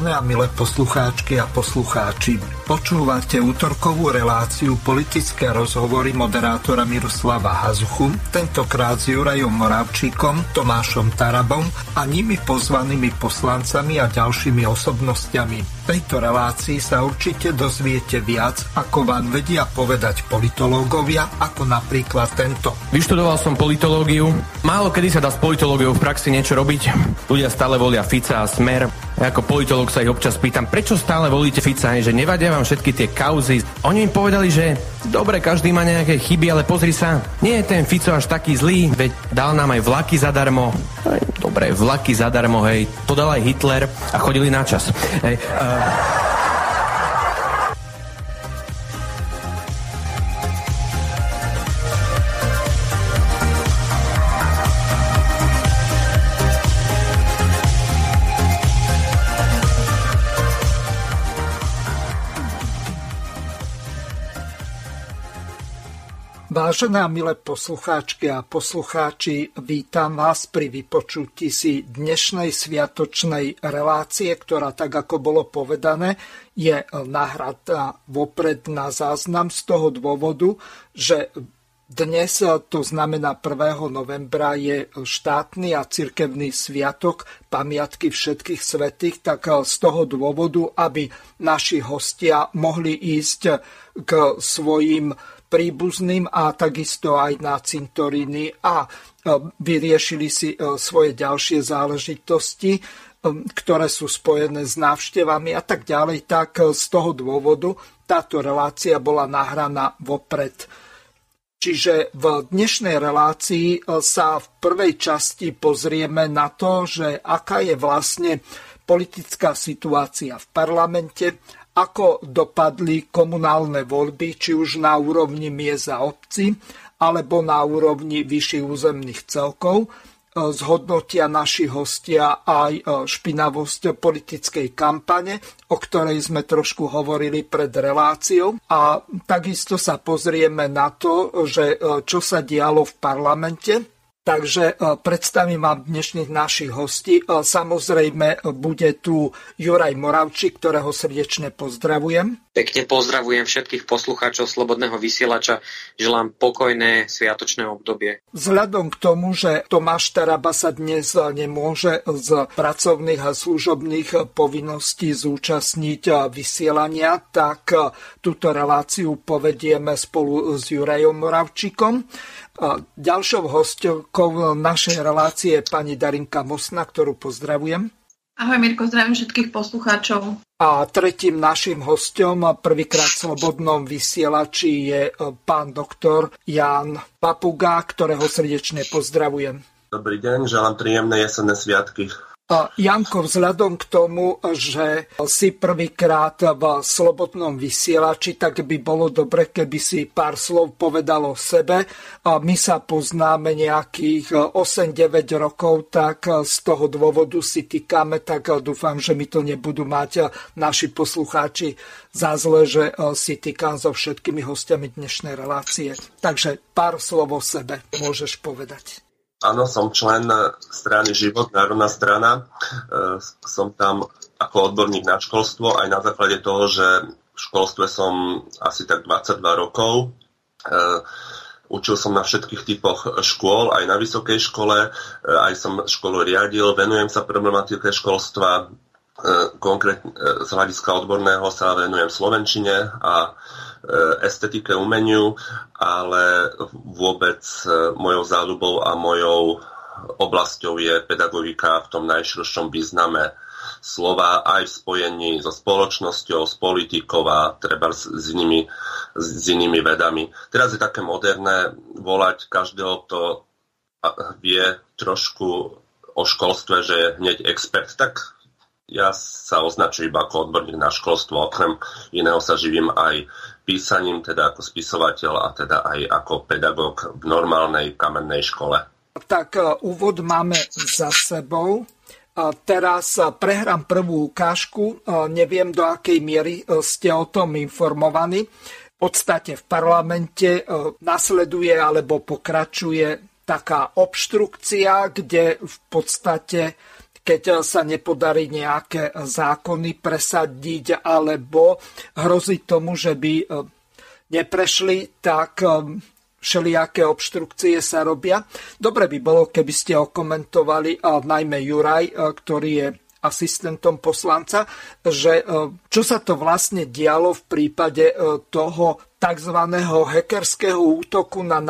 Vážené a milé poslucháčky a poslucháči, počúvate útorkovú reláciu Politické rozhovory moderátora Miroslava Hazuchu, tentokrát s Jurajom Moravčíkom, Tomášom Tarabom a nimi pozvanými poslancami a ďalšími osobnostiami. V tejto relácii sa určite dozviete viac, ako vám vedia povedať politológovia, ako napríklad tento. Vyštudoval som politológiu. Málo kedy sa dá s politológiou v praxi niečo robiť. Ľudia stále volia Fica a Smer. Ako politológ sa ich občas pýtam, prečo stále volíte Fica, že nevadia vám všetky tie kauzy. Oni im povedali, že dobre, každý má nejaké chyby, ale pozri sa, nie je ten Fico až taký zlý, veď dal nám aj vlaky zadarmo. Dobre, vlaky zadarmo, hej, to dal aj Hitler a chodili na čas. Hej, Vážené a milé poslucháčky a poslucháči, vítam vás pri vypočutí si dnešnej sviatočnej relácie, ktorá, tak ako bolo povedané, je nahraná vopred na záznam z toho dôvodu, že dnes, to znamená 1. novembra, je štátny a cirkevný sviatok pamiatky všetkých svätých, tak z toho dôvodu, aby naši hostia mohli ísť k svojim príbuzným a takisto aj na cintoriny a vyriešili si svoje ďalšie záležitosti, ktoré sú spojené s návštevami a tak ďalej. Tak z toho dôvodu táto relácia bola nahraná vopred. Čiže v dnešnej relácii sa v prvej časti pozrieme na to, že aká je vlastne politická situácia v parlamente, ako dopadli komunálne voľby, či už na úrovni miest a obcí, alebo na úrovni vyšších územných celkov. Zhodnotia naši hostia aj špinavosť politickej kampane, o ktorej sme trošku hovorili pred reláciou. A takisto sa pozrieme na to, že čo sa dialo v parlamente. Takže predstavím vám dnešných našich hostí. Samozrejme, bude tu Juraj Moravčík, ktorého srdečne pozdravujem. Pekne pozdravujem všetkých poslucháčov Slobodného vysielača. Želám pokojné sviatočné obdobie. Vzhľadom k tomu, že Tomáš Taraba sa dnes nemôže z pracovných a služobných povinností zúčastniť vysielania, tak túto reláciu povedieme spolu s Jurajom Moravčíkom. Ďalšou hosťou našej relácie je pani Darinka Mosná, ktorú pozdravujem. Ahoj Mirko, zdravím všetkých poslucháčov. A tretím našim hosťom prvýkrát v Slobodnom vysielači je pán doktor Ján Papuga, ktorého srdečne pozdravujem. Dobrý deň, želám príjemné jesenné sviatky. Janko, vzhľadom k tomu, že si prvýkrát v Slobodnom vysielači, tak by bolo dobre, keby si pár slov povedal o sebe. My sa poznáme nejakých 8-9 rokov, tak z toho dôvodu si týkame, tak dúfam, že mi to nebudú mať naši poslucháči za zle, že si týkam so všetkými hostiami dnešnej relácie. Takže pár slov o sebe môžeš povedať. Áno, som člen strany Život, Národná strana. Som tam ako odborník na školstvo, aj na základe toho, že v školstve som asi tak 22 rokov. Učil som na všetkých typoch škôl, aj na vysokej škole, aj som školu riadil, venujem sa problematike školstva, konkrétne z hľadiska odborného sa venujem slovenčine a estetike, umeniu, ale vôbec mojou záľubou a mojou oblasťou je pedagogika v tom najširšom význame slova, aj v spojení so spoločnosťou, s politikou a treba s inými vedami. Teraz je také moderné volať každého, kto vie trošku o školstve, že je hneď expert, tak ja sa označujem iba ako odborník na školstvo, okrem iného sa živím aj písaním, teda ako spisovateľ a teda aj ako pedagóg v normálnej kamennej škole. Tak úvod máme za sebou. Teraz prehrám prvú ukážku. Neviem, do akej miery ste o tom informovaní. V podstate v parlamente nasleduje alebo pokračuje taká obštrukcia, kde v podstate keď sa nepodarí nejaké zákony presadiť alebo hrozí tomu, že by neprešli, tak všelijaké obštrukcie sa robia. Dobre by bolo, keby ste okomentovali, najmä Juraj, ktorý je asistentom poslanca, že čo sa to vlastne dialo v prípade toho tzv. Hackerského útoku na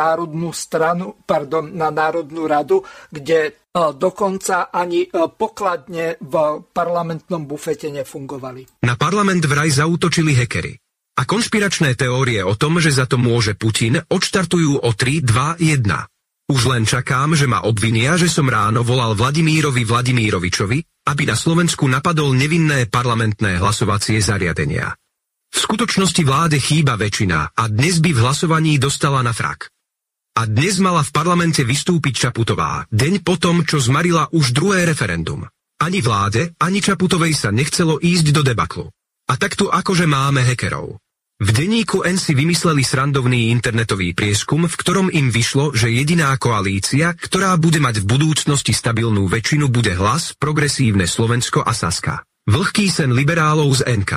Národnú radu, kde dokonca ani pokladne v parlamentnom bufete nefungovali. Na parlament vraj zaútočili hackeri. A konšpiračné teórie o tom, že za to môže Putin, odštartujú o 3, 2, 1. Už len čakám, že ma obvinia, že som ráno volal Vladimírovi, aby na Slovensku napadol nevinné parlamentné hlasovacie zariadenia. V skutočnosti vláde chýba väčšina a dnes by v hlasovaní dostala na frak. A dnes mala v parlamente vystúpiť Čaputová, deň potom, čo zmarila už druhé referendum. Ani vláde, ani Čaputovej sa nechcelo ísť do debaklu. A takto akože máme hekerov. V denníku N si vymysleli srandovný internetový prieskum, v ktorom im vyšlo, že jediná koalícia, ktorá bude mať v budúcnosti stabilnú väčšinu, bude Hlas, Progresívne Slovensko a Saska. Vlhký sen liberálov z NK.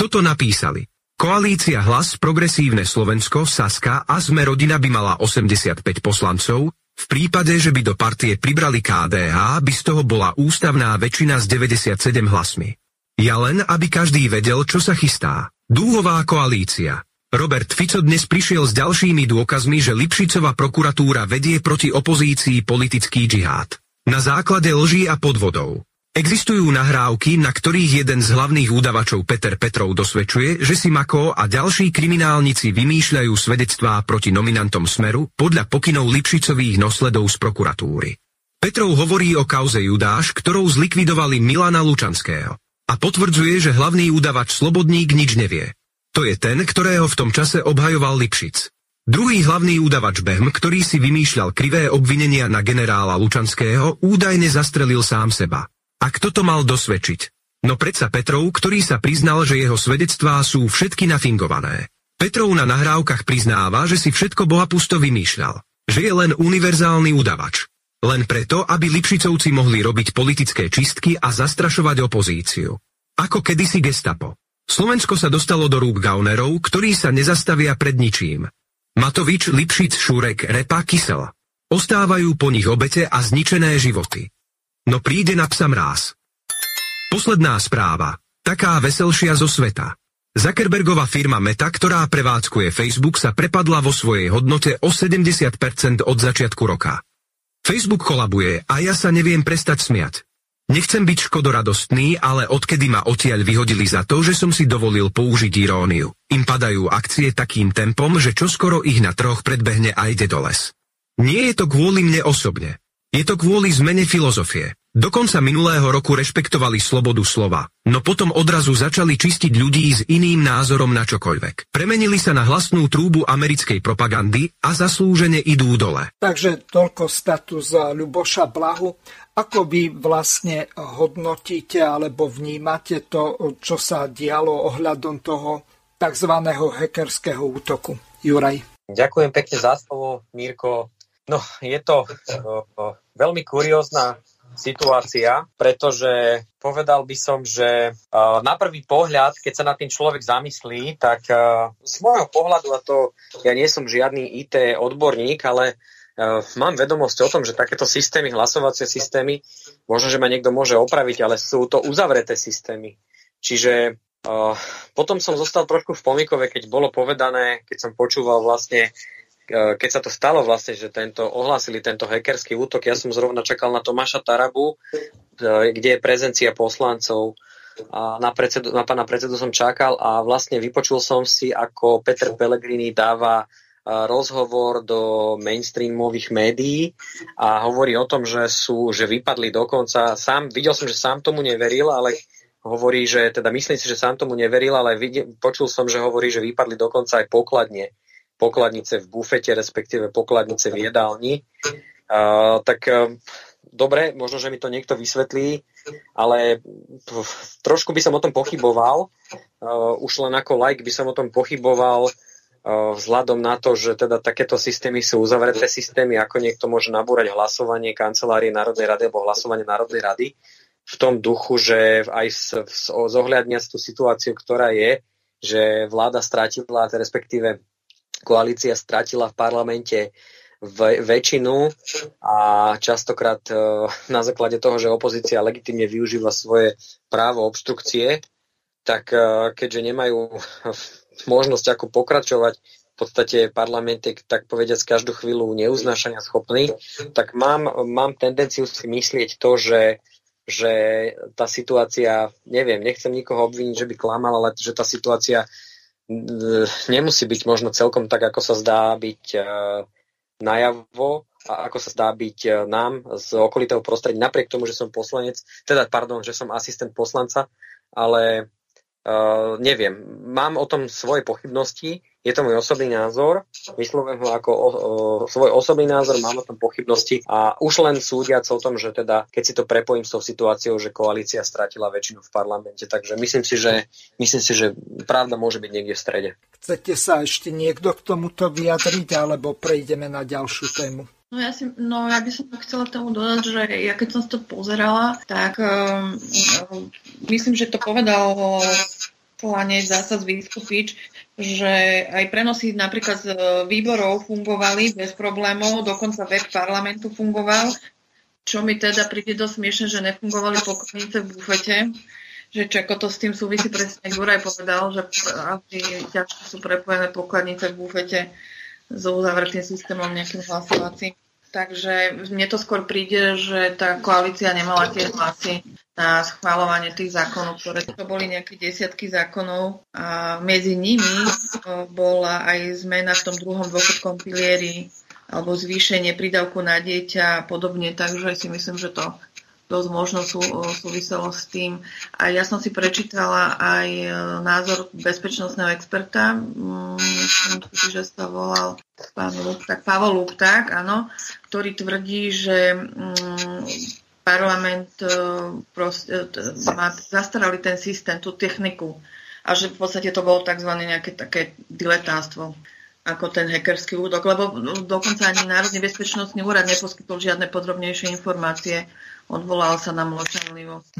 Toto napísali. Koalícia Hlas, Progresívne Slovensko, Saska a Sme rodina by mala 85 poslancov, v prípade, že by do partie pribrali KDH, by z toho bola ústavná väčšina s 97 hlasmi. Ja len, aby každý vedel, čo sa chystá. Dúhová koalícia. Robert Fico dnes prišiel s ďalšími dôkazmi, že Lipšicova prokuratúra vedie proti opozícii politický džihad. Na základe lží a podvodov. Existujú nahrávky, na ktorých jeden z hlavných udavačov Peter Petrov dosvedčuje, že si Mako a ďalší kriminálnici vymýšľajú svedectvá proti nominantom Smeru podľa pokynov Lipšicových nosledov z prokuratúry. Petrov hovorí o kauze Judáš, ktorou zlikvidovali Milana Lučanského. A potvrdzuje, že hlavný udavač Slobodník nič nevie. To je ten, ktorého v tom čase obhajoval Lipšic. Druhý hlavný udavač Behm, ktorý si vymýšľal krivé obvinenia na generála Lučanského, údajne zastrelil sám seba. A kto to mal dosvedčiť? No predsa Petrov, ktorý sa priznal, že jeho svedectvá sú všetky nafingované. Petrov na nahrávkach priznáva, že si všetko bohapusto vymýšľal. Že je len univerzálny udavač. Len preto, aby Lipšicovci mohli robiť politické čistky a zastrašovať opozíciu. Ako kedysi gestapo. Slovensko sa dostalo do rúk gaunerov, ktorí sa nezastavia pred ničím. Matovič, Lipšic, Šurek, Repa, Kysela. Ostávajú po nich obete a zničené životy. No príde na psa mráz. Posledná správa. Taká veselšia zo sveta. Zuckerbergova firma Meta, ktorá prevádzkuje Facebook, sa prepadla vo svojej hodnote o 70% od začiatku roka. Facebook kolabuje a ja sa neviem prestať smiať. Nechcem byť škodoradostný, ale odkedy ma odtiaľ vyhodili za to, že som si dovolil použiť iróniu. Im padajú akcie takým tempom, že čoskoro ich na trhoch predbehne aj Dedoles. Nie je to kvôli mne osobne. Je to kvôli zmene filozofie. Do konca minulého roku rešpektovali slobodu slova, no potom odrazu začali čistiť ľudí s iným názorom na čokoľvek. Premenili sa na hlasnú trúbu americkej propagandy a zaslúžene idú dole. Takže toľko status Luboša Blahu. Ako vy vlastne hodnotíte alebo vnímate to, čo sa dialo ohľadom toho tzv. Hackerského útoku? Juraj. Ďakujem pekne za slovo, Mirko. No, je to veľmi kuriózna situácia, pretože povedal by som, že na prvý pohľad, keď sa nad tým človek zamyslí, tak z môjho pohľadu, a to ja nie som žiadny IT odborník, ale mám vedomosť o tom, že takéto systémy, hlasovacie systémy, možno, že ma niekto môže opraviť, ale sú to uzavreté systémy. Čiže potom som zostal trošku v pomykove, keď bolo povedané, keď som počúval vlastne, keď sa to stalo vlastne, že ohlásili tento hackerský útok, ja som zrovna čakal na Tomáša Tarabu, kde je prezencia poslancov. A na pána predsedu som čakal a vlastne vypočul som si, ako Peter Pellegrini dáva rozhovor do mainstreamových médií a hovorí o tom, že vypadli dokonca. Videl som, že sám tomu neveril, ale hovorí, že teda myslím si, že sám tomu neveril, ale počul som, že hovorí, že vypadli dokonca aj pokladnice v bufete, respektíve pokladnice v jedálni. Dobre, možno, že mi to niekto vysvetlí, ale trošku by som o tom pochyboval. Už len ako laik by som o tom pochyboval vzhľadom na to, že teda takéto systémy sú uzavreté systémy, ako niekto môže nabúrať hlasovanie Kancelárie Národnej rady alebo hlasovanie Národnej rady. v tom duchu, že aj zohľadniac tú situáciu, ktorá je, že vláda stratila, respektíve koalícia stratila v parlamente väčšinu a častokrát na základe toho, že opozícia legitimne využíva svoje právo obštrukcie, tak keďže nemajú možnosť ako pokračovať v podstate parlament je, tak povediať, každú chvíľu neuznášania schopný, tak mám tendenciu si myslieť to, že tá situácia, neviem, nechcem nikoho obviniť, že by klamal, ale že tá situácia nemusí byť možno celkom tak, ako sa zdá byť najavo a ako sa zdá byť nám z okolitého prostredia, napriek tomu, že som že som asistent poslanca, ale neviem, mám o tom svoje pochybnosti, je to môj osobný názor, vyslovujem ho ako svoj osobný názor, mám o tom pochybnosti a už len súdiac o tom, že teda, keď si to prepojím s tou situáciou, že koalícia stratila väčšinu v parlamente, takže myslím si, že pravda môže byť niekde v strede. Chcete sa ešte niekto k tomuto vyjadriť, alebo prejdeme na ďalšiu tému? Ja by som chcela tomu dodať, že ja keď som to pozerala, tak myslím, že to povedal Planec zasa z Vyskupič, že aj prenosy napríklad z výborov fungovali bez problémov, dokonca web parlamentu fungoval, čo mi teda príde dosť smiešne, že nefungovali pokojnice v bufete. Že čako to s tým súvisí, presne Juraj povedal, že ťažko sú prepojené pokladnice v bufete s uzavretým systémom nejakým hlasovacím. Takže mne to skôr príde, že tá koalícia nemala tie hlasy na schvaľovanie tých zákonov, ktoré to boli nejaké desiatky zákonov a medzi nimi bola aj zmena v tom druhom dôchodkovom pilieri alebo zvýšenie prídavku na dieťa a podobne, takže si myslím, že to dosť možno súviselo s tým. A ja som si prečítala aj názor bezpečnostného experta, že sa volal Pavol Lukták, áno, ktorý tvrdí, že parlament má zastarali ten systém, tú techniku a že v podstate to bolo tzv. Nejaké také diletánstvo, ako ten hackerský útok, lebo dokonca ani Národný bezpečnostný úrad neposkytol žiadne podrobnejšie informácie. Odvolal sa na mlčanlivosť.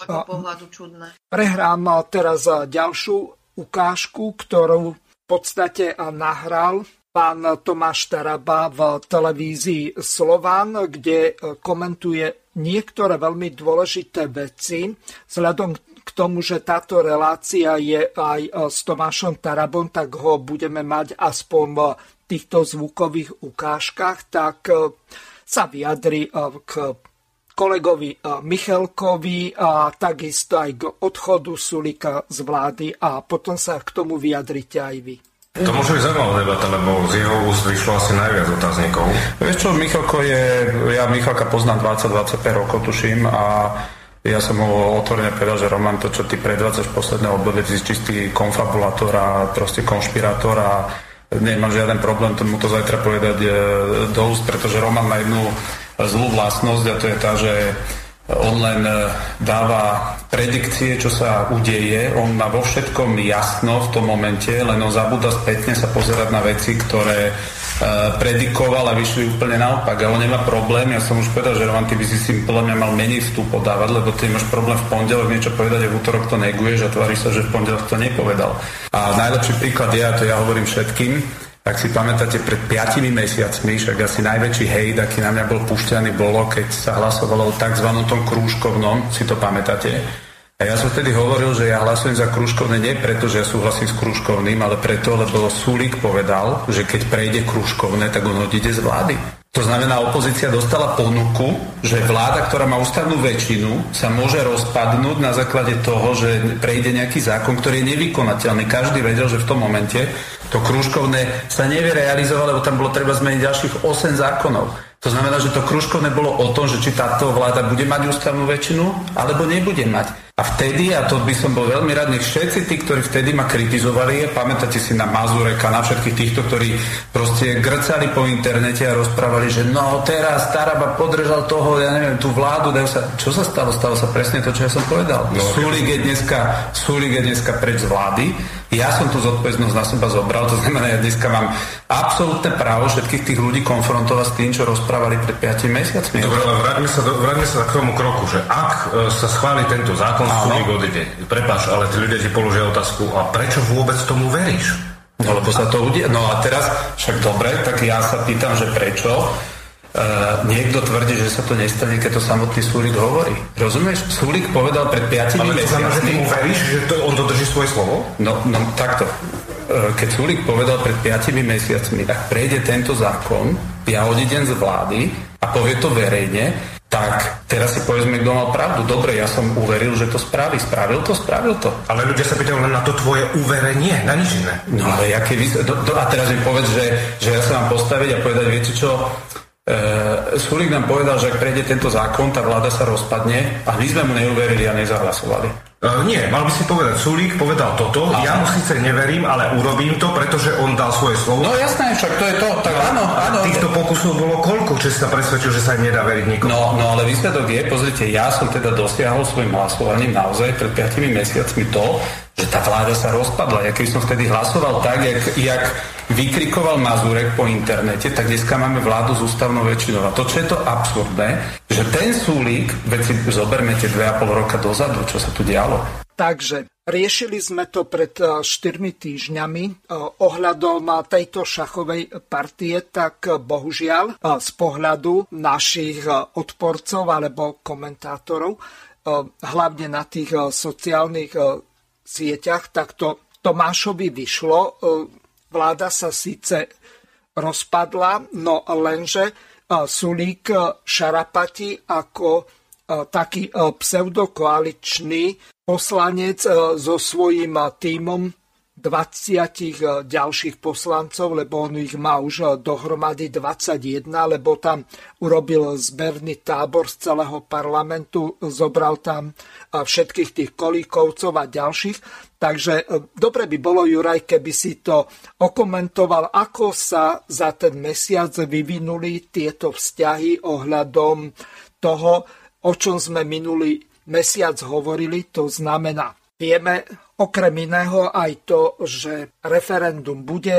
Takého pohľadu čudné. Prehrám teraz ďalšiu ukážku, ktorú v podstate nahral pán Tomáš Taraba v televízii Slovan, kde komentuje niektoré veľmi dôležité veci. Vzhľadom k tomu, že táto relácia je aj s Tomášom Tarabom, tak ho budeme mať aspoň v týchto zvukových ukážkach, tak sa vyjadri k kolegovi Michalkovi a takisto aj k odchodu Sulíka z vlády a potom sa k tomu vyjadrite aj vy. To môže byť zaujímavá debata, lebo z jeho úst vyšlo asi najviac otáznikov. Vieš čo, Michalko ja Michalka poznám 20-25 rokov, tuším, a ja som ho otvorene povedal, že Roman, to čo ty predvádzaš v poslednom období, ty si čistý konfabulátor a proste konšpirátor a nemám žiaden problém tomu to zajtra povedať do úst, pretože Roman má jednu zlú vlastnosť a to je tá, že on len dáva predikcie, čo sa udeje, on má vo všetkom jasno v tom momente, len on zabúda spätne sa pozerať na veci, ktoré predikoval a vyšli úplne naopak. A on nemá problém, ja som už povedal, že Roman, ty by si podľa mňa mal menej vstup podávať, lebo ty máš problém v pondelok niečo povedať a v útorok to neguješ a tváriš sa, že v pondelok to nepovedal. A najlepší príklad je, a to ja hovorím všetkým, ak si pamätáte, pred 5 mesiacmi, však asi najväčší hejt, aký na mňa bol pušťaný, bolo, keď sa hlasovalo o tzv. Tom krúžkovnom, si to pamätáte. A ja som vtedy hovoril, že ja hlasujem za krúžkovné nie preto, že ja súhlasím s krúžkovným, ale preto, lebo Sulík povedal, že keď prejde krúžkovné, tak on odíde z vlády. To znamená, opozícia dostala ponuku, že vláda, ktorá má ústavnú väčšinu, sa môže rozpadnúť na základe toho, že prejde nejaký zákon, ktorý je nevykonateľný. Každý vedel, že v tom momente to krúžkovné sa nevie realizovať, lebo tam bolo treba zmeniť ďalších 8 zákonov. To znamená, že to krúžkovné bolo o tom, že či táto vláda bude mať ústavnú väčšinu, alebo nebude mať. A vtedy, a to by som bol veľmi rád, nech všetci tí, ktorí vtedy ma kritizovali, pamätáte si na Mazúreka, na všetkých týchto, ktorí proste grcali po internete a rozprávali, že no teraz Taraba podržal toho, ja neviem, tú vládu, dajú sa. Čo sa stalo? Stalo sa presne to, čo ja som povedal. No, Sulík je dneska preč z vlády. Ja som tú zodpovednosť na seba zobral, to znamená, ja dneska mám absolútne právo všetkých tých ľudí konfrontovať s tým, čo rozprávali pred 5 mesiacmi. Dobre, ale vráťme sa k tomu kroku, že ak sa schváli tento zákon, Sulík odíde. Prepáč, ale tí ľudia ti položia otázku, a prečo vôbec tomu veríš? No, lebo sa to udie. No a teraz, však dobre, tak ja sa pýtam, že prečo? Niekto tvrdí, že sa to nestane, keď to samotný Sulík hovorí. Rozumieš? Sulík povedal pred 5 mesiacmi. Ale to znamená, že ty mu veríš, že on dodrží svoje slovo? No takto. Keď Sulík povedal pred 5 mesiacmi, ak prejde tento zákon, ja odídem z vlády a povie to verejne, tak teraz si povedzme, kto mal pravdu. Dobre, ja som uveril, že to spraví. Spravil to. Ale ľudia sa pýtajú len na to tvoje uverenie, na nič iné. No ale a teraz mi povedz, že ja sa mám postaviť a povedať, viete čo? Sulík nám povedal, že ak prejde tento zákon, tá vláda sa rozpadne a my sme mu neuverili a nezahlasovali. Nie, mal by si povedať, Sulík povedal toto, áno. Ja mu síce neverím, ale urobím to, pretože on dal svoje slovo. No jasné, však to je to, tak áno. Týchto pokusov bolo koľko, čiže sa presvedčil, že sa im nedá veriť nikomu. No ale výsledok je, pozrite, ja som teda dosiahol svojim hlasovaním naozaj pred 5 mesiacmi to, že tá vláda sa rozpadla. Ja keby som vtedy hlasoval tak, jak vykrikoval Mazúrek po internete, tak dneska máme vládu s ústavnou väčšinou. A to, čo je to absurdné, že ten Sulík, veci zoberme tie 2,5 roka dozadu, čo sa tu dialo. Takže riešili sme to pred 4 týždňami ohľadom tejto šachovej partie, tak bohužiaľ z pohľadu našich odporcov alebo komentátorov, hlavne na tých sociálnych sieťach, tak to Tomášovi vyšlo. Vláda sa síce rozpadla, no lenže Sulík šarapati ako taký pseudokoaličný poslanec so svojím tímom 20 ďalších poslancov, lebo on ich má už dohromady 21, lebo tam urobil zberný tábor z celého parlamentu, zobral tam všetkých tých Kolíkovcov a ďalších. Takže dobre by bolo, Juraj, keby si to okomentoval, ako sa za ten mesiac vyvinuli tieto vzťahy ohľadom toho, o čom sme minulý mesiac hovorili, to znamená, vieme okrem iného aj to, že referendum bude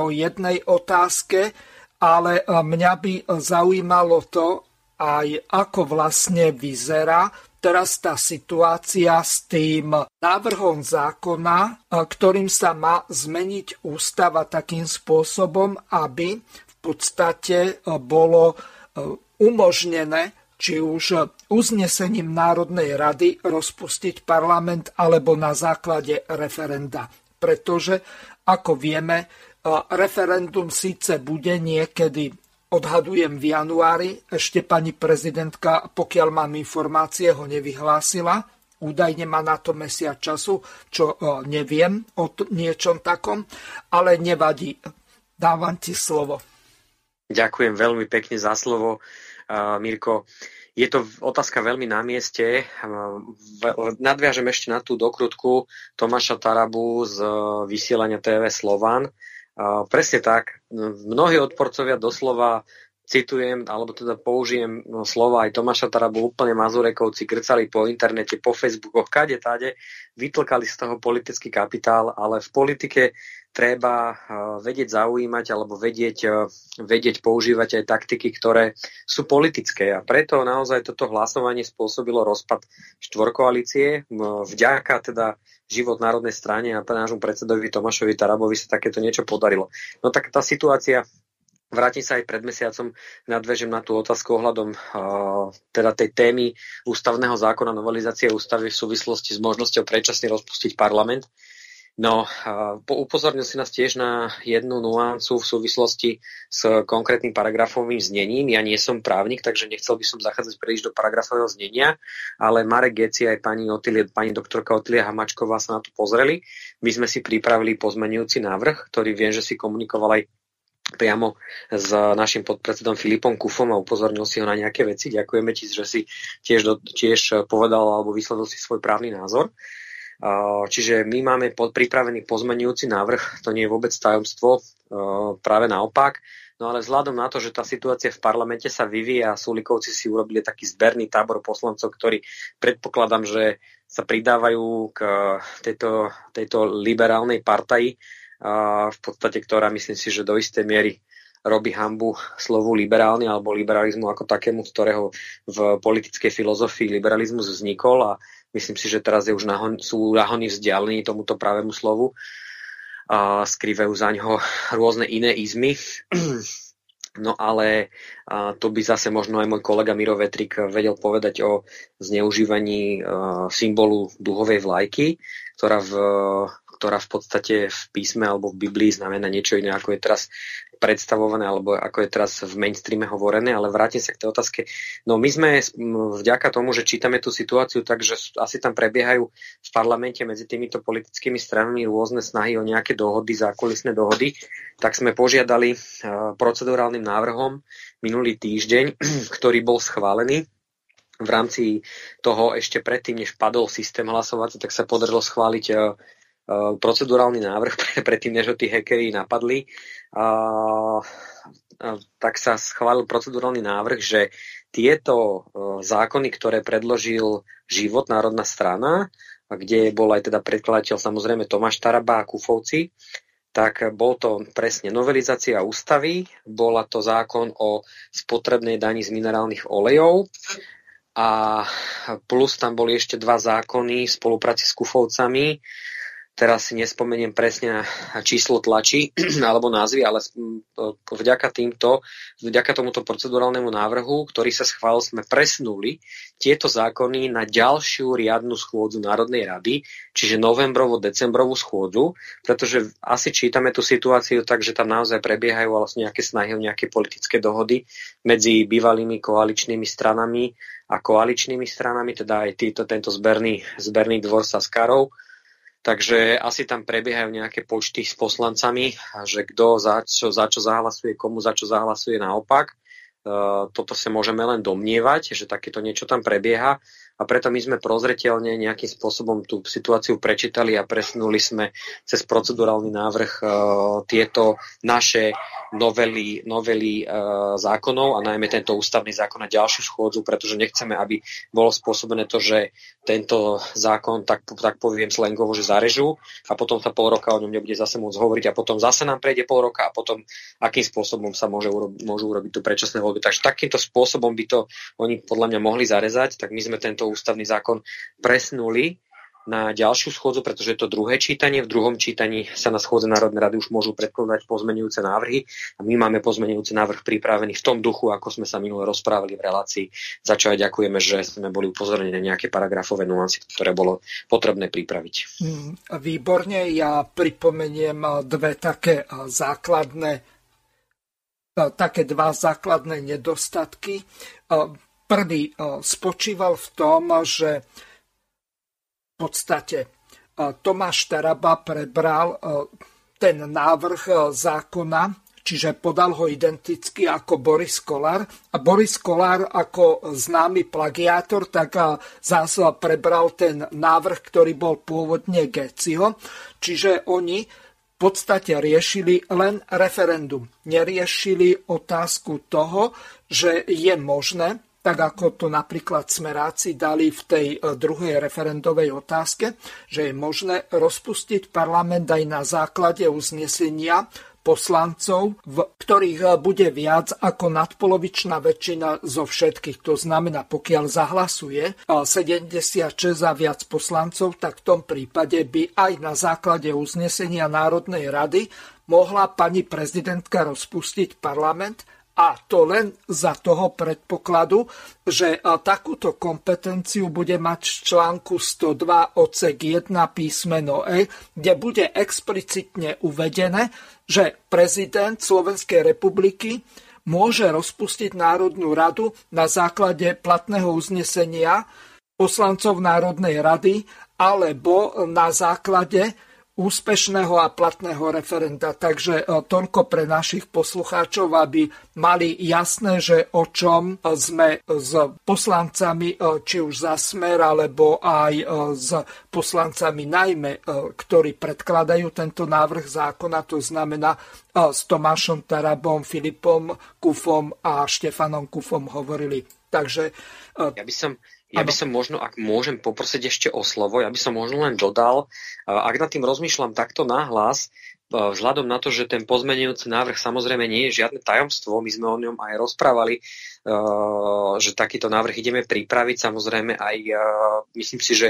o jednej otázke, ale mňa by zaujímalo to aj, ako vlastne vyzerá teraz tá situácia s tým návrhom zákona, ktorým sa má zmeniť ústava takým spôsobom, aby v podstate bolo umožnené, či už uznesením Národnej rady rozpustiť parlament alebo na základe referenda. Pretože, ako vieme, referendum síce bude niekedy, odhadujem v januári, ešte pani prezidentka, pokiaľ mám informácie, ho nevyhlásila, údajne má na to mesiac času, čo neviem o niečom takom, ale nevadí. Dávam ti slovo. Ďakujem veľmi pekne za slovo. Mirko, je to otázka veľmi na mieste. Nadviažem ešte na tú dokrutku Tomáša Tarabu z vysielania TV Slovan. Presne tak, mnohí odporcovia doslova citujem, alebo teda použijem slova aj Tomáša Tarabu, úplne Mazúrekovci grcali po internete, po Facebookoch, kade tade, vytlkali z toho politický kapitál, ale v politike treba vedieť zaujímať alebo vedieť používať aj taktiky, ktoré sú politické. A preto naozaj toto hlasovanie spôsobilo rozpad štvorkoalície. Vďaka teda Život národnej strane a nášmu predsedovi Tomášovi Tarabovi sa takéto niečo podarilo. No tak tá situácia... Vrátim sa aj pred mesiacom, nadväžem na tú otázku ohľadom teda tej témy ústavného zákona, novelizácie ústavy v súvislosti s možnosťou predčasne rozpustiť parlament. No, upozornil si nás tiež na jednu nuancu v súvislosti s konkrétnym paragrafovým znením. Ja nie som právnik, takže nechcel by som zachádzať príliš do paragrafového znenia, ale Marek Geci aj pani doktorka Otilia Hamačková sa na to pozreli. My sme si pripravili pozmenujúci návrh, ktorý viem, že si komunikoval aj priamo s našim podpredsedom Filipom Kufom a upozornil si ho na nejaké veci. Ďakujeme ti, že si tiež povedal alebo vyslovil si svoj právny názor. Čiže my máme pripravený pozmeňujúci návrh, to nie je vôbec tajomstvo, práve naopak. No ale vzhľadom na to, že tá situácia v parlamente sa vyvíja a Sulíkovci si urobili taký zberný tábor poslancov, ktorí predpokladám, že sa pridávajú k tejto liberálnej partaji, v podstate, ktorá myslím si, že do istej miery robí hanbu slovu liberálny alebo liberalizmu ako takému, z ktorého v politickej filozofii liberalizmus vznikol, a myslím si, že teraz je už sú nahony vzdialení tomuto pravému slovu a skrývajú za ňoho rôzne iné izmy. No ale to by zase možno aj môj kolega Miro Vetrík vedel povedať o zneužívaní symbolu duhovej vlajky, ktorá v podstate v písme alebo v Biblii znamená niečo iné, ako je teraz predstavované alebo ako je teraz v mainstreame hovorené. Ale vrátim sa k tej otázke. No my sme vďaka tomu, že čítame tú situáciu, takže asi tam prebiehajú v parlamente medzi týmito politickými stranami rôzne snahy o nejaké dohody, zákulisné dohody, tak sme požiadali procedurálnym návrhom minulý týždeň, ktorý bol schválený. V rámci toho ešte predtým, než padol systém hlasovací, tak sa podarilo schváliť procedurálny návrh predtým, než ho tí hackeri napadli. Tak sa schválil procedurálny návrh, že tieto zákony, ktoré predložil Život, Národná strana, kde bol aj teda predkladateľ samozrejme Tomáš Taraba a Kufovci, tak bol to presne novelizácia ústavy, bola to zákon o spotrebnej dani z minerálnych olejov a plus tam boli ešte dva zákony v spolupráci s Kufovcami. Teraz si nespomeniem presne na číslo tlačí alebo názvy, ale vďaka tomuto procedurálnemu návrhu, ktorý sa schválil, sme presunuli tieto zákony na ďalšiu riadnu schôdzu Národnej rady, čiže novembrovo-decembrovú schôdzu, pretože asi čítame tú situáciu tak, že tam naozaj prebiehajú vlastne nejaké snahy o nejaké politické dohody medzi bývalými koaličnými stranami a koaličnými stranami, teda aj tento zberný dvor Saskarov. Takže asi tam prebiehajú nejaké počty s poslancami, že kto za čo zahlasuje, komu za čo zahlasuje naopak. Toto sa môžeme len domnievať, že takéto niečo tam prebieha, a preto my sme prozreteľne nejakým spôsobom tú situáciu prečítali a presunuli sme cez procedurálny návrh tieto naše novely zákonov, a najmä tento ústavný zákon, na ďalšiu schôdzu, pretože nechceme, aby bolo spôsobené to, že tento zákon, tak poviem slangovo, že zarežú a potom sa pol roka o ňom nebude zase môcť hovoriť a potom zase nám prejde pol roka a potom akým spôsobom sa môžu urobiť tú predčasné voľby. Takže takýmto spôsobom by to oni podľa mňa mohli zarezať, tak my sme tento ústavný zákon presunuli na ďalšiu schôdzu, pretože je to druhé čítanie. V druhom čítaní sa na schôdze Národnej rady už môžu predkladať pozmeňujúce návrhy a my máme pozmeňujúci návrh pripravený v tom duchu, ako sme sa minule rozprávali v relácii, za čo aj ďakujeme, že sme boli upozornení na nejaké paragrafové nuancy, ktoré bolo potrebné pripraviť. Výborne, ja pripomeniem dva základné nedostatky. Prvý spočíval v tom, že v podstate Tomáš Taraba prebral ten návrh zákona, čiže podal ho identicky ako Boris Kollár. A Boris Kollár ako známy plagiátor, tak zás prebral ten návrh, ktorý bol pôvodne Geciho. Čiže oni v podstate riešili len referendum. Neriešili otázku toho, že je možné, tak ako to napríklad smeráci dali v tej druhej referendovej otázke, že je možné rozpustiť parlament aj na základe uznesenia poslancov, v ktorých bude viac ako nadpolovičná väčšina zo všetkých. To znamená, pokiaľ zahlasuje 76 a viac poslancov, tak v tom prípade by aj na základe uznesenia Národnej rady mohla pani prezidentka rozpustiť parlament. A to len za toho predpokladu, že takúto kompetenciu bude mať v článku 102 odsek 1 písmeno E, kde bude explicitne uvedené, že prezident Slovenskej republiky môže rozpustiť Národnú radu na základe platného uznesenia poslancov Národnej rady alebo na základe úspešného a platného referenda. Takže toľko pre našich poslucháčov, aby mali jasné, že o čom sme s poslancami, či už za Smer, alebo aj s poslancami najmä, ktorí predkladajú tento návrh zákona, to znamená s Tomášom Tarabom, Filipom Kufom a Štefanom Kufom hovorili. Takže... Ja by som možno, ak môžem poprosiť ešte o slovo, ja by som možno len dodal, ak nad tým rozmýšľam takto nahlas, vzhľadom na to, že ten pozmenujúci návrh samozrejme nie je žiadne tajomstvo, my sme o ňom aj rozprávali, že takýto návrh ideme pripraviť, samozrejme aj, myslím si, že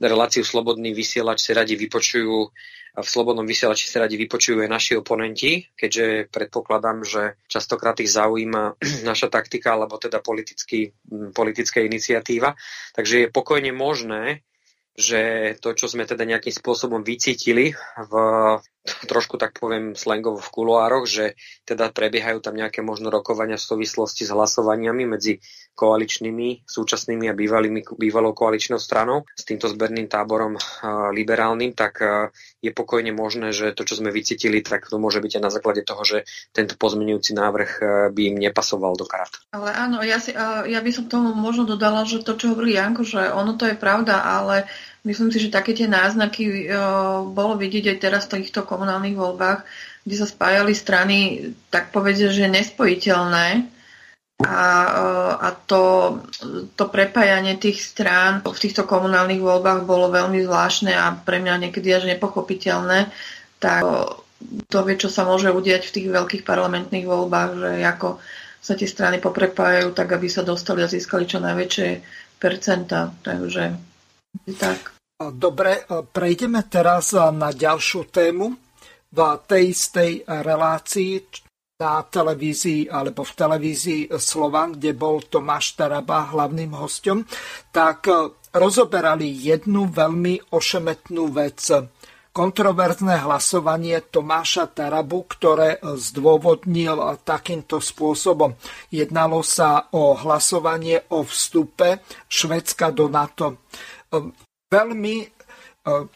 reláciu Slobodný vysielač si radi vypočujú, v Slobodnom vysielači sa radi vypočujú aj naši oponenti, keďže predpokladám, že častokrát ich zaujíma naša taktika alebo teda politická iniciatíva. Takže je pokojne možné, že to, čo sme teda nejakým spôsobom vycítili v trošku, tak poviem, slangovo v kuloároch, že teda prebiehajú tam nejaké možno rokovania v súvislosti s hlasovaniami medzi koaličnými, súčasnými a bývalou koaličnou stranou s týmto zberným táborom liberálnym, tak je pokojne možné, že to, čo sme vycítili, tak to môže byť aj na základe toho, že tento pozmeňujúci návrh by im nepasoval do kart. Ale áno, ja by som tomu možno dodala, že to, čo hovorí Janko, že ono to je pravda, ale myslím si, že také tie náznaky bolo vidieť aj teraz v týchto komunálnych voľbách, kde sa spájali strany, tak povedať, že nespojiteľné. A to prepájanie tých strán v týchto komunálnych voľbách bolo veľmi zvláštne a pre mňa niekedy až nepochopiteľné. Tak to vie, čo sa môže udiať v tých veľkých parlamentných voľbách, že ako sa tie strany poprepájajú, tak aby sa dostali a získali čo najväčšie percentá. Takže... Tak. Dobre, prejdeme teraz na ďalšiu tému. V tej istej relácii na televízii alebo v televízii Slovan, kde bol Tomáš Taraba hlavným hosťom, tak rozoberali jednu veľmi ošemetnú vec. Kontroverzné hlasovanie Tomáša Tarabu, ktoré zdôvodnil takýmto spôsobom. Jednalo sa o hlasovanie o vstupe Švédska do NATO. Veľmi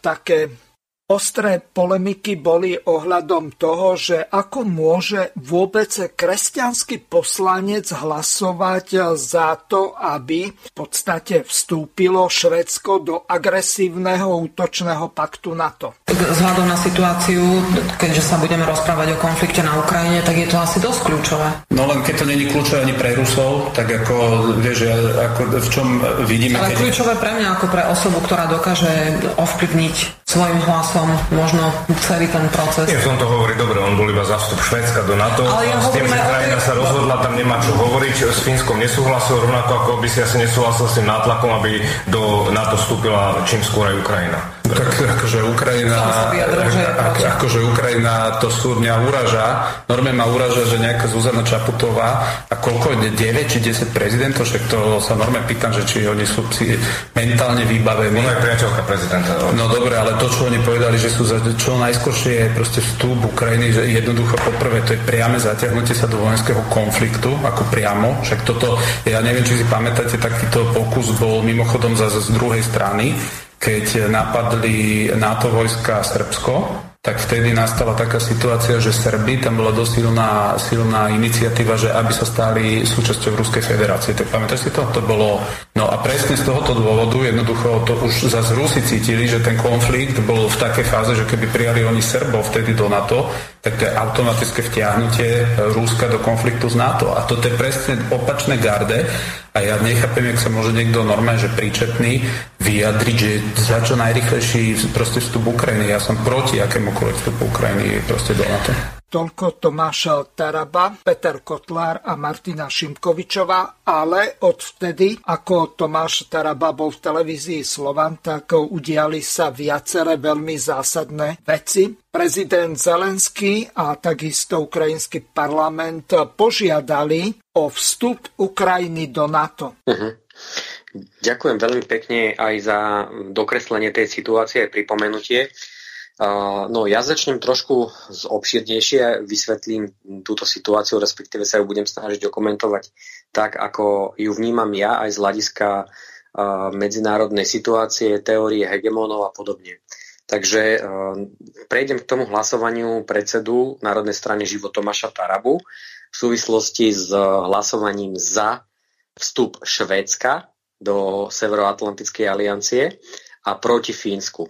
také ostré polemiky boli ohľadom toho, že ako môže vôbec kresťanský poslanec hlasovať za to, aby v podstate vstúpilo Švédsko do agresívneho útočného paktu NATO. Vzhľadom na situáciu, keďže sa budeme rozprávať o konflikte na Ukrajine, tak je to asi dosť kľúčové. No len keď to není kľúčové ani pre Rusov, tak ako, vieš, ako v čom vidíme... Ale kľúčové pre mňa ako pre osobu, ktorá dokáže ovplyvniť svojim hlasom možno celý ten proces. Ja som to hovorí dobre, on bol iba zástup Švédska do NATO, ale s tým, že krajina sa rozhodla, tam nemá čo hovoriť, s Fínskom nesúhlasil, rovnako ako by si asi nesúhlasil s tým nátlakom, aby do NATO vstúpila čím skôr aj Ukrajina. Tak akože Ukrajina to skôr mňa uraža. Normálne ma uraža, že nejaká Zuzana Čaputová a koľko, 9 či 10 prezidentov, však to sa normálne pýtam, že či oni sú mentálne vybavení. Ona je priateľka prezidenta. No dobre, ale to, čo oni povedali, že sú za čo najskôršie je proste vstup Ukrajiny, že jednoducho poprvé to je priame zatiahnutie sa do vojenského konfliktu, ako priamo. Však toto, ja neviem, či si pamätáte, takýto pokus bol mimochodom z druhej strany, keď napadli NATO vojska Srbsko, tak vtedy nastala taká situácia, že Srbi, tam bola dosť silná iniciatíva, že aby sa stali súčasťou Ruskej federácie. Tak pamätáš si to? To bolo... No a presne z tohoto dôvodu jednoducho to už zase Rusi cítili, že ten konflikt bol v takej fáze, že keby prijali oni Srbov vtedy do NATO, tak to je automatické vtiahnutie Ruska do konfliktu z NATO. A toto je presne opačné garde. A ja nechápem, jak sa môže niekto normálne, že príčetný, vyjadriť, že za čo najrychlejší proste vstup Ukrajiny. Ja som proti akémukoľvek vstupu Ukrajiny proste do NATO. Toľko Tomáš Taraba, Peter Kotlár a Martina Šimkovičová, ale odvtedy, ako Tomáš Taraba bol v televízii Slovan, tak udiali sa viaceré veľmi zásadné veci. Prezident Zelenský a takisto ukrajinský parlament požiadali o vstup Ukrajiny do NATO. Ďakujem veľmi pekne aj za dokreslenie tej situácie a pripomenutie. No ja začnem trošku obširnejšie, vysvetlím túto situáciu, respektíve sa ju budem snažiť dokumentovať tak, ako ju vnímam ja aj z hľadiska medzinárodnej situácie, teórie hegemónov a podobne. Takže prejdem k tomu hlasovaniu predsedu Národnej strany Život Tomáša Tarabu v súvislosti s hlasovaním za vstup Švédska do Severoatlantickej aliancie a proti Fínsku.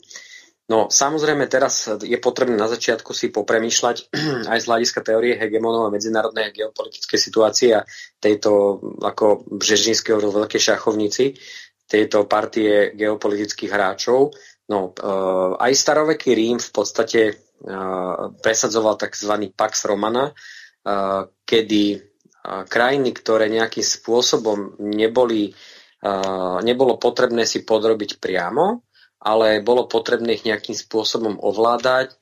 No samozrejme teraz je potrebné na začiatku si popremýšľať aj z hľadiska teórie hegemonov a medzinárodnej geopolitickej situácie a tejto ako Břežinského veľkej šachovnici, tejto partie geopolitických hráčov. No aj staroveký Rím v podstate presadzoval tzv. Pax Romana, kedy krajiny, ktoré nejakým spôsobom nebolo potrebné si podrobiť priamo, ale bolo potrebné ich nejakým spôsobom ovládať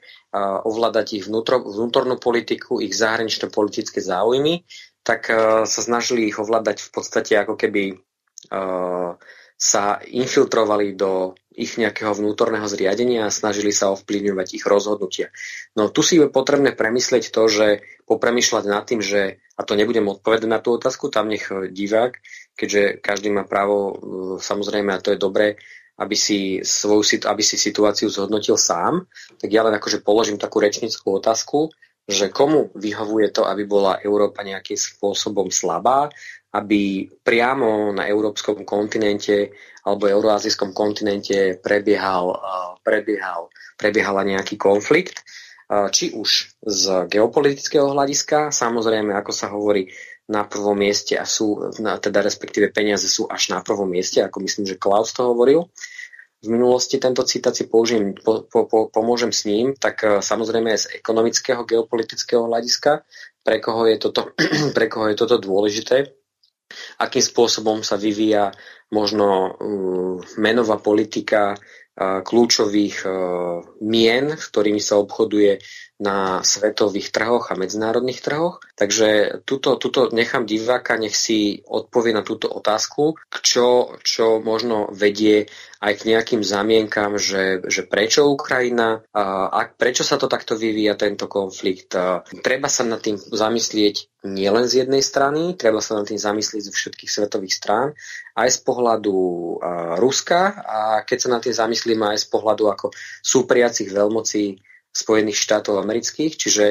ich vnútornú politiku, ich zahraničné politické záujmy, tak sa snažili ich ovládať v podstate ako keby sa infiltrovali do ich nejakého vnútorného zriadenia a snažili sa ovplyvňovať ich rozhodnutia. No tu si je potrebné premyslieť to, že popremýšľať nad tým, že, a to nebudem odpovedať na tú otázku, tam nech divák, keďže každý má právo, samozrejme, a to je dobré, aby si situáciu zhodnotil sám, tak ja len akože položím takú rečnícku otázku, že komu vyhovuje to, aby bola Európa nejakým spôsobom slabá, aby priamo na európskom kontinente alebo euroazijskom kontinente prebiehala nejaký konflikt, či už z geopolitického hľadiska, samozrejme, ako sa hovorí, na prvom mieste a respektíve peniaze sú až na prvom mieste, ako myslím, že Klaus to hovoril. V minulosti tento citát si použijem, pomôžem s ním, tak samozrejme aj z ekonomického, geopolitického hľadiska, pre koho je toto dôležité, akým spôsobom sa vyvíja možno menová politika kľúčových mien, s ktorými sa obchoduje na svetových trhoch a medzinárodných trhoch. Takže tuto nechám diváka, nech si odpovie na túto otázku, čo možno vedie aj k nejakým zamienkam, že prečo Ukrajina a prečo sa to takto vyvíja tento konflikt. Treba sa nad tým zamyslieť nielen z jednej strany, treba sa nad tým zamyslieť zo všetkých svetových strán, aj z pohľadu Ruska a keď sa nad tým zamyslíme aj z pohľadu ako súpriacich veľmocí Spojených štátov amerických, čiže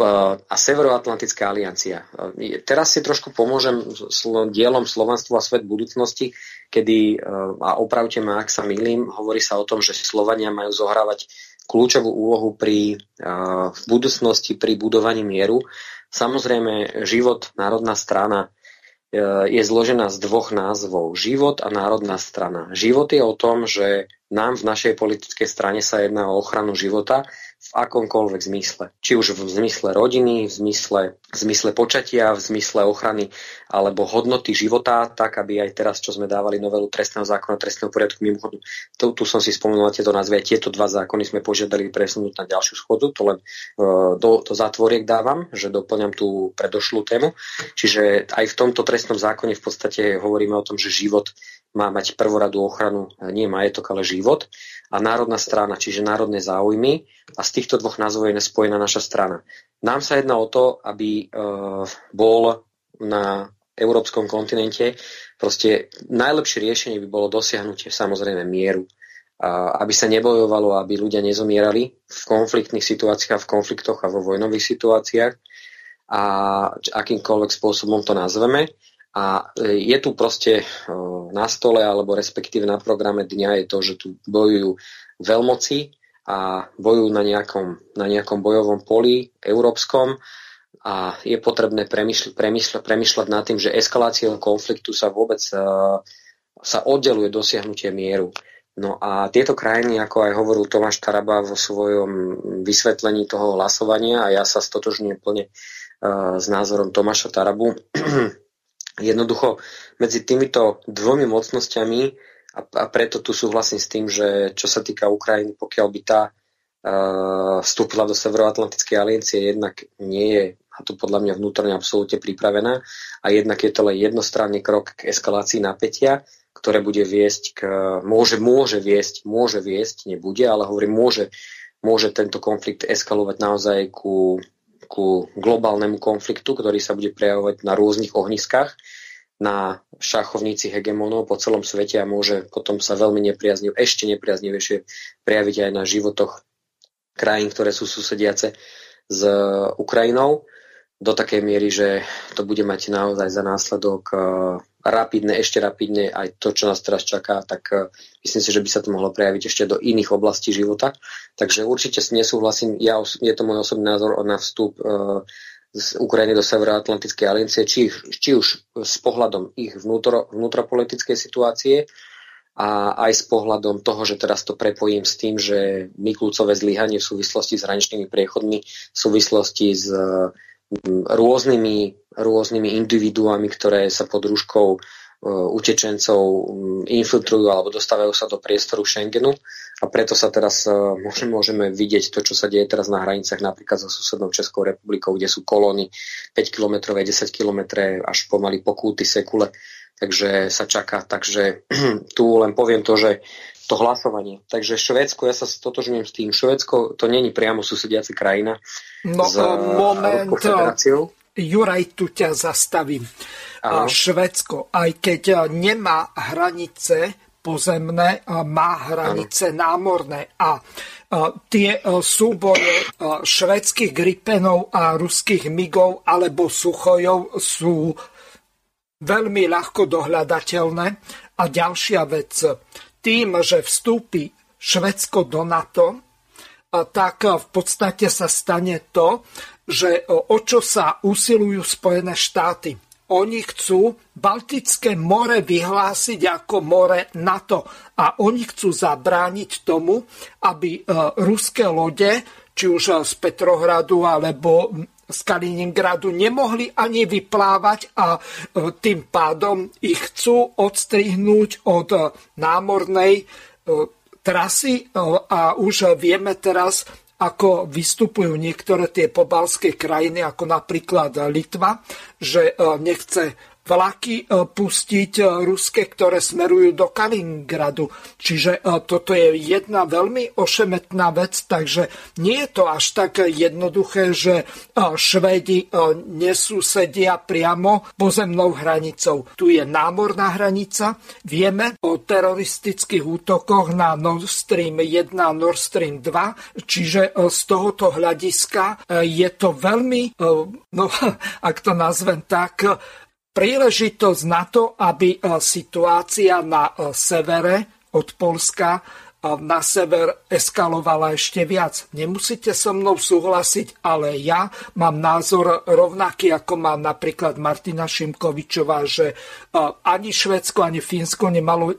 a Severoatlantická aliancia. Teraz si trošku pomôžem dielom Slovanstvo a svet budúcnosti, kedy, a opravte ma, ak sa mýlim, hovorí sa o tom, že Slovania majú zohrávať kľúčovú úlohu v budúcnosti pri budovaní mieru. Samozrejme, Život, Národná strana je zložená z dvoch názvov. Život a Národná strana. Život je o tom, že nám v našej politickej strane sa jedná o ochranu života v akomkoľvek zmysle. Či už v zmysle rodiny, v zmysle počatia, v zmysle ochrany alebo hodnoty života, tak aby aj teraz, čo sme dávali novelu trestného zákona, trestného poriadku, mimochodom, tu som si spomenul tieto názvy, tieto dva zákony sme požiadali presunúť na ďalšiu schôdzu, to len do zátvoriek dávam, že doplňam tú predošlú tému. Čiže aj v tomto trestnom zákone v podstate hovoríme o tom, že život má mať prvoradú ochranu, nie majetok, ale život. A Národná strana, čiže národné záujmy. A z týchto dvoch názvov je nespojená naša strana. Nám sa jedná o to, aby bol na európskom kontinente proste najlepšie riešenie by bolo dosiahnutie samozrejme mieru. Aby sa nebojovalo, aby ľudia nezomierali v konfliktných situáciách, v konfliktoch a vo vojnových situáciách. A akýmkoľvek spôsobom to nazveme. A je tu proste na stole, alebo respektíve na programe dňa je to, že tu bojujú veľmoci a bojujú na nejakom bojovom poli európskom a je potrebné premýšľať nad tým, že eskaláciou konfliktu sa vôbec sa oddeluje dosiahnutie mieru. No a tieto krajiny, ako aj hovoril Tomáš Taraba vo svojom vysvetlení toho hlasovania, a ja sa stotožňujem plne s názorom Tomáša Tarabu, jednoducho medzi týmito dvomi mocnosťami a preto tu súhlasím s tým, že čo sa týka Ukrajiny, pokiaľ by tá vstúpila do Severoatlantickej aliancie, jednak nie je, a to podľa mňa vnútorne absolútne pripravená a jednak je to len jednostranný krok k eskalácii napätia, ktoré bude viesť môže viesť, nebude, ale hovorím môže tento konflikt eskalovať naozaj ku globálnemu konfliktu, ktorý sa bude prejavovať na rôznych ohniskách, na šachovníci hegemonov po celom svete a môže potom sa veľmi nepriaznivo, ešte nepriaznivejšie prejaviť aj na životoch krajín, ktoré sú susediace s Ukrajinou, do takej miery, že to bude mať naozaj za následok rapidne aj to, čo nás teraz čaká, tak myslím si, že by sa to mohlo prejaviť ešte do iných oblastí života. Takže určite nesúhlasím, je to môj osobný názor na vstup z Ukrajiny do Severoatlantickej aliancie, či už s pohľadom ich vnútropolitickej situácie a aj s pohľadom toho, že teraz to prepojím s tým, že Mikulcové zlyhanie v súvislosti s hraničnými priechodmi, v súvislosti s rôznymi individuami, ktoré sa pod rúškou utečencov infiltrujú alebo dostávajú sa do priestoru Schengenu, a preto sa teraz môžeme vidieť to, čo sa deje teraz na hranicách napríklad so susednou Českou republikou, kde sú kolóny 5-kilometrové, 10-kilometrové, až pomaly pokúty, sekule, takže sa čaká. Takže tu len poviem to, že to hlasovanie. Takže Švédsko, ja sa stotožňujem s tým, Švédsko to není priamo susediaca krajina s Ruskou federáciou. Juraj, tu ťa zastavím. Aho. Švédsko, aj keď nemá hranice pozemné, má hranice námorné. A tie súboje švédskych Gripenov a ruských Migov alebo Suchojov sú veľmi ľahko dohľadateľné. A ďalšia vec, tým, že vstúpi Švédsko do NATO, tak v podstate sa stane to, že o čo sa usilujú Spojené štáty. Oni chcú Baltické more vyhlásiť ako more NATO a oni chcú zabrániť tomu, aby ruské lode, či už z Petrohradu alebo z Kaliningradu, nemohli ani vyplávať a tým pádom ich chcú odstrihnúť od námornej trasy a už vieme teraz, ako vystupujú niektoré tie pobalské krajiny, ako napríklad Litva, že nechce vlaky pustiť ruské, ktoré smerujú do Kaliningradu. Čiže toto je jedna veľmi ošemetná vec, takže nie je to až tak jednoduché, že Švédi nesúsedia priamo pozemnou hranicou. Tu je námorná hranica. Vieme o teroristických útokoch na Nord Stream 1 a Nord Stream 2, čiže z tohoto hľadiska je to veľmi, ak to nazvem tak, príležitosť na to, aby situácia na severe od Poľska na sever eskalovala ešte viac. Nemusíte so mnou súhlasiť, ale ja mám názor rovnaký, ako má napríklad Martina Šimkovičová, že ani Švédsko, ani Fínsko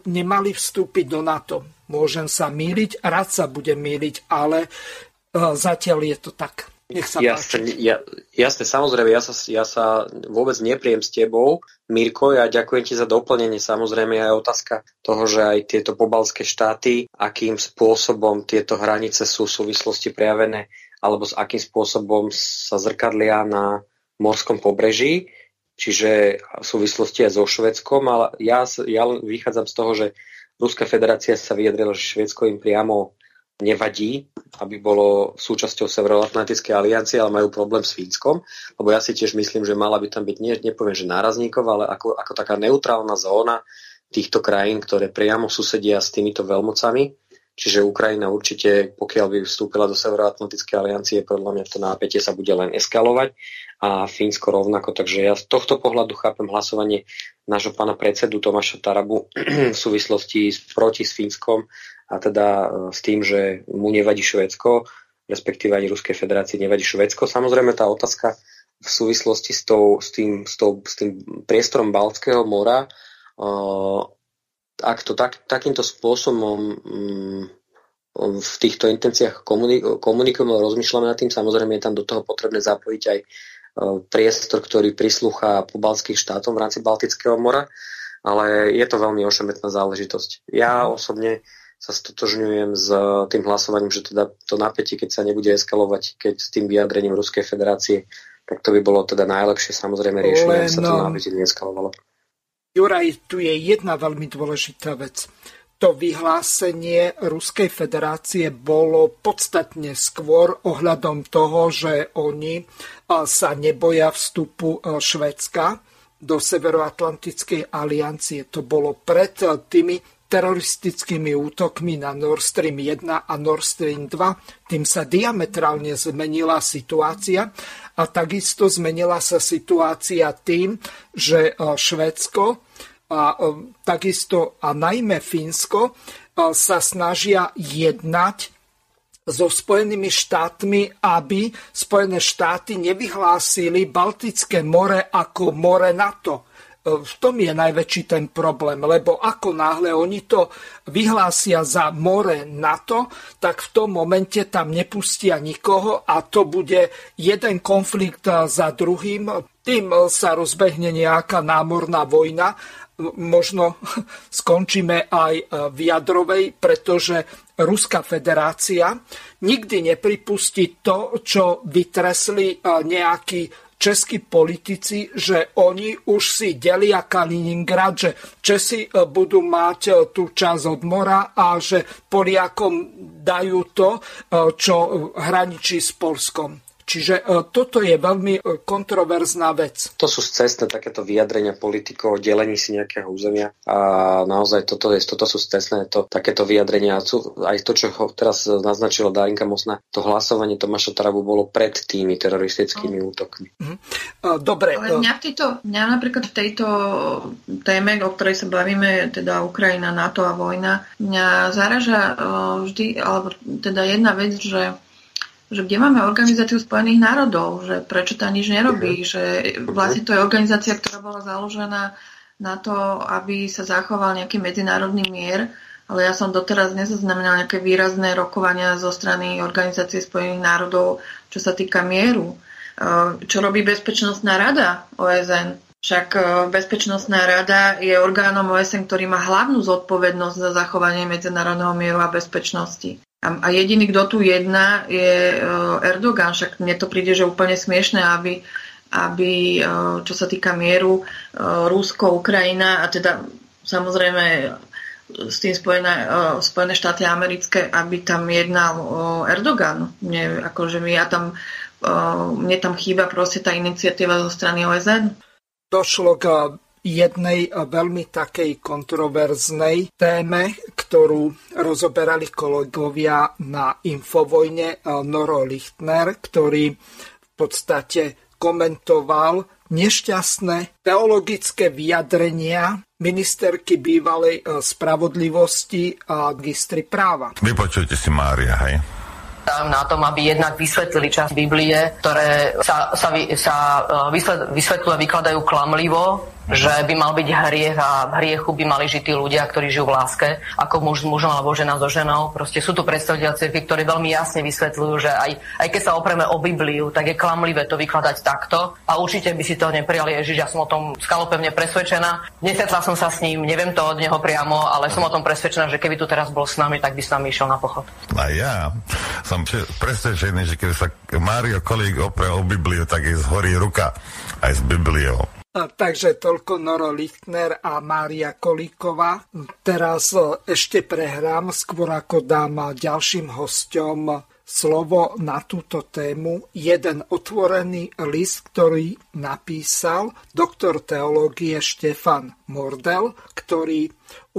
nemali vstúpiť do NATO. Môžem sa mýliť, rád sa budem mýliť, ale zatiaľ je to tak. Jasne, samozrejme, ja sa vôbec nepriem s tebou, Mirko, ja ďakujem ti za doplnenie. Samozrejme aj otázka toho, že aj tieto pobaltské štáty, akým spôsobom tieto hranice sú v súvislosti prejavené, alebo s akým spôsobom sa zrkadlia na morskom pobreží, čiže v súvislosti aj so Švédskom, ale ja vychádzam z toho, že Ruská federácia sa vyjadrila, že Švédsko im priamo nevadí, aby bolo súčasťou Severoatlantickej aliancie, ale majú problém s Fínskom, lebo ja si tiež myslím, že mala by tam byť, nepoviem, že nárazníkov, ale ako taká neutrálna zóna týchto krajín, ktoré priamo susedia s týmito veľmocami. Čiže Ukrajina určite, pokiaľ by vstúpila do Severoatlantickej aliancie, podľa mňa to nápätie sa bude len eskalovať a Fínsko rovnako. Takže ja z tohto pohľadu chápem hlasovanie nášho pána predsedu Tomáša Tarabu v súvislosti proti s Fínskom a teda s tým, že mu nevadí Švédsko, respektíve ani Ruskej federácii nevadí Švédsko. Samozrejme tá otázka v súvislosti s tým priestorom Baltského mora, ak to takýmto spôsobom v týchto intenciách komunikujeme, rozmýšľame nad tým, samozrejme je tam do toho potrebné zapojiť aj priestor, ktorý prislúcha pobaltských štátom v rámci Baltického mora, ale je to veľmi ošemetná záležitosť. Ja osobne sa stotožňujem s tým hlasovaním, že teda to napätie, keď sa nebude eskalovať, keď s tým vyjadrením Ruskej federácie, tak to by bolo teda najlepšie samozrejme riešenie, aby sa to napätie neeskalovalo. Juraj, tu je jedna veľmi dôležitá vec. To vyhlásenie Ruskej federácie bolo podstatne skôr ohľadom toho, že oni sa neboja vstupu Švédska do Severoatlantickej aliancie. To bolo pred tými teroristickými útokmi na Nord Stream 1 a Nord Stream 2. Tým sa diametrálne zmenila situácia a takisto zmenila sa situácia tým, že Švédsko a takisto a najmä Fínsko sa snažia jednať so Spojenými štátmi, aby Spojené štáty nevyhlásili Baltické more ako more NATO. V tom je najväčší ten problém, lebo ako náhle oni to vyhlásia za more NATO, tak v tom momente tam nepustia nikoho a to bude jeden konflikt za druhým. Tým sa rozbehne nejaká námorná vojna. Možno skončíme aj v jadrovej, pretože Ruská federácia nikdy nepripustí to, čo vytresli nejakí českí politici, že oni už si delia Kaliningrad, že Česi budú mať tú časť od mora a že Poliakom dajú to, čo hraničí s Polskom. Čiže toto je veľmi kontroverzná vec. To sú cestné takéto vyjadrenia politikov o delení si nejakého územia a naozaj toto sú cestné takéto vyjadrenia. Aj to, čo teraz naznačila Darinka Mosná, to hlasovanie Tomáša Tarabu bolo pred tými teroristickými útokmi. Dobre. Ale mňa napríklad v tejto téme, o ktorej sa bavíme, teda Ukrajina, NATO a vojna, mňa zaraža vždy, alebo teda jedna vec, že kde máme Organizáciu spojených národov, že prečo tá nič nerobí, že vlastne to je organizácia, ktorá bola založená na to, aby sa zachoval nejaký medzinárodný mier, ale ja som doteraz nezaznamenal nejaké výrazné rokovania zo strany Organizácie spojených národov, čo sa týka mieru. Čo robí Bezpečnostná rada OSN? Však Bezpečnostná rada je orgánom OSN, ktorý má hlavnú zodpovednosť za zachovanie medzinárodného mieru a bezpečnosti. A jediný, kto tu jedná, je Erdogan. Však mne to príde, že úplne smiešné, aby čo sa týka mieru, Rusko, Ukrajina a teda samozrejme s tým Spojené štáty americké, aby tam jednal Erdogan. Mne tam chýba proste tá iniciatíva zo strany OSN. Došlo k jednej veľmi takej kontroverznej téme, ktorú rozoberali kolegovia na Infovojne, Noro Lichtner, ktorý v podstate komentoval nešťastné teologické vyjadrenia ministerky bývalej spravodlivosti a magistry práva. Vypočujte si Mária, hej? Tam na tom, aby jednak vysvetlili časť Biblie, ktoré sa vykladajú klamlivo, že by mal byť hriech a v hriechu by mali žiť tí ľudia, ktorí žijú v láske, ako muž s mužom alebo žena so ženou. Proste sú tu predstavitelia cirkvi, ktorí veľmi jasne vysvetľujú, že aj keď sa opreme o Bibliu, tak je klamlivé to vykladať takto a určite by si to neprijal Ježiš. Ja som o tom skalopevne presvedčená. Nestretla som sa s ním, neviem to od neho priamo, ale som o tom presvedčená, že keby tu teraz bol s nami, tak by s nami išiel na pochod. A ja som presvedčený, že keď sa Mário Kolík opre o Bibliu, tak jej zhorí ruka aj s Bibliou. Takže toľko Noro Lichtner a Mária Kolíková. Teraz ešte prehrám, skôr ako dám ďalším hosťom slovo na túto tému. Jeden otvorený list, ktorý napísal doktor teológie Štefan Mordel, ktorý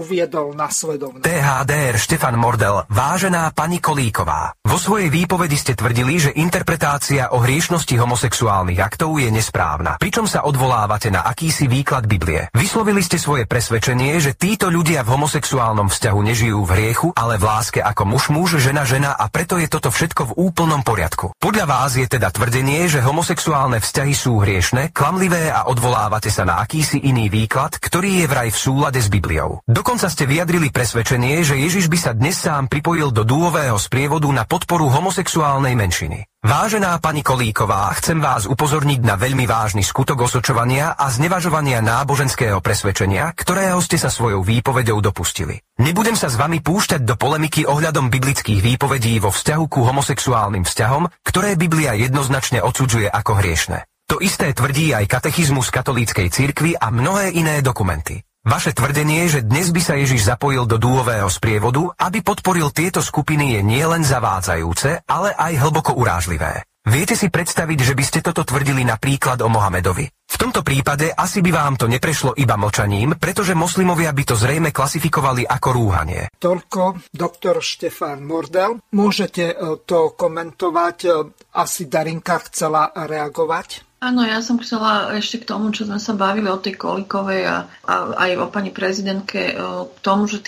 uviedol nasledovne. THDR Štefan Mordel, vážená pani Kolíková. Vo svojej výpovedi ste tvrdili, že interpretácia o hriešnosti homosexuálnych aktov je nesprávna, pričom sa odvolávate na akýsi výklad Biblie. Vyslovili ste svoje presvedčenie, že títo ľudia v homosexuálnom vzťahu nežijú v hriechu, ale v láske ako muž, žena a preto je toto všetko v úplnom poriadku. Podľa vás je teda tvrdenie, že homosexuálne vzťahy sú hriešne, klamlivé a odvolávate sa na akýsi iný výklad, ktorý je vraj v súlade s Bibliou. Dokonca ste vyjadrili presvedčenie, že Ježiš by sa dnes sám pripojil do dúhového sprievodu na podporu homosexuálnej menšiny. Vážená pani Kolíková, chcem vás upozorniť na veľmi vážny skutok osočovania a znevažovania náboženského presvedčenia, ktorého ste sa svojou výpovedou dopustili. Nebudem sa s vami púšťať do polemiky ohľadom biblických výpovedí vo vzťahu ku homosexuálnym vzťahom, ktoré Biblia jednoznačne odsudzuje ako hriešne. To isté tvrdí aj katechizmus katolíckej cirkvi a mnohé iné dokumenty. Vaše tvrdenie, že dnes by sa Ježiš zapojil do dúhového sprievodu, aby podporil tieto skupiny, je nielen zavádzajúce, ale aj hlboko urážlivé. Viete si predstaviť, že by ste toto tvrdili napríklad o Mohamedovi? V V tomto prípade asi by vám to neprešlo iba močaním, pretože moslimovia by to zrejme klasifikovali ako rúhanie. Toľko doktor Štefan Mordel. Môžete to komentovať, asi Darinka chcela reagovať? Áno, ja som chcela ešte k tomu, čo sme sa bavili o tej Kolíkovej a aj o pani prezidentke, k tomu, že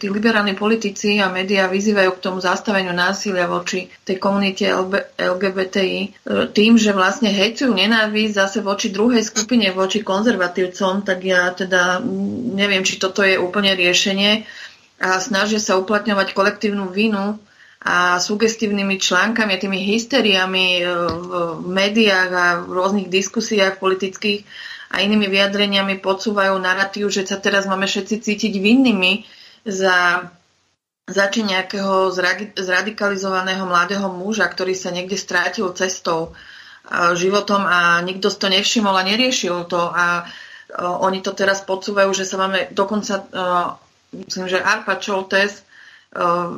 tí liberálni politici a médiá vyzývajú k tomu zastaveniu násilia voči tej komunite LGBTI tým, že vlastne hejcujú nenávisť zase voči druhej skupine, voči konzervatívcom, tak ja teda neviem, či toto je úplne riešenie a snažia sa uplatňovať kolektívnu vinu a sugestívnymi článkami a tými hysteriami v médiách a v rôznych diskusiách politických a inými vyjadreniami podsúvajú narratív, že sa teraz máme všetci cítiť vinnými za začiatie nejakého zradikalizovaného mladého muža, ktorý sa niekde strátil cestou, životom a nikto to nevšimol a neriešil to a oni to teraz podsúvajú, že sa máme dokonca, myslím, že Arpačov test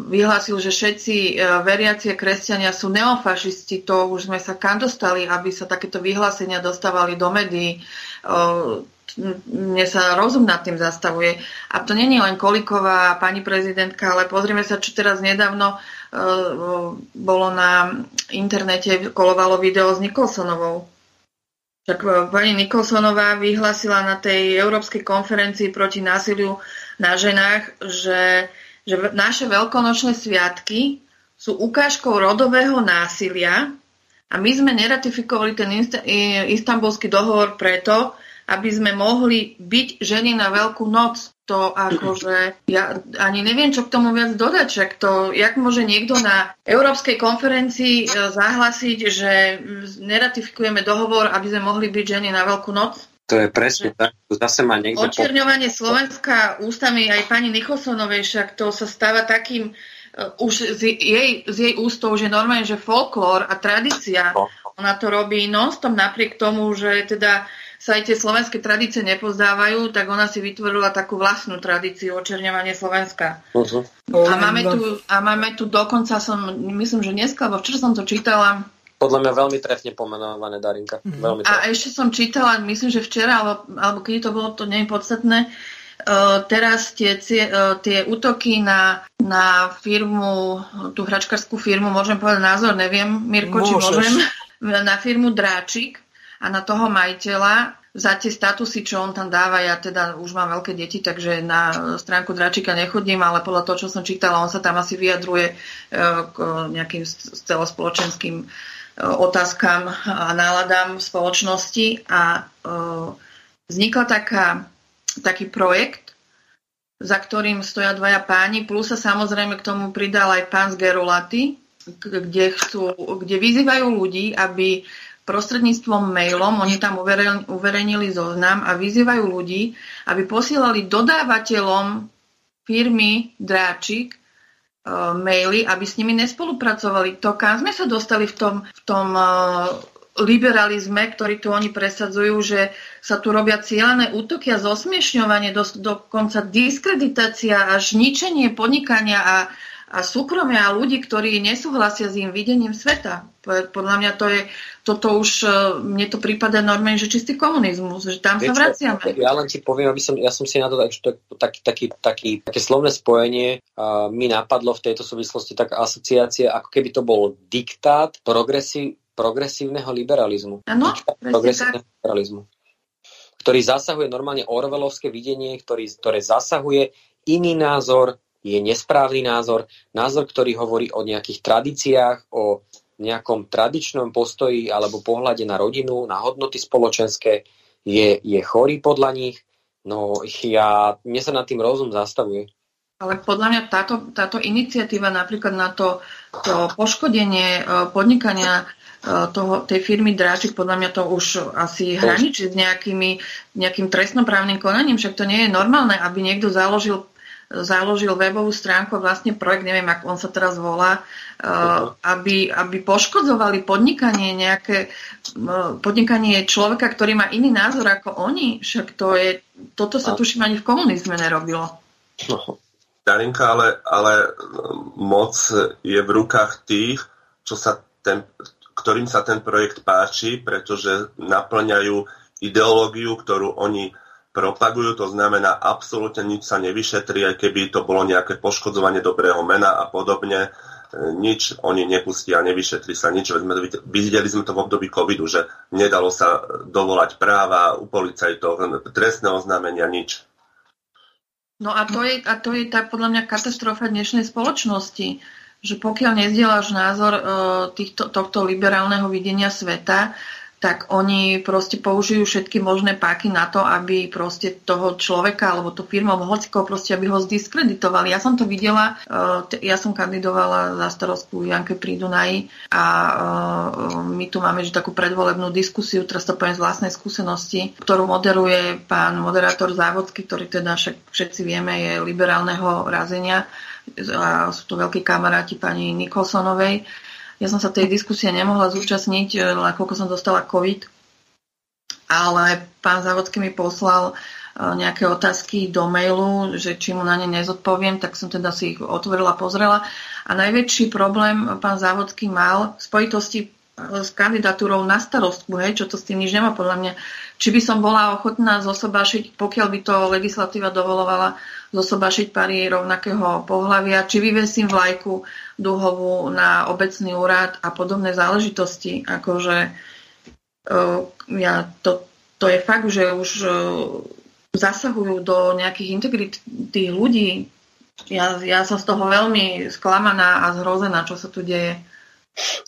vyhlásil, že všetci veriaci kresťania sú neofašisti. To už sme sa kam dostali, aby sa takéto vyhlásenia dostávali do médií. Mne sa rozum nad tým zastavuje. A to nie je len Kolíková pani prezidentka, ale pozrieme sa, čo teraz nedávno bolo na internete, kolovalo video s Nicholsonovou. Tak pani Nicholsonová vyhlásila na tej Európskej konferencii proti násiliu na ženách, že naše veľkonočné sviatky sú ukážkou rodového násilia a my sme neratifikovali ten istanbulský dohovor preto, aby sme mohli byť ženy na Veľkú noc. To akože, ja ani neviem, čo k tomu viac dodať, to, jak môže niekto na Európskej konferencii zahlásiť, že neratifikujeme dohovor, aby sme mohli byť ženy na Veľkú noc. To je presne tak. Zase má niekto... Očierňovanie Slovenska ústami aj pani Nicholsonovej, však to sa stáva takým, už z jej ústov, že normálne, že folklór a tradícia. Ona to robí non-stop napriek tomu, že teda sa aj tie slovenské tradície nepozdávajú, tak ona si vytvorila takú vlastnú tradíciu očierňovanie Slovenska. Uh-huh. A máme tu dokonca, myslím, že dneska, alebo včera som to čítala, podľa mňa veľmi trefne pomenované, Darinka. Veľmi trefne. A ešte som čítala, myslím, že včera, alebo keď to bolo, to nie je podstatné, teraz tie útoky na firmu, tú hračkarskú firmu, môžem povedať názor, neviem, Mirko, či môžem, na firmu Dráčik a na toho majiteľa, za tie statusy, čo on tam dáva, ja teda už mám veľké deti, takže na stránku Dráčika nechodím, ale podľa toho, čo som čítala, on sa tam asi vyjadruje k nejakým celospoločenským otázkam a náladám spoločnosti a vznikla taký projekt, za ktorým stoja dvaja páni, plus sa samozrejme k tomu pridal aj pán z Gerulaty, kde vyzývajú ľudí, aby prostredníctvom mailom, oni tam uverejnili zoznam a vyzývajú ľudí, aby posielali dodávateľom firmy Dráčik maily, aby s nimi nespolupracovali. To, kam sme sa dostali v tom liberalizme, ktorý tu oni presadzujú, že sa tu robia cieľané útoky a zosmiešňovanie, dokonca diskreditácia až ničenie podnikania a súkromia a ľudí, ktorí nesúhlasia s ich videním sveta. Podľa mňa mne to prípada normálne, že čistý komunizmus, že tam sa vraciame. Ja len ti poviem, ja som si na to také slovné spojenie mi napadlo v tejto súvislosti, taká asociácia, ako keby to bol diktát progresívneho liberalizmu. Áno, progresívneho liberalizmu, ktorý zasahuje normálne orwellovské videnie, ktoré zasahuje iný názor, je nesprávny názor, ktorý hovorí o nejakých tradíciách, o nejakom tradičnom postoji alebo pohľade na rodinu, na hodnoty spoločenské, je chorý podľa nich. No mne sa nad tým rozum zastavuje. Ale podľa mňa táto iniciatíva napríklad na to poškodenie podnikania tej firmy Dráčik, podľa mňa to už asi hraničí s nejakým trestnoprávnym konaním, však to nie je normálne, aby niekto založil webovú stránku, vlastne projekt, neviem, ako on sa teraz volá, aby poškodzovali podnikanie človeka, ktorý má iný názor ako oni. Však toto sa tuším ani v komunizme nerobilo. Darinka, ale moc je v rukách tých, ktorým sa ten projekt páči, pretože naplňajú ideológiu, ktorú oni propagujú, to znamená, absolútne nič sa nevyšetrí, aj keby to bolo nejaké poškodzovanie dobrého mena a podobne. Nič oni nepustia, nevyšetrí sa nič. Videli sme to v období covidu, že nedalo sa dovolať práva u policajtov, trestné oznámenia, nič. No a to je tá podľa mňa katastrofa dnešnej spoločnosti, že pokiaľ nezdieľaš názor tohto liberálneho videnia sveta, tak oni proste použijú všetky možné páky na to, aby proste toho človeka alebo tú firmu hocikoho proste, aby ho zdiskreditovali. Ja som to videla, ja som kandidovala za starostku Janke pri Dunaji a my tu máme takú predvolebnú diskusiu, teraz to poviem z vlastnej skúsenosti, ktorú moderuje pán moderátor Závodský, ktorý teda všetci vieme je liberálneho razenia a sú to veľkí kamaráti pani Nicholsonovej. Ja som sa tej diskusie nemohla zúčastniť, nakoľko som dostala COVID, ale pán Závodský mi poslal nejaké otázky do mailu, že či mu na ne nezodpoviem, tak som teda si ich otvorila, pozrela. A najväčší problém pán Závodský mal v spojitosti s kandidatúrou na starostku, hej, čo to s tým nič nemá podľa mňa, či by som bola ochotná zosobášiť, pokiaľ by to legislatíva dovolovala, zosobášiť pary rovnakého pohlavia, či vyvesím vlajku duhovú na obecný úrad a podobné záležitosti. Akože to je fakt, že už zasahujú do nejakých integrit tých ľudí. Ja som z toho veľmi sklamaná a zhrozená, čo sa tu deje.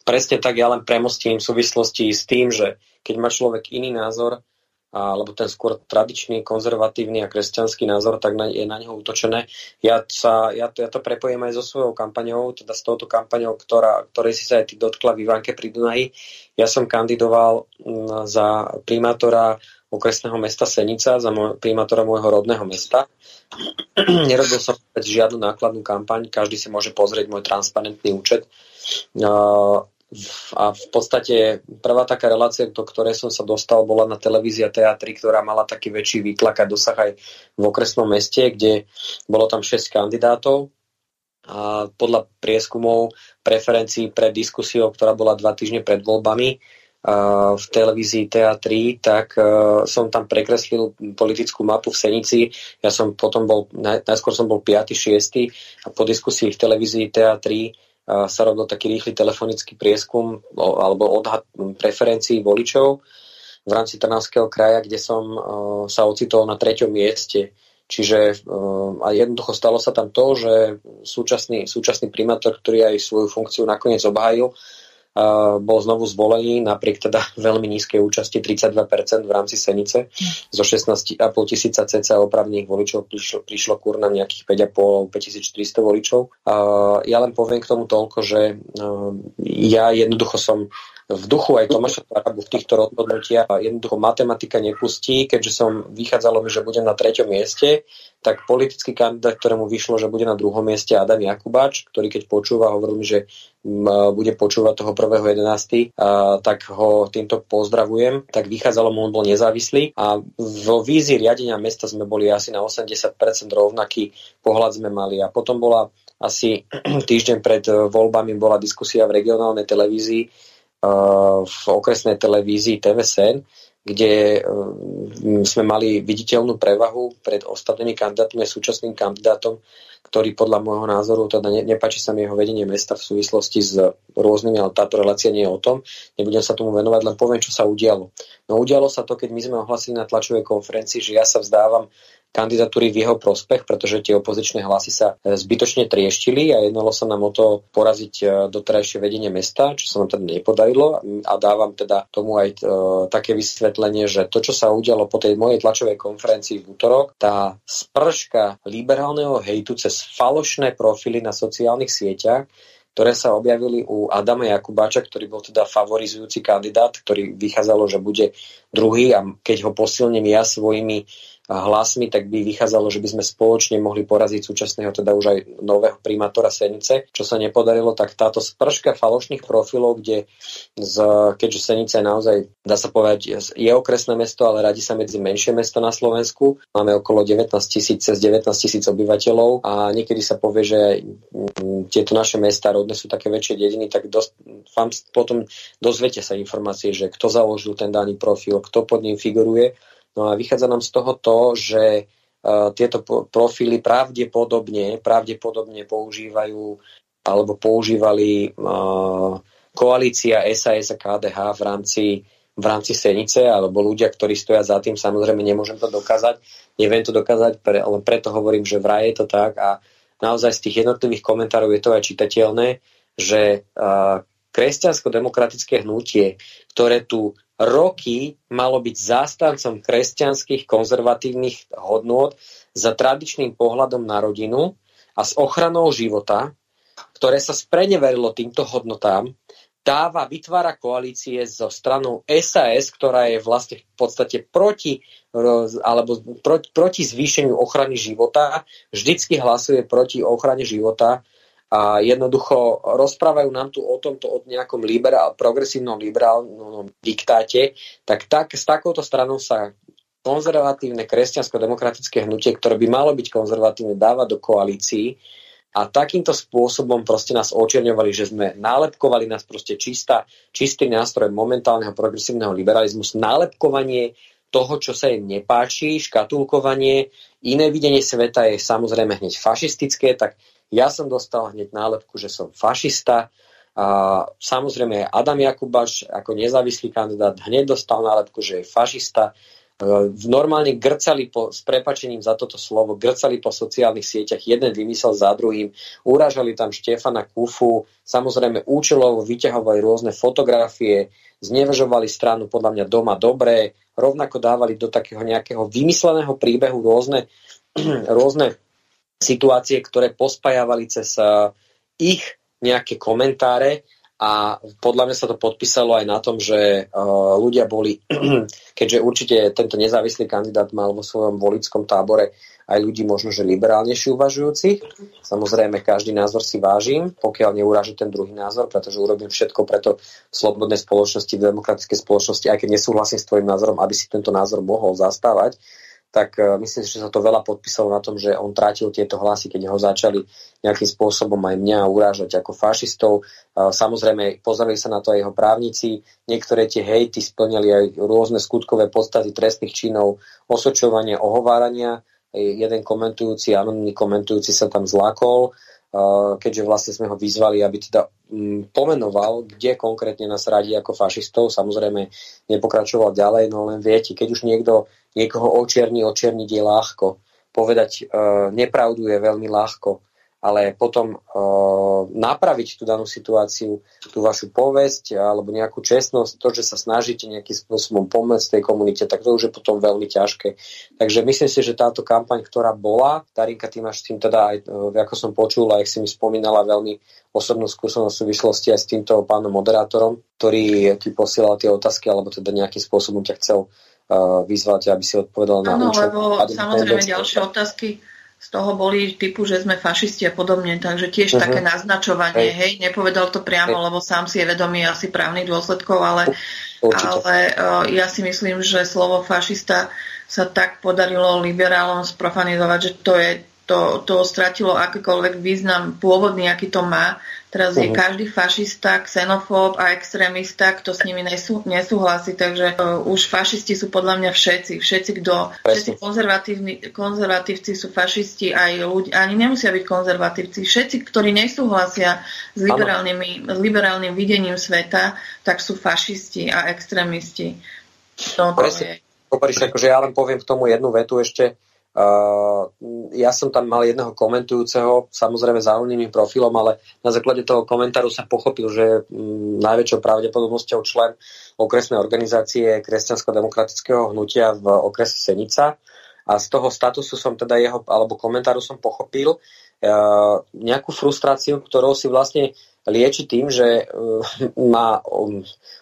Presne tak, ja len premostím v súvislosti s tým, že keď má človek iný názor, alebo ten skôr tradičný, konzervatívny a kresťanský názor, tak je na neho útočené. Ja to prepojím aj so svojou kampaňou, teda s touto kampaňou, ktorej si sa aj ty dotkla v Ivánke pri Dunaji. Ja som kandidoval za primátora okresného mesta Senica, za primátora môjho rodného mesta. Nerobil som žiadnu nákladnú kampaň, každý si môže pozrieť môj transparentný účet. A v podstate prvá taká relácia, do ktorej som sa dostal, bola na televízii Teatri, ktorá mala taký väčší výtlak a dosah aj v okresnom meste, kde bolo tam 6 kandidátov a podľa prieskumov preferencií pre diskusiu, ktorá bola 2 týždne pred voľbami v televízii Teatri, tak som tam prekreslil politickú mapu v Senici. Ja som potom najskôr som bol 5., 6. a po diskusii v televízii Teatri sa robil taký rýchly telefonický prieskum alebo odhad preferencií voličov v rámci Trnavského kraja, kde som sa ocitol na 3. mieste. Čiže a jednoducho stalo sa tam to, že súčasný primátor, ktorý aj svoju funkciu nakoniec obhájil, bol znovu zvolený napriek teda veľmi nízkej účasti 32% v rámci Senice. Zo 16,5 tisíca cca oprávnených voličov prišlo k urnám nejakých 5,400 voličov. Ja len poviem k tomu toľko, že ja jednoducho som v duchu aj Tomáša Tarabu v týchto rozhodnutiach jednoducho matematika nepustí, keďže som vychádzalo, že budem na 3. mieste, tak politický kandidát, ktorému vyšlo, že bude na 2. mieste, Adam Jakubáč, ktorý keď počúva, hovoril mi, že bude počúvať toho 1.11., tak ho týmto pozdravujem. Tak vychádzalo mu, on bol nezávislý a vo vízii riadenia mesta sme boli asi na 80% rovnaký pohľad sme mali a potom bola asi týždeň pred voľbami bola diskusia v regionálnej televízii, v okresnej televízii TVSN, kde sme mali viditeľnú prevahu pred ostatnými kandidátmi a súčasným kandidátom, ktorý podľa môjho názoru, teda nepáči sa mi jeho vedenie mesta v súvislosti s rôznymi, ale táto relácia nie je o tom. Nebudem sa tomu venovať, len poviem, čo sa udialo. No udialo sa to, keď my sme ohlasili na tlačovej konferencii, že ja sa vzdávam kandidatúry v jeho prospech, pretože tie opozičné hlasy sa zbytočne trieštili a jednalo sa nám o to poraziť doterajšie vedenie mesta, čo sa nám teda nepodarilo a dávam teda tomu aj také vysvetlenie, že to, čo sa udialo po tej mojej tlačovej konferencii v útorok, tá sprška liberálneho hejtu cez falošné profily na sociálnych sieťach, ktoré sa objavili u Adama Jakubáča, ktorý bol teda favorizujúci kandidát, ktorý vychádzalo, že bude druhý a keď ho posilním ja svojimi hlasmi, tak by vychádzalo, že by sme spoločne mohli poraziť súčasného, teda už aj nového primátora Senice, čo sa nepodarilo, tak táto sprška falošných profilov, kde keďže Senica je naozaj, dá sa povedať, je okresné mesto, ale radi sa medzi menšie mesto na Slovensku. Máme okolo 19 tisíc obyvateľov a niekedy sa povie, že tieto naše mesta rodné sú také väčšie dediny, tak potom dozviete sa informácie, že kto založil ten daný profil, kto pod ním figuruje. No a vychádza nám z toho to, že tieto profily pravdepodobne používajú alebo používali koalícia SAS a KDH v rámci Senice, alebo ľudia, ktorí stoja za tým. Samozrejme nemôžem to dokázať, neviem to dokázať, ale preto hovorím, že vraj je to tak a naozaj z tých jednotlivých komentárov je to aj čitateľné, že kresťansko-demokratické hnutie, ktoré tu roky malo byť zástancom kresťanských konzervatívnych hodnôt za tradičným pohľadom na rodinu a s ochranou života, ktoré sa spreneverilo týmto hodnotám, vytvára koalície so stranou SAS, ktorá je vlastne v podstate proti zvýšeniu ochrany života, vždycky hlasuje proti ochrane života a jednoducho rozprávajú nám tu o tomto od nejakom progresívnom liberálnom diktáte, tak s takouto stranou sa konzervatívne kresťansko-demokratické hnutie, ktoré by malo byť konzervatívne, dáva do koalícií. A takýmto spôsobom proste nás očierňovali, že sme nálepkovali nás proste čistý nástroj momentálneho progresívneho liberalizmu, nálepkovanie toho, čo sa im nepáči, škatulkovanie, iné videnie sveta je samozrejme hneď fašistické, tak ja som dostal hneď nálepku, že som fašista. A samozrejme aj Adam Jakubáč ako nezávislý kandidát hneď dostal nálepku, že je fašista. Normálne grcali s prepačením za toto slovo, grcali po sociálnych sieťach, jeden vymysel za druhým, urážali tam Štefana Kufu, samozrejme účelovo vyťahovali rôzne fotografie, znevažovali stranu podľa mňa doma dobre, rovnako dávali do takého nejakého vymysleného príbehu rôzne situácie, ktoré pospájavali cez ich nejaké komentáre. A podľa mňa sa to podpísalo aj na tom, že ľudia boli, keďže určite tento nezávislý kandidát mal vo svojom voličskom tábore aj ľudí možno, že liberálnejšie uvažujúcich. Samozrejme, každý názor si vážim, pokiaľ neurážu ten druhý názor, pretože urobím všetko preto v slobodnej spoločnosti, v demokratickej spoločnosti, aj keď nesúhlasím s tvojim názorom, aby si tento názor mohol zastávať. Tak myslím, že sa to veľa podpísalo na tom, že on trátil tieto hlasy, keď ho začali nejakým spôsobom aj mňa urážať ako fašistov. Samozrejme, pozerali sa na to aj jeho právnici. Niektoré tie hejty splňali aj rôzne skutkové podstaty trestných činov, osočovania, ohovárania. Jeden komentujúci, anonymný komentujúci sa tam zlákol, keďže vlastne sme ho vyzvali, aby teda pomenoval, kde konkrétne nás radí ako fašistov. Samozrejme, nepokračoval ďalej, no len viete, keď už niekoho očierniť je ľahko. Povedať nepravdu je veľmi ľahko, ale potom napraviť tú danú situáciu, tú vašu povesť alebo nejakú čestnosť, to, že sa snažíte nejakým spôsobom pomôcť tej komunite, tak to už je potom veľmi ťažké. Takže myslím si, že táto kampaň, ktorá bola, Darinka, ty máš s tým teda aj, ako som počula, jak si mi spomínala, veľmi osobnú skúsenosť v súvislosti aj s týmto pánom moderátorom, ktorý ti posielal tie otázky alebo teda nejakým spôsobom ťa chcel vyzvať, aby si odpovedal na niečo. Áno, lebo samozrejme ďalšie otázky z toho boli typu, že sme fašisti a podobne, takže tiež také naznačovanie, hej, nepovedal to priamo, lebo sám si je vedomý asi právnych dôsledkov, ale ja si myslím, že slovo fašista sa tak podarilo liberálom sprofanizovať, že to stratilo akýkoľvek význam pôvodný, aký to má. Teraz je každý fašista, xenofób a extrémista, kto s nimi nesúhlasí, takže už fašisti sú podľa mňa všetci konzervatívci sú fašisti, aj ľudia, ani nemusia byť konzervatívci, všetci, ktorí nesúhlasia s liberálnym videním sveta, tak sú fašisti a extrémisti. No, presne, akože ja len poviem k tomu jednu vetu ešte. Ja som tam mal jedného komentujúceho, samozrejme za anonymným profilom, ale na základe toho komentáru sa pochopil, že najväčšou pravdepodobnosťou člen okresnej organizácie kresťansko-demokratického hnutia v okrese Senica, a z toho statusu som teda jeho, alebo komentáru som pochopil nejakú frustráciu, ktorou si vlastne lieči tým, že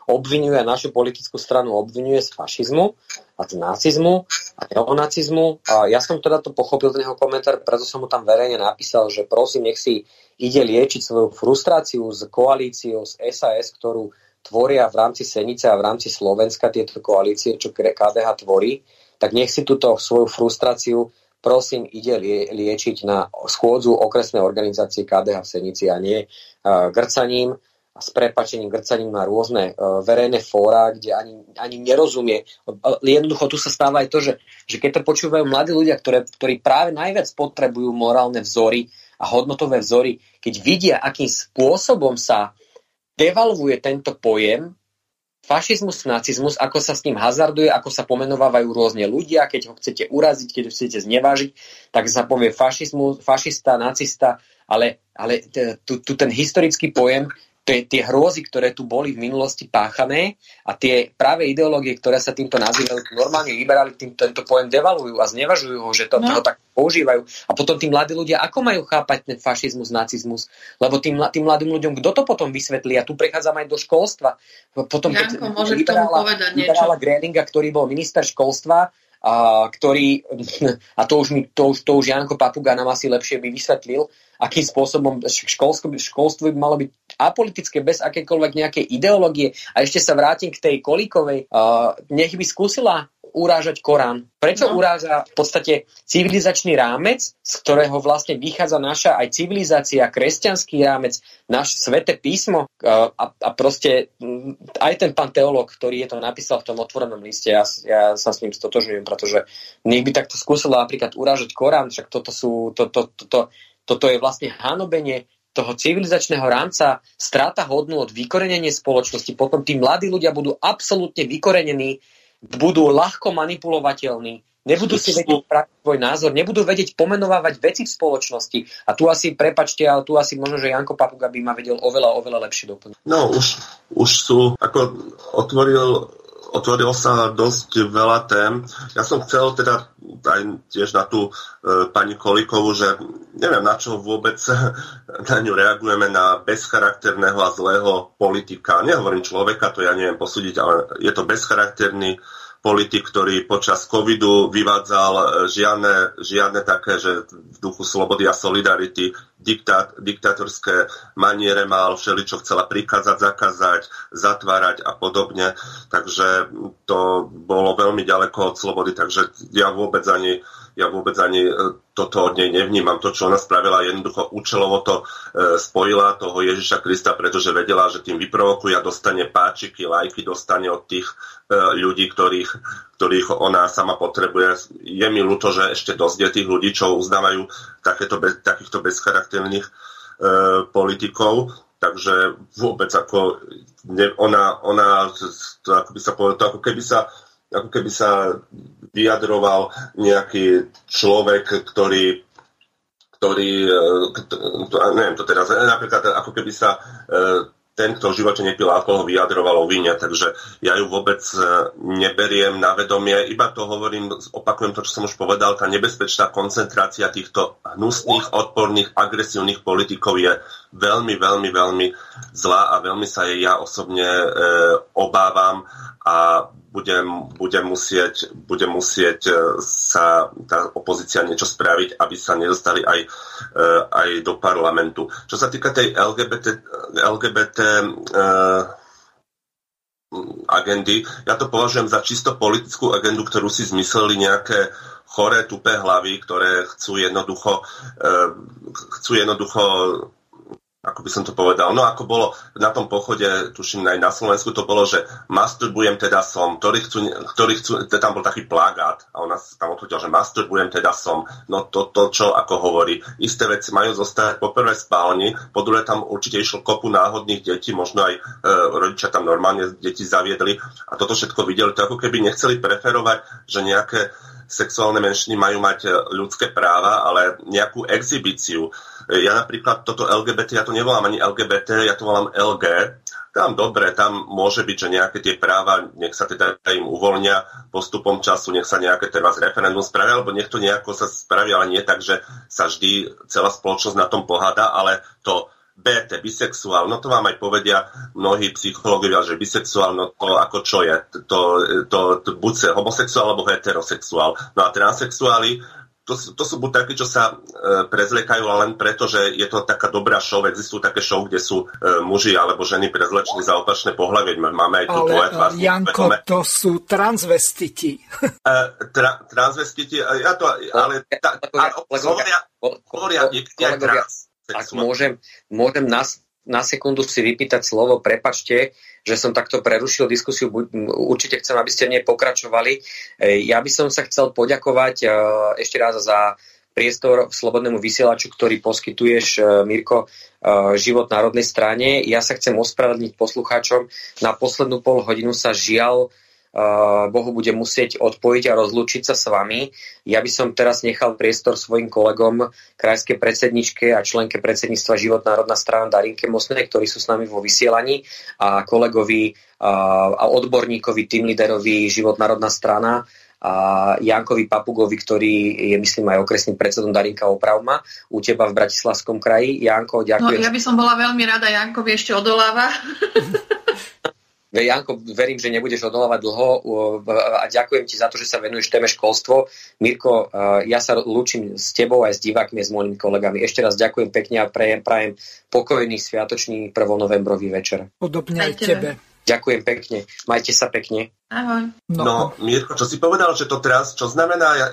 obvinuje našu politickú stranu, obvinuje z fašizmu a z nacizmu a neonacizmu. A ja som teda to pochopil ten jeho komentár, preto som mu tam verejne napísal, že prosím, nech si ide liečiť svoju frustráciu s koalíciou, s SAS, ktorú tvoria v rámci Senice a v rámci Slovenska tieto koalície, čo KDH tvorí, tak nech si túto svoju frustráciu prosím, ide liečiť na schôdzu okresnej organizácie KDH v Senici a nie grcaním a s prepačením grcaním na rôzne verejné fóra, kde ani nerozumie. Jednoducho tu sa stáva aj to, že keď to počúvajú mladí ľudia, ktorí práve najviac potrebujú morálne vzory a hodnotové vzory, keď vidia, akým spôsobom sa devalvuje tento pojem fašizmus, nacizmus, ako sa s ním hazarduje, ako sa pomenovávajú rôzne ľudia, keď ho chcete uraziť, keď ho chcete znevážiť, tak sa povie fašizmus, fašista, nacista, ale tu ten historický pojem, to je tie hrôzy, ktoré tu boli v minulosti páchané a tie práve ideológie, ktoré sa týmto nazývajú, normálne liberáli tento pojem devalujú a znevažujú ho, že ho tak používajú. A potom tí mladí ľudia, ako majú chápať ten fašizmus, nacizmus? Lebo tým mladým ľuďom, kto to potom vysvetlí? A tu prechádzam aj do školstva. Potom, Janko, môže k tomu povedať niečo? Liberála Gröhlinga, ktorý bol minister školstva, to už Jánko Papuga nám asi lepšie by vysvetlil, akým spôsobom školstvo by malo byť apolitické bez akékoľvek nejakej ideológie. A ešte sa vrátim k tej Kolíkovej, nech by skúsila urážať Korán. Prečo uráža v podstate civilizačný rámec, z ktorého vlastne vychádza naša aj civilizácia, kresťanský rámec, naše sväté písmo a proste aj ten pán teológ, ktorý je to napísal v tom otvorenom liste, ja sa s ním stotožňujem, pretože nech by takto skúsila napríklad urážať Korán, však toto je vlastne hanobenie toho civilizačného rámca, strata hodnú od vykorenenie spoločnosti. Potom tí mladí ľudia budú absolútne vykorenení, budú ľahko manipulovateľní, nebudú si vedieť svoj názor, nebudú vedieť pomenovávať veci v spoločnosti. A tu asi, prepačte, ale tu asi možno, že Janko Papuga by ma vedel oveľa lepšie doplniť. No, už sú, ako otvorilo sa dosť veľa tém. Ja som chcel teda aj tiež na tú pani Kolíkovú, že neviem, na čo vôbec na ňu reagujeme, na bezcharakterného a zlého politika. Nehovorím človeka, to ja neviem posúdiť, ale je to bezcharakterný politik, ktorý počas covidu vyvádzal žiadne také, že v duchu slobody a solidarity diktátorské maniere mal, všeličo chcela prikázať, zakázať, zatvárať a podobne. Takže to bolo veľmi ďaleko od slobody, takže ja vôbec ani toto od nej nevnímam. To, čo ona spravila, jednoducho účelovo to spojila toho Ježiša Krista, pretože vedela, že tým vyprovokuje a dostane páčiky, lajky, dostane od tých ľudí, ktorých ona sama potrebuje. Je mi ľúto, že ešte dosť je tých ľudí, čo uznávajú takýchto bezcharakterných politikov. Takže vôbec ako ona to, ako by sa povedal, ako keby sa vyjadroval nejaký človek, ktorý, neviem to teraz, napríklad ako keby sa ten, kto v živote nepil alkohol, vyjadroval o víne, takže ja ju vôbec neberiem na vedomie, iba to hovorím, opakujem to, čo som už povedal, tá nebezpečná koncentrácia týchto hnusných, odporných, agresívnych politikov je veľmi, veľmi, veľmi zlá a veľmi sa jej ja osobne obávam a bude musieť sa tá opozícia niečo spraviť, aby sa nedostali aj do parlamentu. Čo sa týka tej LGBT agendy, ja to považujem za čisto politickú agendu, ktorú si zmysleli nejaké choré, tupé hlavy, ktoré chcú jednoducho ako by som to povedal, no ako bolo na tom pochode, tuším aj na Slovensku to bolo, že masturbujem teda som, tam bol taký plagát a ona tam odpovedala, že masturbujem teda som, no to čo ako hovorí, isté veci majú zostať po prvé spálni, po druhé tam určite išlo kopu náhodných detí, možno aj rodičia tam normálne deti zaviedli a toto všetko videli, to ako keby nechceli preferovať, že nejaké sexuálne menšiny majú mať ľudské práva, ale nejakú exhibíciu. Ja napríklad toto LGBT, ja to nevolám ani LGBT, ja to volám LG. Tam dobre, tam môže byť, že nejaké tie práva, nech sa teda im uvoľnia postupom času, nech sa nejaké teraz referendum spraví, alebo nech to nejako sa spraví, ale nie tak, že sa vždy celá spoločnosť na tom pohada, ale to BT, bisexuál, no to vám aj povedia mnohí psychológovia, že bisexuál, no to ako čo je, to buď sa homosexuál alebo heterosexuál. No a transsexuáli, to sú buď takí, čo sa prezliekajú len preto, že je to taká dobrá show, existujú také show, kde sú muži alebo ženy prezlečení za opačné pohlavie, máme aj tu tvoje tvár. Janko, to sú transvestiti. Transvestiti, ja to, ale hovoria niekde aj trans. Ak môžem na sekundu si vypýtať slovo, prepačte, že som takto prerušil diskusiu, určite chcem, aby ste v nej pokračovali. Ja by som sa chcel poďakovať ešte raz za priestor slobodnému vysielaču, ktorý poskytuješ, Mirko, život národnej strane. Ja sa chcem ospravedlniť poslucháčom. Na poslednú pol hodinu sa žiaľ Bohu bude musieť odpojiť a rozlúčiť sa s vami. Ja by som teraz nechal priestor svojim kolegom, krajskej predsedničke a členke predsedníctva Život národná strana Darinke Mosnej, ktorí sú s nami vo vysielaní, a kolegovi a odborníkovi, tímliderovi Život národná strana a Jankovi Papugovi, ktorý je, myslím, aj okresným predsedom, Darinka, opravma, u teba v Bratislavskom kraji. Janko, ďakujem. No, ja by som bola veľmi rada, Jankovi ešte odoláva. Janko, verím, že nebudeš odolávať dlho, a ďakujem ti za to, že sa venuješ téme školstvo. Mirko, ja sa lúčim s tebou aj s divákmi, s mojimi kolegami. Ešte raz ďakujem pekne a prajem pokojný sviatočný 1. novembrový večer. Podobne aj tebe. Ďakujem pekne. Majte sa pekne. Ahoj. No, Mirko, čo si povedal, že to teraz, čo znamená,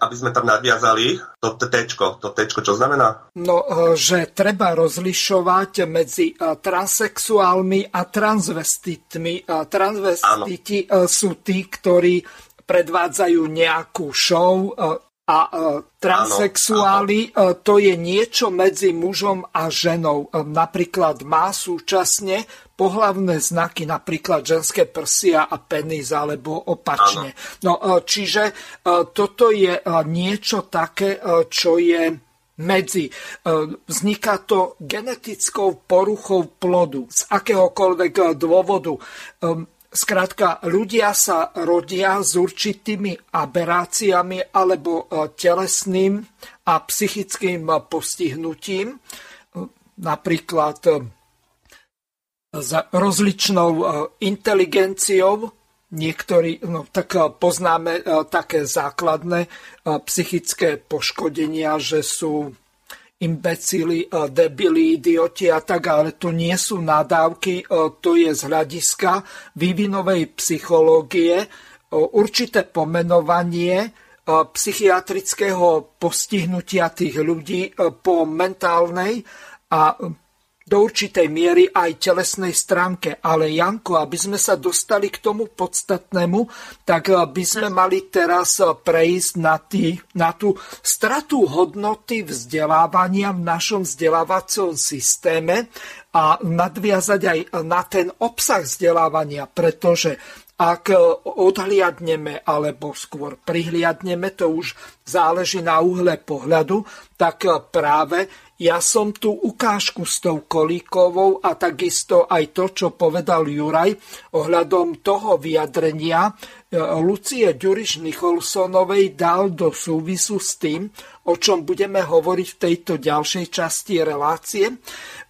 aby sme tam nadviazali to tečko, čo znamená? No, že treba rozlišovať medzi transsexuálmi a transvestitmi. Transvestiti sú tí, ktorí predvádzajú nejakú show, a transsexuáli, to je niečo medzi mužom a ženou. Napríklad má súčasne pohlavné znaky, napríklad ženské prsia a penis, alebo opačne. No, čiže toto je niečo také, čo je medzi. Vzniká to genetickou poruchou plodu z akéhokoľvek dôvodu. Skrátka, ľudia sa rodia s určitými aberáciami alebo telesným a psychickým postihnutím, napríklad s rozličnou inteligenciou. Niektorí, no tak poznáme také základné psychické poškodenia, že sú imbecili, debili, idioti a tak, ale to nie sú nadávky, to je z hľadiska vývinovej psychológie určité pomenovanie psychiatrického postihnutia tých ľudí po mentálnej a do určitej miery aj telesnej stránke. Ale Janko, aby sme sa dostali k tomu podstatnému, tak by sme mali teraz prejsť na tú stratu hodnoty vzdelávania v našom vzdelávacom systéme a nadviazať aj na ten obsah vzdelávania, pretože ak odhliadneme, alebo skôr prihliadneme, to už záleží na uhle pohľadu, tak práve ja som tu ukážku s tou Kolíkovou a takisto aj to, čo povedal Juraj ohľadom toho vyjadrenia Lucie Ďuriš Nicholsonovej dal do súvisu s tým, o čom budeme hovoriť v tejto ďalšej časti relácie,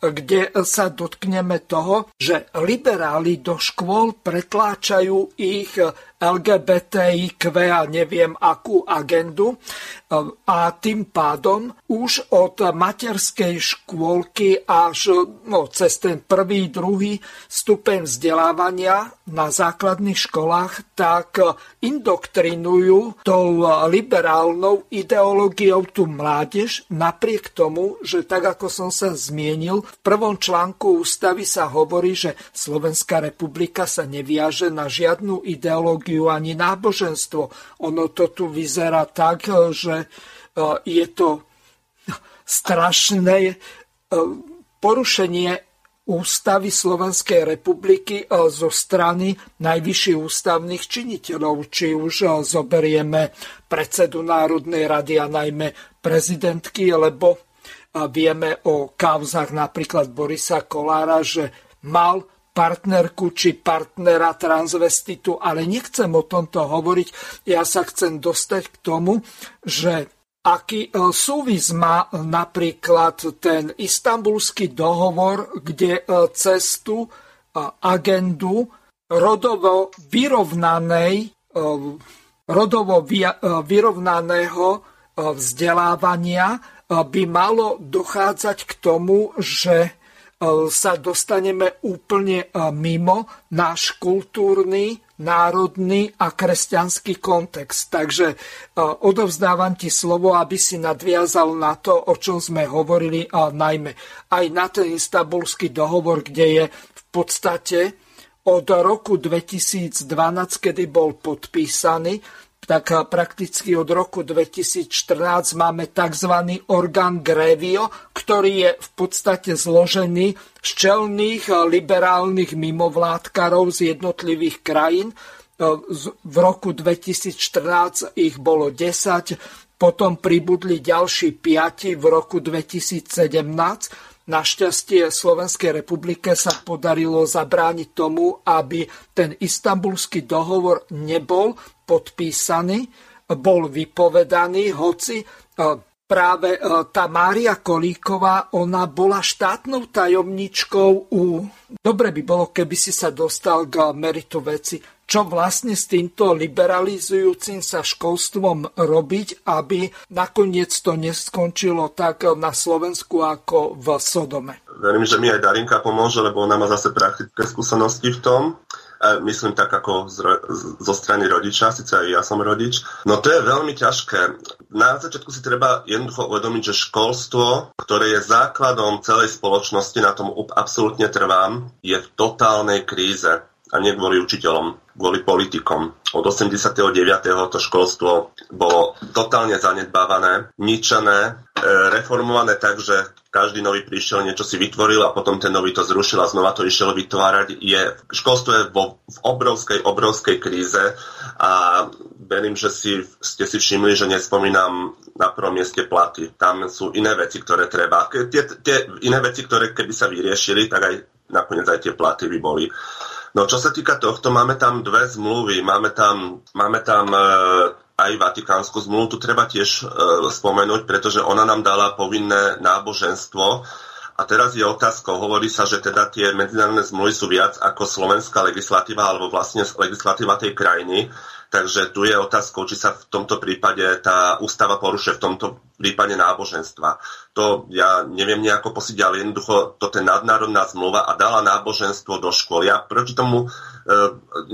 kde sa dotkneme toho, že liberáli do škôl pretláčajú ich LGBTIQ a neviem akú agendu, a tým pádom už od materskej škôlky až cez ten prvý, druhý stupeň vzdelávania na základných školách tak indoktrinujú tou liberálnou ideológiou tú mládež, napriek tomu, že tak ako som sa zmienil, v prvom článku ústavy sa hovorí, že Slovenská republika sa neviaže na žiadnu ideológiu ani náboženstvo. Ono to tu vyzerá tak, že je to strašné porušenie ústavy Slovenskej republiky zo strany najvyšších ústavných činiteľov. Či už zoberieme predsedu Národnej rady a najmä prezidentky, lebo vieme o kauzách napríklad Borisa Kollára, že mal partnerku či partnera transvestitu, ale nechcem o tomto hovoriť. Ja sa chcem dostať k tomu, že Aký súvis má napríklad ten istanbulský dohovor, kde cestu agendu rodovo vyrovnaného vzdelávania by malo dochádzať k tomu, že sa dostaneme úplne mimo náš kultúrny, národný a kresťanský kontext. Takže odovzdávam ti slovo, aby si nadviazal na to, o čom sme hovorili, najmä aj na ten istanbulský dohovor, kde je v podstate od roku 2012, kedy bol podpísaný, tak prakticky od roku 2014 máme tzv. Orgán Grevio, ktorý je v podstate zložený z čelných liberálnych mimovládkarov z jednotlivých krajín. V roku 2014 ich bolo 10, potom pribudli ďalší 5 v roku 2017. Našťastie Slovenskej republike sa podarilo zabrániť tomu, aby ten istanbulský dohovor nebol podpísaný, bol vypovedaný, hoci práve tá Mária Kolíková, ona bola štátnou tajomničkou u... Dobre by bolo, keby si sa dostal k meritu veci, čo vlastne s týmto liberalizujúcim sa školstvom robiť, aby nakoniec to neskončilo tak na Slovensku ako v Sodome. Verím, že mi aj Darinka pomôže, lebo ona má zase praktické skúsenosti v tom. Myslím tak ako zo strany rodiča, síce aj ja som rodič. No to je veľmi ťažké. Na začiatku si treba jednoducho uvedomiť, že školstvo, ktoré je základom celej spoločnosti, na tom absolútne trvám, je v totálnej kríze. A nie kvôli učiteľom, kvôli politikom. Od 89. to školstvo bolo totálne zanedbávané, ničené, reformované tak, že každý nový prišiel, niečo si vytvoril a potom ten nový to zrušil a znova to išiel vytvárať. Školstvo je v obrovskej kríze a verím, že ste si všimli, že nespomínam na prvom mieste platy. Tam sú iné veci, ktoré treba. Tie iné veci, ktoré keby sa vyriešili, tak aj nakoniec aj tie platy by boli. No čo sa týka tohto, máme tam dve zmluvy. Máme tam aj Vatikánsku zmluvu. Tu treba tiež spomenúť, pretože ona nám dala povinné náboženstvo. A teraz je otázka, hovorí sa, že teda tie medzinárodné zmluvy sú viac ako slovenská legislatíva alebo vlastne legislatíva tej krajiny. Takže tu je otázkou, či sa v tomto prípade tá ústava porušuje v tomto prípade náboženstva. To ja neviem nejako posídiť, ale jednoducho toto je nadnárodná zmluva a dala náboženstvo do škôl. Ja proti tomu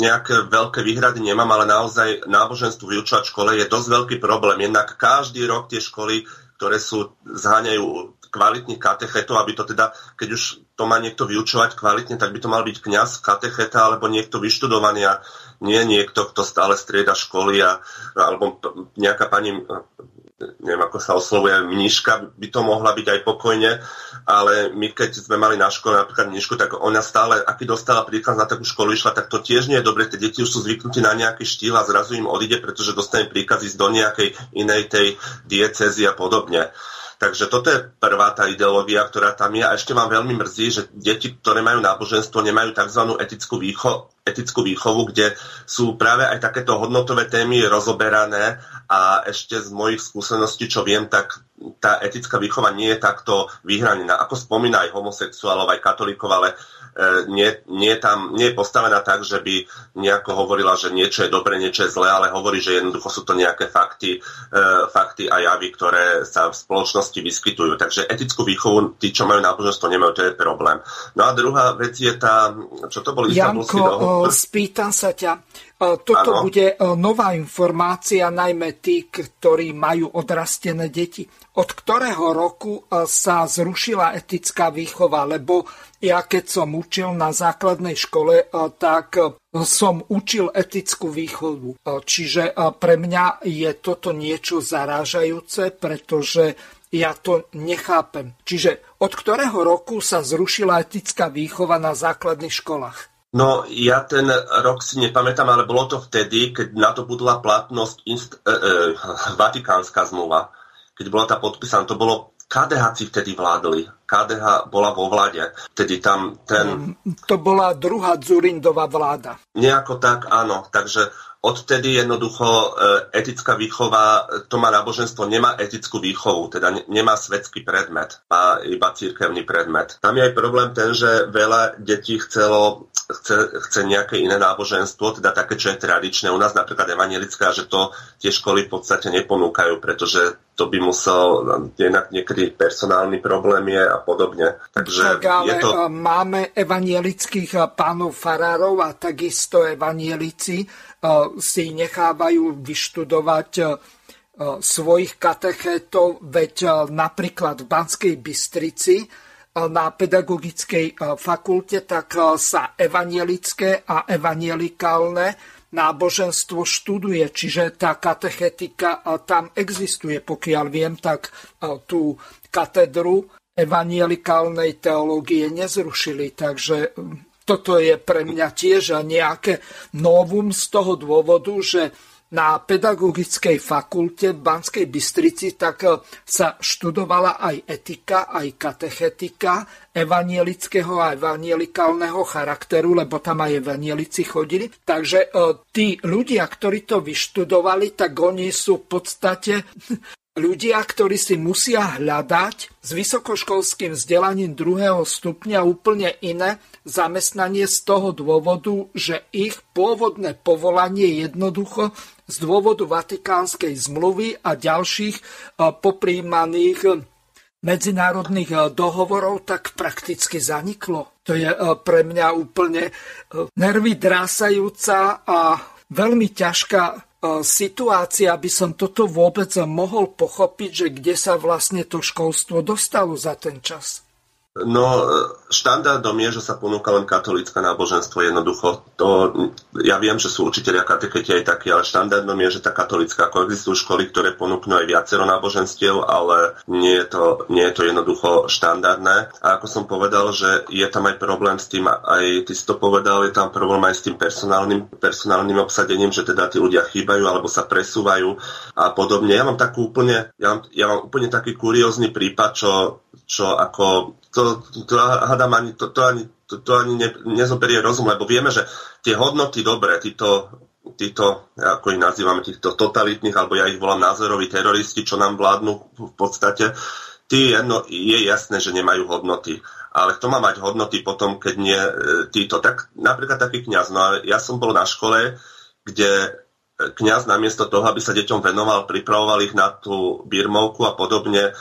nejaké veľké výhrady nemám, ale naozaj náboženstvo vyučovať v škole je dosť veľký problém. Jednak každý rok tie školy, ktoré sú zháňajú kvalitných katechetov, aby to teda, keď už to má niekto vyučovať kvalitne, tak by to mal byť kňaz, katecheta alebo niekto vyštudovaný a nie niekto, kto stále strieda školy a, alebo nejaká pani, neviem ako sa oslovuje, mníška by to mohla byť aj pokojne, ale my keď sme mali na škole napríklad mníšku, tak ona stále, aký dostala príkaz na takú školu išla, tak to tiež nie je dobre, tie deti už sú zvyknutí na nejaký štýl a zrazu im odíde, pretože dostane príkaz ísť do nejakej inej tej diecézy a podobne. Takže toto je prvá tá ideológia, ktorá tam je. A ešte vám veľmi mrzí, že deti, ktoré majú náboženstvo, nemajú tzv. Etickú výchovu, kde sú práve aj takéto hodnotové témy rozoberané. A ešte z mojich skúseností, čo viem, tak tá etická výchova nie je takto vyhranená. Ako spomína aj homosexuálov, aj katolíkov, ale nie je postavená tak, že by nejako hovorila, že niečo je dobre, niečo je zlé, ale hovorí, že jednoducho sú to nejaké fakty a javy, ktoré sa v spoločnosti vyskytujú. Takže etickú výchovu tí, čo majú náboženstvo, nemajú, to je problém. No a druhá vec je tá, čo to bol istanbulský dohovor. Janko, spýtam sa ťa. Toto bude nová informácia, najmä tí, ktorí majú odrastené deti. Od ktorého roku sa zrušila etická výchova? Lebo ja keď som učil na základnej škole, tak som učil etickú výchovu. Čiže pre mňa je toto niečo zarážajúce, pretože ja to nechápem. Čiže od ktorého roku sa zrušila etická výchova na základných školách? No, ja ten rok si nepamätám, ale bolo to vtedy, keď na to budla platnosť Vatikánska zmluva. Keď bola tá podpísaná, to bolo KDH-ci vtedy vládli. KDH bola vo vláde. Vtedy tam ten... To bola druhá Dzurindová vláda. Nejako tak, áno. Takže odtedy jednoducho etická výchova, to má náboženstvo, nemá etickú výchovu, teda nemá svetský predmet, má iba cirkevný predmet. Tam je aj problém ten, že veľa detí chce nejaké iné náboženstvo, teda také, čo je tradičné. U nás napríklad evanjelická, že to tie školy v podstate neponúkajú, pretože to by musel, niekedy personálny problém je a podobne. Takže ale je to... máme evanielických pánov farárov a takisto evanielici si nechávajú vyštudovať svojich katechétov, veď napríklad v Banskej Bystrici na pedagogickej fakulte tak sa evanielické a evanielikálne náboženstvo študuje, čiže tá katechetika tam existuje. Pokiaľ viem, tak tú katedru evanjelikálnej teológie nezrušili, takže toto je pre mňa tiež nejaké novum z toho dôvodu, že na pedagogickej fakulte v Banskej Bystrici tak sa študovala aj etika, aj katechetika evanielického a evanielikálneho charakteru, lebo tam aj evanielici chodili. Takže tí ľudia, ktorí to vyštudovali, tak oni sú v podstate ľudia, ktorí si musia hľadať s vysokoškolským vzdelaním druhého stupňa úplne iné zamestnanie z toho dôvodu, že ich pôvodné povolanie jednoducho z dôvodu Vatikánskej zmluvy a ďalších popríjmaných medzinárodných dohovorov tak prakticky zaniklo. To je pre mňa úplne nervy drásajúca a veľmi ťažká situácia, aby som toto vôbec mohol pochopiť, že kde sa vlastne to školstvo dostalo za ten čas. No, štandardom je, že sa ponúka len katolícke náboženstvo jednoducho. To, ja viem, že sú učitelia katecheti aj takí, ale štandardom je, že tá katolícka, ako existujú školy, ktoré ponúknú aj viacero náboženstiev, ale nie je to jednoducho štandardné. A ako som povedal, že je tam aj problém s tým, aj ty si to povedal, je tam problém aj s tým personálnym obsadením, že teda tí ľudia chýbajú alebo sa presúvajú a podobne. Ja mám úplne taký kuriózny prípad, čo to ani nezoberie rozum, lebo vieme, že tie hodnoty dobré, títo, ako ich nazývame, týchto totalitných, alebo ja ich volám názoroví teroristi, čo nám vládnu v podstate, je jasné, že nemajú hodnoty. Ale kto má mať hodnoty potom, keď nie títo? Tak napríklad taký kňaz. No ja som bol na škole, kde kňaz namiesto toho, aby sa deťom venoval, pripravoval ich na tú birmovku a podobne,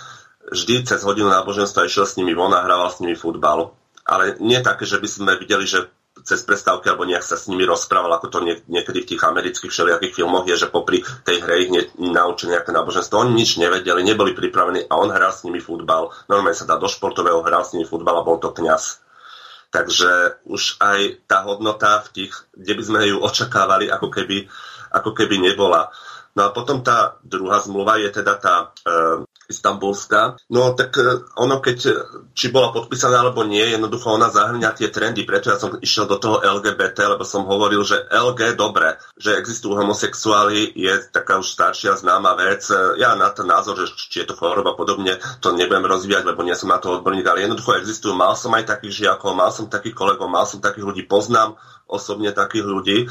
vždy cez hodinu náboženstva išiel s nimi von a hrával s nimi futbal. Ale nie také, že by sme videli, že cez prestávky alebo nejak sa s nimi rozprával, ako to niekedy v tých amerických všelijakých filmoch je, že popri tej hre ich naučil nejaké náboženstvo. Oni nič nevedeli, neboli pripravení a on hral s nimi futbal. Normálne sa dá do športového, hral s nimi futbal a bol to kňaz. Takže už aj tá hodnota v tých, kde by sme ju očakávali, ako keby nebola. No a potom tá druhá zmluva je teda tá istambulská. No tak ono, keď či bola podpísaná alebo nie, jednoducho ona zahŕňa tie trendy, preto ja som išiel do toho LGBT, lebo som hovoril, že LG dobre, že existujú homosexuáli, je taká už staršia známa vec. Ja na ten názor, že či je to choroba podobne, to nebudem rozvíjať, lebo nie som na to odborník, ale jednoducho existujú. Mal som aj takých žiakov, mal som takých kolegov, mal som takých ľudí, poznám osobne takých ľudí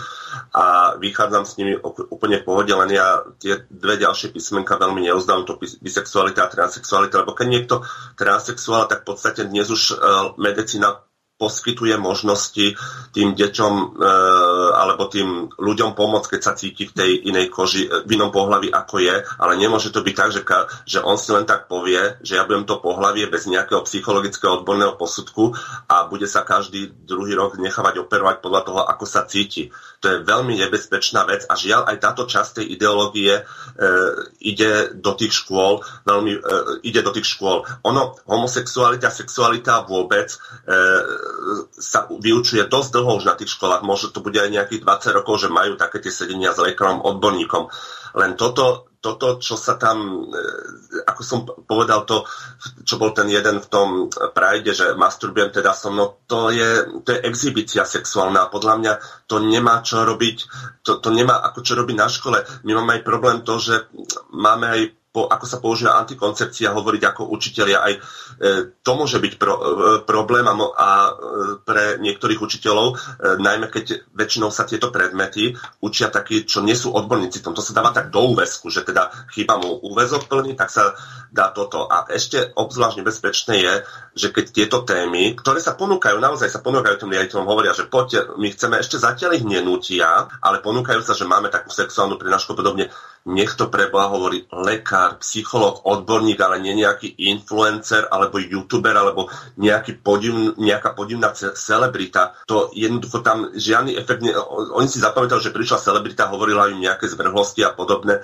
a vychádzam s nimi úplne v pohode, len ja tie dve ďalšie písmenka veľmi neuznám, to bisexualita a transsexualita, lebo keď niekto transsexuál, tak v podstate dnes už medicína poskytuje možnosti tým deťom alebo tým ľuďom pomôcť, keď sa cíti v tej inej koži, v inom pohlaví ako je, ale nemôže to byť tak, že on si len tak povie, že ja budem to pohlavie bez nejakého psychologického odborného posudku a bude sa každý druhý rok nechávať operovať podľa toho, ako sa cíti. To je veľmi nebezpečná vec a žiaľ aj táto časť tej ideológie ide do tých škôl. Ono, homosexualita, sexualita vôbec sa vyučuje dosť dlho už na tých školách, možno to bude aj nejakých 20 rokov, že majú také tie sedenia s lekárom, odborníkom. Len toto, čo sa tam, ako som povedal to, čo bol ten jeden v tom prajde, že masturbujem teda so mnou, to je exhibícia sexuálna. Podľa mňa to nemá čo robiť, to nemá ako čo robiť na škole. My máme aj problém to, že máme aj ako sa používa antikoncepcia, hovoriť ako učitelia. Aj to môže byť problém a pre niektorých učiteľov, najmä keď väčšinou sa tieto predmety učia takí, čo nie sú odborníci. To sa dáva tak do úväzku, že teda chýba mu úväzok plný, tak sa dá toto. A ešte obzvlášť nebezpečné je, že keď tieto témy, ktoré sa ponúkajú, naozaj sa ponúkajú tým riaditeľom, hovoria, že poďte, my chceme, ešte zatiaľ ich nenútia, ale ponúkajú sa, že máme takú sexuálnu prednášku podobne. Nech to preboha hovorí lekár, psychológ, odborník, ale nie nejaký influencer, alebo youtuber, alebo nejaká podivná celebrita. To jednoducho tam žiadny efekt. Oni si zapamätali, že prišla celebrita, hovorila im nejaké zvrhlosti a podobné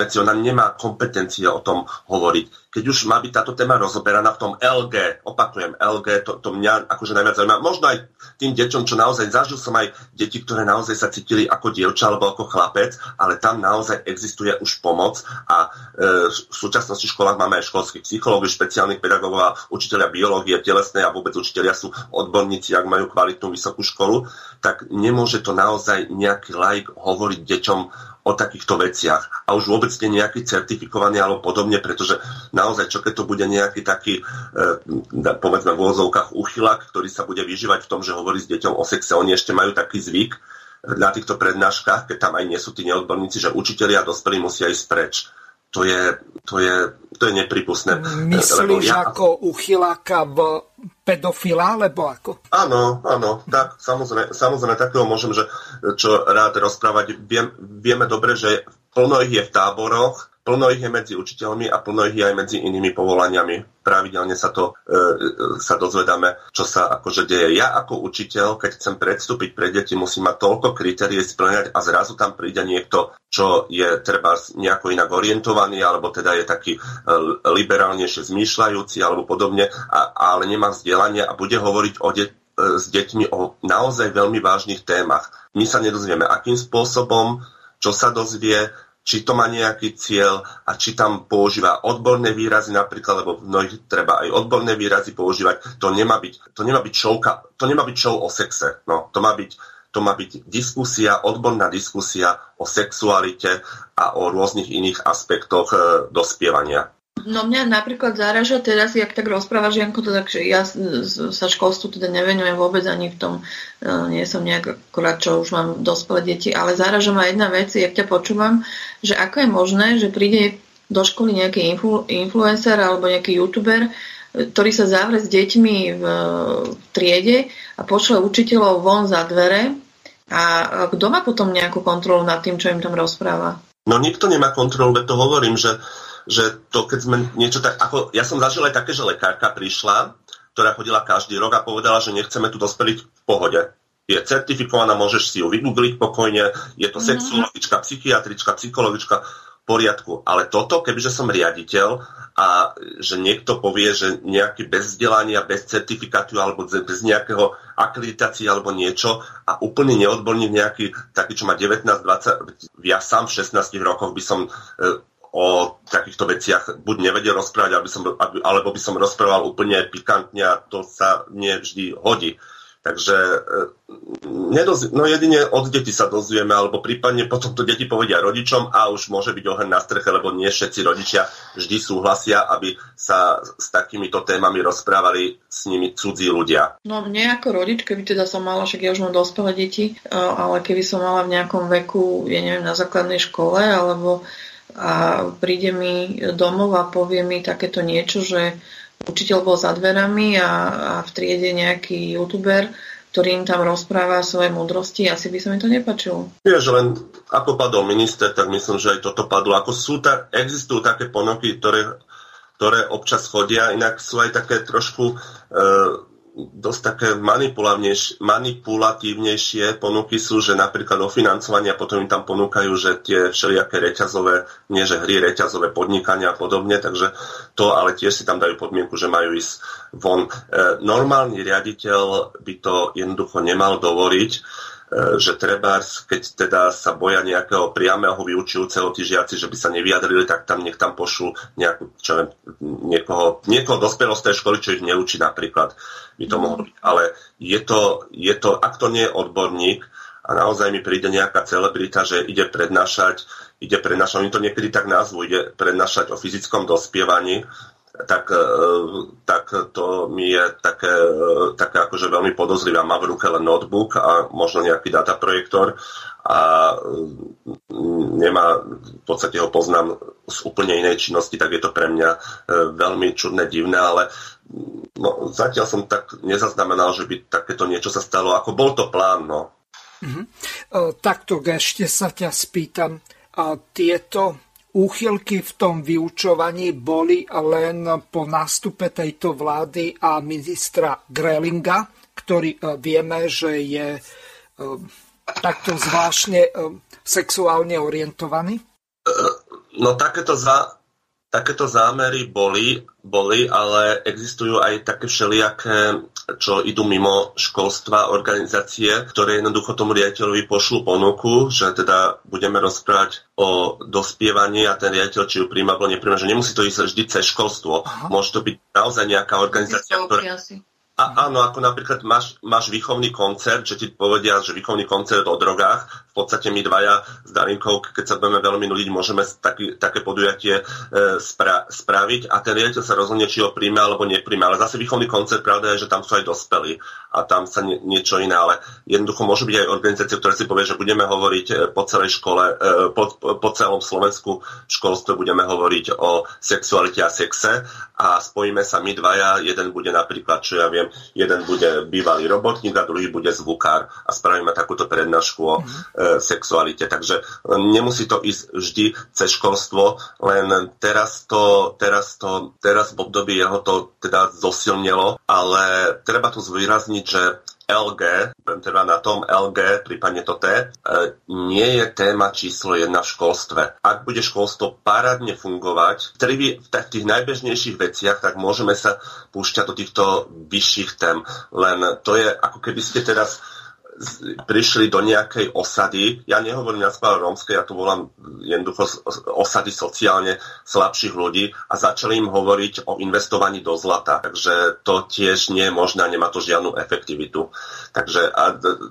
veci. Ona nemá kompetencie o tom hovoriť. Keď už má byť táto téma rozoberaná v tom LG, opakujem, LG, to mňa akože najviac zaujíma. Možno aj tým deťom, čo naozaj zažil som aj deti, ktoré naozaj sa cítili ako dievča alebo ako chlapec, ale tam naozaj existuje už pomoc a v súčasnosti v školách máme aj školských psychológov, špeciálnych pedagógov a učiteľia biológie, telesnej a vôbec učiteľia sú odborníci, ak majú kvalitnú vysokú školu, tak nemôže to naozaj nejaký laik hovoriť deťom o takýchto veciach. A už vôbec nie nejaký certifikovaný alebo podobne, pretože naozaj, čo keď to bude nejaký taký, povedzme v úvozovkách, uchylák, ktorý sa bude vyžívať v tom, že hovorí s deťom o sexe. Oni ešte majú taký zvyk na týchto prednáškach, keď tam aj nie sú tí neodborníci, že učitelia a dospelí musia ísť preč. To je nepripustné. Myslíš ako uchyláka v pedofila, alebo ako? Áno, tak samozrejme takého môžem, že čo rád rozprávať. Vieme dobre, že plno ich je v táboroch, plno ich je medzi učiteľmi a plno ich je aj medzi inými povolaniami. Pravidelne sa dozvedáme, čo sa akože deje. Ja ako učiteľ, keď chcem predstúpiť pre deti, musím mať toľko kritérií splňať a zrazu tam príde niekto, čo je treba nejako inak orientovaný, alebo teda je taký liberálnejšie zmýšľajúci alebo podobne, ale nemá vzdelanie a bude hovoriť s deťmi o naozaj veľmi vážnych témach. My sa nedozvieme, akým spôsobom, čo sa dozvie, či to má nejaký cieľ a či tam používa odborné výrazy napríklad, lebo v mnohých treba aj odborné výrazy používať. To nemá byť show o sexe. No, to má byť diskusia, odborná diskusia o sexualite a o rôznych iných aspektoch dospievania. No mňa napríklad zaraža teraz, jak tak rozpráva Žianko, takže ja sa školstvu teda nevenujem vôbec ani v tom, nie som nejak akorát, čo už mám dospelé deti, ale zaraža ma jedna vec, jak ťa počúvam, že ako je možné, že príde do školy nejaký influencer alebo nejaký youtuber, ktorý sa zavre s deťmi v triede a pošle učiteľov von za dvere a kto má potom nejakú kontrolu nad tým, čo im tam rozpráva? No nikto nemá kontrolu, veď to hovorím, že to, keď sme niečo tak... Ako, ja som zažil aj také, že lekárka prišla, ktorá chodila každý rok a povedala, že nechceme tu dospeliť v pohode. Je certifikovaná, môžeš si ju vygoogliť pokojne, je to sexuologička, psychiatrička, psychologička, v poriadku. Ale toto, kebyže som riaditeľ a že niekto povie, že nejaký bez vzdelania, bez certifikátu alebo bez nejakého akreditácie alebo niečo a úplne neodborník nejaký, taký, čo má 19-20, ja sám v 16 rokoch by som... o takýchto veciach buď nevedel rozprávať, alebo by som rozprával úplne pikantne a to sa mne vždy hodí. Takže jedine od detí sa dozvieme, alebo prípadne potom to deti povedia rodičom a už môže byť oheň na streche, lebo nie všetci rodičia vždy súhlasia, aby sa s takýmito témami rozprávali s nimi cudzí ľudia. No mne ako rodič, keby teda som mala, však ja už mám dospelé deti, ale keby som mala v nejakom veku, ja neviem, na základnej škole, alebo a príde mi domov a povie mi takéto niečo, že učiteľ bol za dverami a v triede nejaký youtuber, ktorý im tam rozpráva svoje múdrosti, asi by sa mi to nepačilo. Vieš, len ako padol minister, tak myslím, že aj toto padlo. Existujú také ponuky, ktoré občas chodia, inak sú aj také trošku dosť také manipulatívnejšie ponuky sú, že napríklad o financovaní a potom im tam ponúkajú, že tie všelijaké reťazové, nie že hry, reťazové podnikania a podobne, takže to, ale tiež si tam dajú podmienku, že majú ísť von. Normálny riaditeľ by to jednoducho nemal dovoliť, že trebárs, keď teda sa boja nejakého priameho vyučujúceho tí žiaci, že by sa nevyjadrili, tak tam nech tam pošlú niekoho dospelého z tej školy, čo ich neučí napríklad. By to mohlo byť. Ale ak to nie je odborník a naozaj mi príde nejaká celebrita, že ide prednášať, oni to niekedy tak názvu, ide prednášať o fyzickom dospievaní, tak to mi je také akože veľmi podozrivé. Mám v ruke len notebook a možno nejaký dataprojektor a nemá, v podstate ho poznám z úplne inej činnosti, tak je to pre mňa veľmi čudné, divné, ale no, zatiaľ som tak nezaznamenal, že by takéto niečo sa stalo, ako bol to plán. No. Mm-hmm. Takto ešte sa ťa spýtam, a tieto úchylky v tom vyučovaní boli len po nástupe tejto vlády a ministra Gröhlinga, ktorý vieme, že je takto zvláštne sexuálne orientovaný? No takéto zámery boli, ale existujú aj také všelijaké, čo idú mimo školstva, organizácie, ktoré jednoducho tomu riaditeľovi pošlú ponuku, že teda budeme rozprávať o dospievaní a ten riaditeľ, či ju príjma, alebo nepríjma, že nemusí to ísť vždy cez školstvo. Aha. Môže to byť naozaj nejaká organizácia, ktorá... Áno, ako napríklad máš výchovný koncert, že ti povedia, že výchovný koncert o drogách. V podstate my dvaja s Darinkou, keď sa budeme veľmi nudiť, môžeme také podujatie spraviť a ten riaditeľ sa rozhodne, či ho príjme alebo nepríjme. Ale zase výchovný koncert, pravda je, že tam sú aj dospelí a tam sa niečo iné, ale jednoducho môže byť aj organizácia, ktorá si povie, že budeme hovoriť po celej škole, po celom Slovensku v školstve budeme hovoriť o sexualite a sexe a spojíme sa my dvaja, jeden bude napríklad, čo ja viem, jeden bude bývalý robotník a druhý bude zvukár a spravíme takúto prednášku o sexualite. Takže nemusí to ísť vždy cez školstvo, len teraz v období jeho to teda zosilnilo, ale treba tu zvýrazniť, že LG, teda na tom LG, prípadne to T, nie je téma číslo 1 v školstve. Ak bude školstvo parádne fungovať, v tých najbežnejších veciach, tak môžeme sa púšťať do týchto vyšších tém. Len to je, ako keby ste teraz prišli do nejakej osady, ja nehovorím na spále rómskej, ja tu volám jednoducho osady sociálne slabších ľudí a začali im hovoriť o investovaní do zlata. Takže to tiež nie je možné, nemá to žiadnu efektivitu. Takže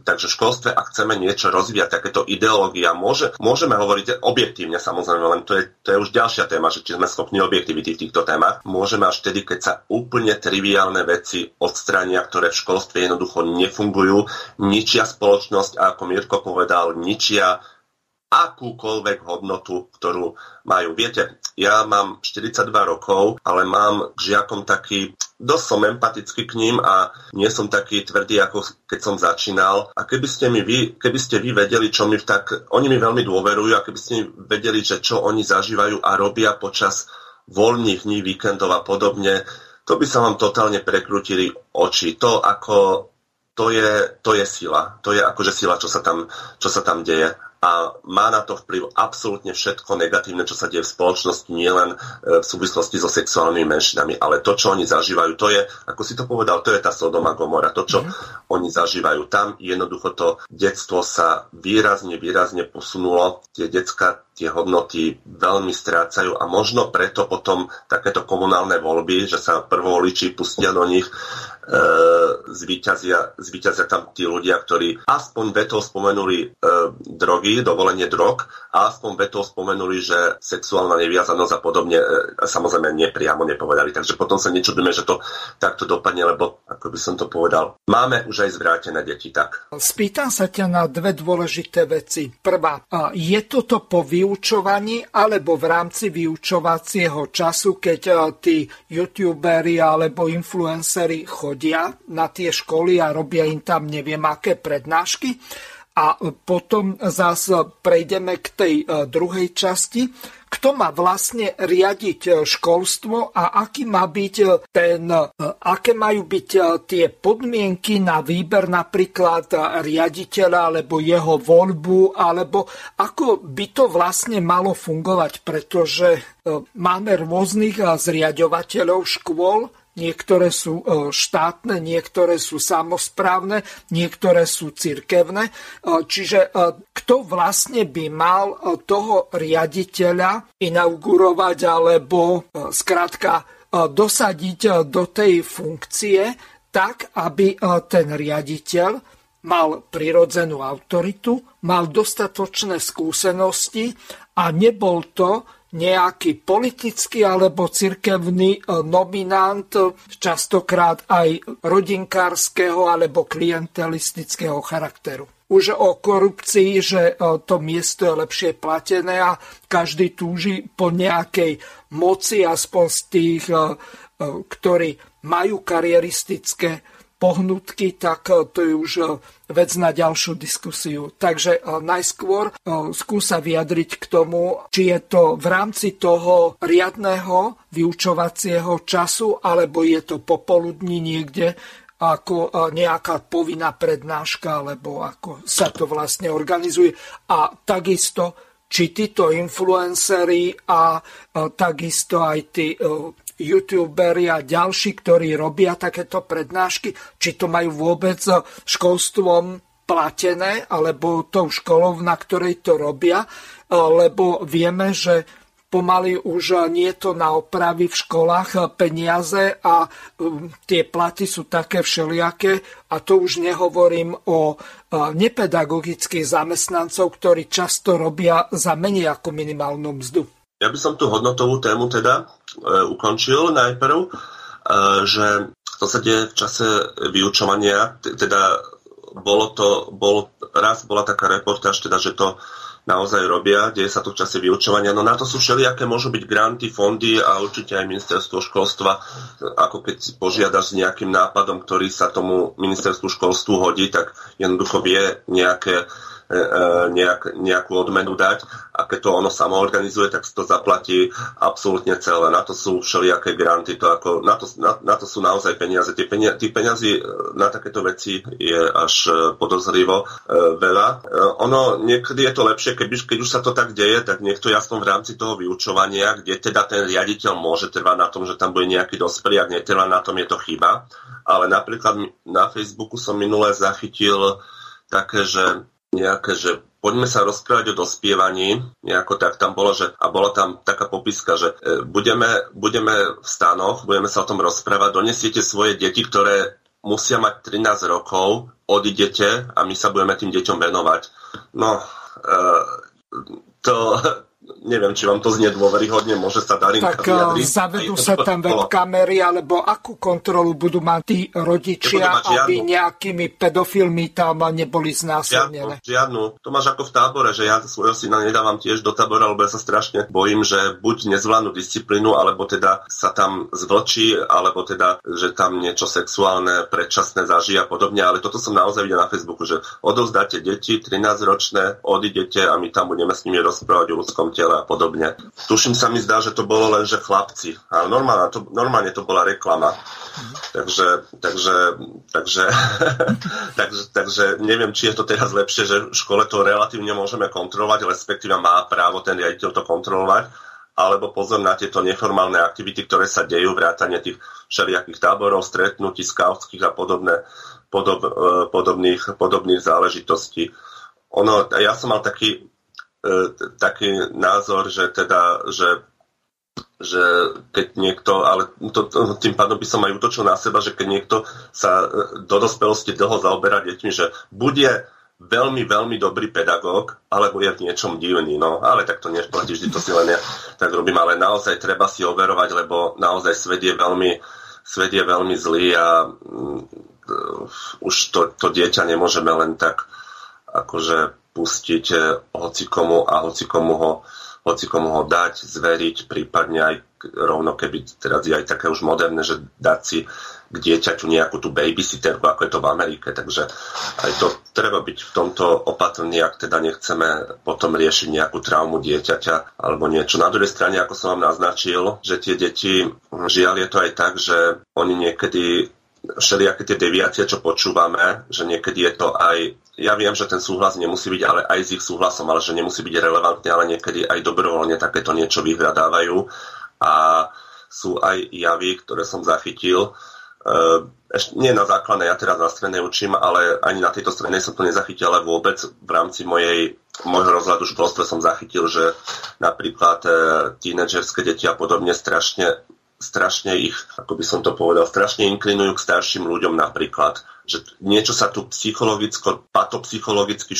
v školstve, ak chceme niečo rozvíjať, takéto ideológia, môžeme hovoriť objektívne, samozrejme, len to je už ďalšia téma, že či sme schopní objektivity v týchto témach. Môžeme až vtedy, keď sa úplne triviálne veci odstrania, ktoré v školstve jednoducho nefungujú, ničia spoločnosť a ako Mirko povedal, ničia akúkoľvek hodnotu, ktorú majú. Viete, ja mám 42 rokov, ale mám k žiakom taký, dosť som empatický k ním a nie som taký tvrdý, ako keď som začínal. A keby ste vy vedeli, čo mi oni mi veľmi dôverujú a keby ste vedeli, že čo oni zažívajú a robia počas voľných dní, víkendov a podobne, to by sa vám totálne prekrútili oči. To ako... To je sila. To je akože sila, čo sa tam deje. A má na to vplyv absolútne všetko negatívne, čo sa deje v spoločnosti, nielen v súvislosti so sexuálnymi menšinami. Ale to, čo oni zažívajú, to je, ako si to povedal, to je tá Sodoma Gomora. To, čo oni zažívajú tam, jednoducho to detstvo sa výrazne posunulo. Tie decká, tie hodnoty veľmi strácajú a možno preto potom takéto komunálne voľby, že sa prvovoliči pustia do nich, zvíťazia tam tí ľudia, ktorí aspoň vetou spomenuli drogy, dovolenie drog a aspoň vetou spomenuli, že sexuálna neviazanosť a podobne samozrejme nepriamo nepovedali. Takže potom sa nečudujeme, že to takto dopadne, lebo ako by som to povedal, máme už aj zvrátené deti. Tak. Spýtam sa ťa na dve dôležité veci. Prvá, je toto po vyučovaní alebo v rámci vyučovacieho času, keď tí youtuberi alebo influenceri chodia na tie školy a robia im tam neviem aké prednášky. A potom zase prejdeme k tej druhej časti. Kto má vlastne riadiť školstvo a aké majú byť tie podmienky na výber napríklad riaditeľa alebo jeho voľbu, alebo ako by to vlastne malo fungovať, pretože máme rôznych zriaďovateľov škôl. Niektoré sú štátne, niektoré sú samosprávne, niektoré sú cirkevné. Čiže kto vlastne by mal toho riaditeľa inaugurovať alebo skrátka dosadiť do tej funkcie tak, aby ten riaditeľ mal prirodzenú autoritu, mal dostatočné skúsenosti a nebol to nejaký politický alebo cirkevný nominant, častokrát aj rodinkárskeho alebo klientelistického charakteru. Už o korupcii, že to miesto je lepšie platené a každý túži po nejakej moci, aspoň z tých, ktorí majú karieristické pohnutky, tak to je už vec na ďalšiu diskusiu. Takže najskôr skúsa vyjadriť k tomu, či je to v rámci toho riadného vyučovacieho času, alebo je to popoludní niekde ako nejaká povinná prednáška, alebo ako sa to vlastne organizuje. A takisto, či títo influenceri a takisto aj tí youtuberi a ďalší, ktorí robia takéto prednášky, či to majú vôbec školstvom platené, alebo tou školou, na ktorej to robia, lebo vieme, že pomaly už nie je to na opravy v školách peniaze a tie platy sú také všelijaké a to už nehovorím o nepedagogických zamestnancov, ktorí často robia za menej ako minimálnu mzdu. Ja by som tú hodnotovú tému teda ukončil najprv, že v podstate v čase vyučovania, teda raz bola taká reportáž, teda, že to naozaj robia, deje sa to v čase vyučovania. No na to sú všelijaké, môžu byť granty, fondy a určite aj ministerstvo školstva, ako keď požiadaš s nejakým nápadom, ktorý sa tomu ministerstvu školstvu hodí, tak jednoducho vie nejakú odmenu dať a keď to ono samo organizuje, tak to zaplatí absolútne celé. Na to sú všelijaké granty, na to sú naozaj peniaze. Tých peniazí na takéto veci je až podozrivo veľa. Ono niekedy je to lepšie, keď už sa to tak deje, tak niekto jasno v rámci toho vyučovania, kde teda ten riaditeľ môže trvať na tom, že tam bude nejaký dospelý, ak netrvá na tom, je to chyba. Ale napríklad na Facebooku som minule zachytil také, že poďme sa rozprávať o dospievaní, nejako tak tam bolo, a bola tam taká popiska, že budeme v stanoch, budeme sa o tom rozprávať, donesiete svoje deti, ktoré musia mať 13 rokov, odidete a my sa budeme tým deťom venovať. No, to neviem, či vám to znie dôveryhodne, môže sa Darinka vyjadriť. Tak zavedú sa tam webkamery, alebo akú kontrolu budú mať tí rodičia, aby nejakými pedofilmi tam neboli znásilnené? Žiadnu. To máš ako v tábore, že ja svojho syna nedávam tiež do tábora, lebo ja sa strašne bojím, že buď nezvládnu disciplínu, alebo teda sa tam zvlčí, alebo teda, že tam niečo sexuálne, predčasné zažije a podobne, ale toto som naozaj videl na Facebooku, že odovzdáte deti, 13-ročné, odidete a my tam budeme s nimi rozprávať o ľudskom tela a podobne. Tuším, sa mi zdá, že to bolo len, že chlapci. Ale normálne to bola reklama. Takže neviem, či je to teraz lepšie, že v škole to relatívne môžeme kontrolovať, respektíve má právo ten riaditeľ to kontrolovať, alebo pozor na tieto neformálne aktivity, ktoré sa dejú, vrátane tých všelijakých táborov, stretnutí, skautských a podobných záležitostí. Ja som mal taký názor, že keď niekto, ale tým pádom by som aj útočil na seba, že keď niekto sa do dospelosti dlho zaoberá deťmi, že bude veľmi, veľmi dobrý pedagóg, alebo je v niečom divný, no, ale tak to neplatí, vždy to si len ja tak robím, ale naozaj treba si overovať, lebo naozaj svet je veľmi zlý a už to dieťa nemôžeme len tak akože pustiť hocikomu ho dať, zveriť, prípadne aj rovno, keby teraz je aj také už moderné, že dať si k dieťaťu nejakú tú babysitterku, ako je to v Amerike, takže aj to treba byť v tomto opatrný, ak teda nechceme potom riešiť nejakú traumu dieťaťa alebo niečo. Na druhej strane, ako som vám naznačil, že tie deti, žiaľ je to aj tak, že oni niekedy všelijaké tie deviácie, čo počúvame, že niekedy je to aj, ja viem, že ten súhlas nemusí byť, ale aj s ich súhlasom, ale že nemusí byť relevantný, ale niekedy aj dobrovoľne takéto niečo vyhľadávajú a sú aj javy, ktoré som zachytil. Ešte nie na základnej, ja teraz na strednej učím, ale ani na tejto strednej som to nezachytil, ale vôbec v rámci môjho rozhľadu školstva som zachytil, že napríklad tínedžerské deti a podobne strašne strašne ich, ako by som to povedal, strašne inklinujú k starším ľuďom napríklad. Že niečo sa tu psychologicko, patopsychologicky,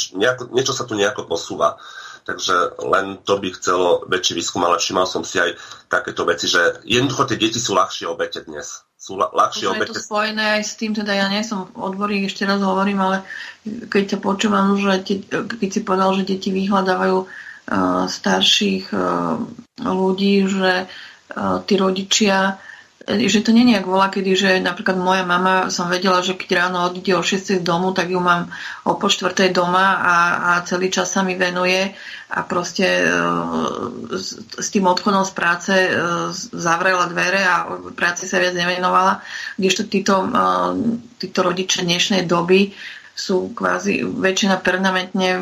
niečo sa tu nejako posúva. Takže len to by chcelo väčší výskum, ale všimol som si aj takéto veci, že jednoducho tie deti sú ľahšie obete dnes. Sú ľahšie obete. Je to spojené aj s tým, teda ja nie som odborník, ešte raz hovorím, ale keď ťa počúvam, že keď si povedal, že deti vyhľadávajú starších ľudí, že tí rodičia, že to nie je voľa, kedy, že napríklad moja mama, som vedela, že keď ráno odíde o 6 z domu, tak ju mám o 3:15 doma a celý čas sa mi venuje a proste s tým odchodom z práce zavrela dvere a práci sa viac nevenovala, kdežto títo rodiče dnešnej doby sú kvázi väčšina permanentne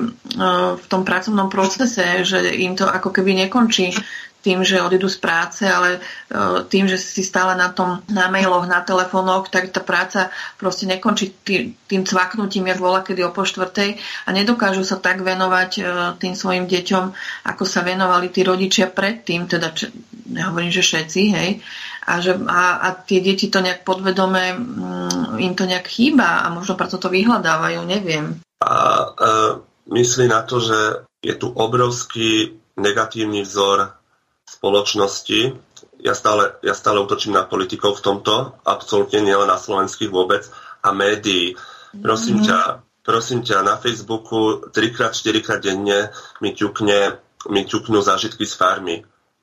v tom pracovnom procese, že im to ako keby nekončí tým, že odídu z práce, ale tým, že si stále na mailoch, na telefónoch, tak tá práca proste nekončí tým cvaknutím, jak bola kedy o 3:15 a nedokážu sa tak venovať tým svojim deťom, ako sa venovali tí rodičia predtým, teda nehovorím, že všetci, hej, a tie deti to nejak podvedome, im to nejak chýba a možno preto to vyhľadávajú, neviem. A myslí na to, že je tu obrovský negatívny vzor spoločnosti. Ja stále útočím na politikov v tomto, absolútne nielen na slovenských vôbec, a médií. Prosím ťa, na Facebooku 3-4 denne mi ťuknú zážitky z farmy.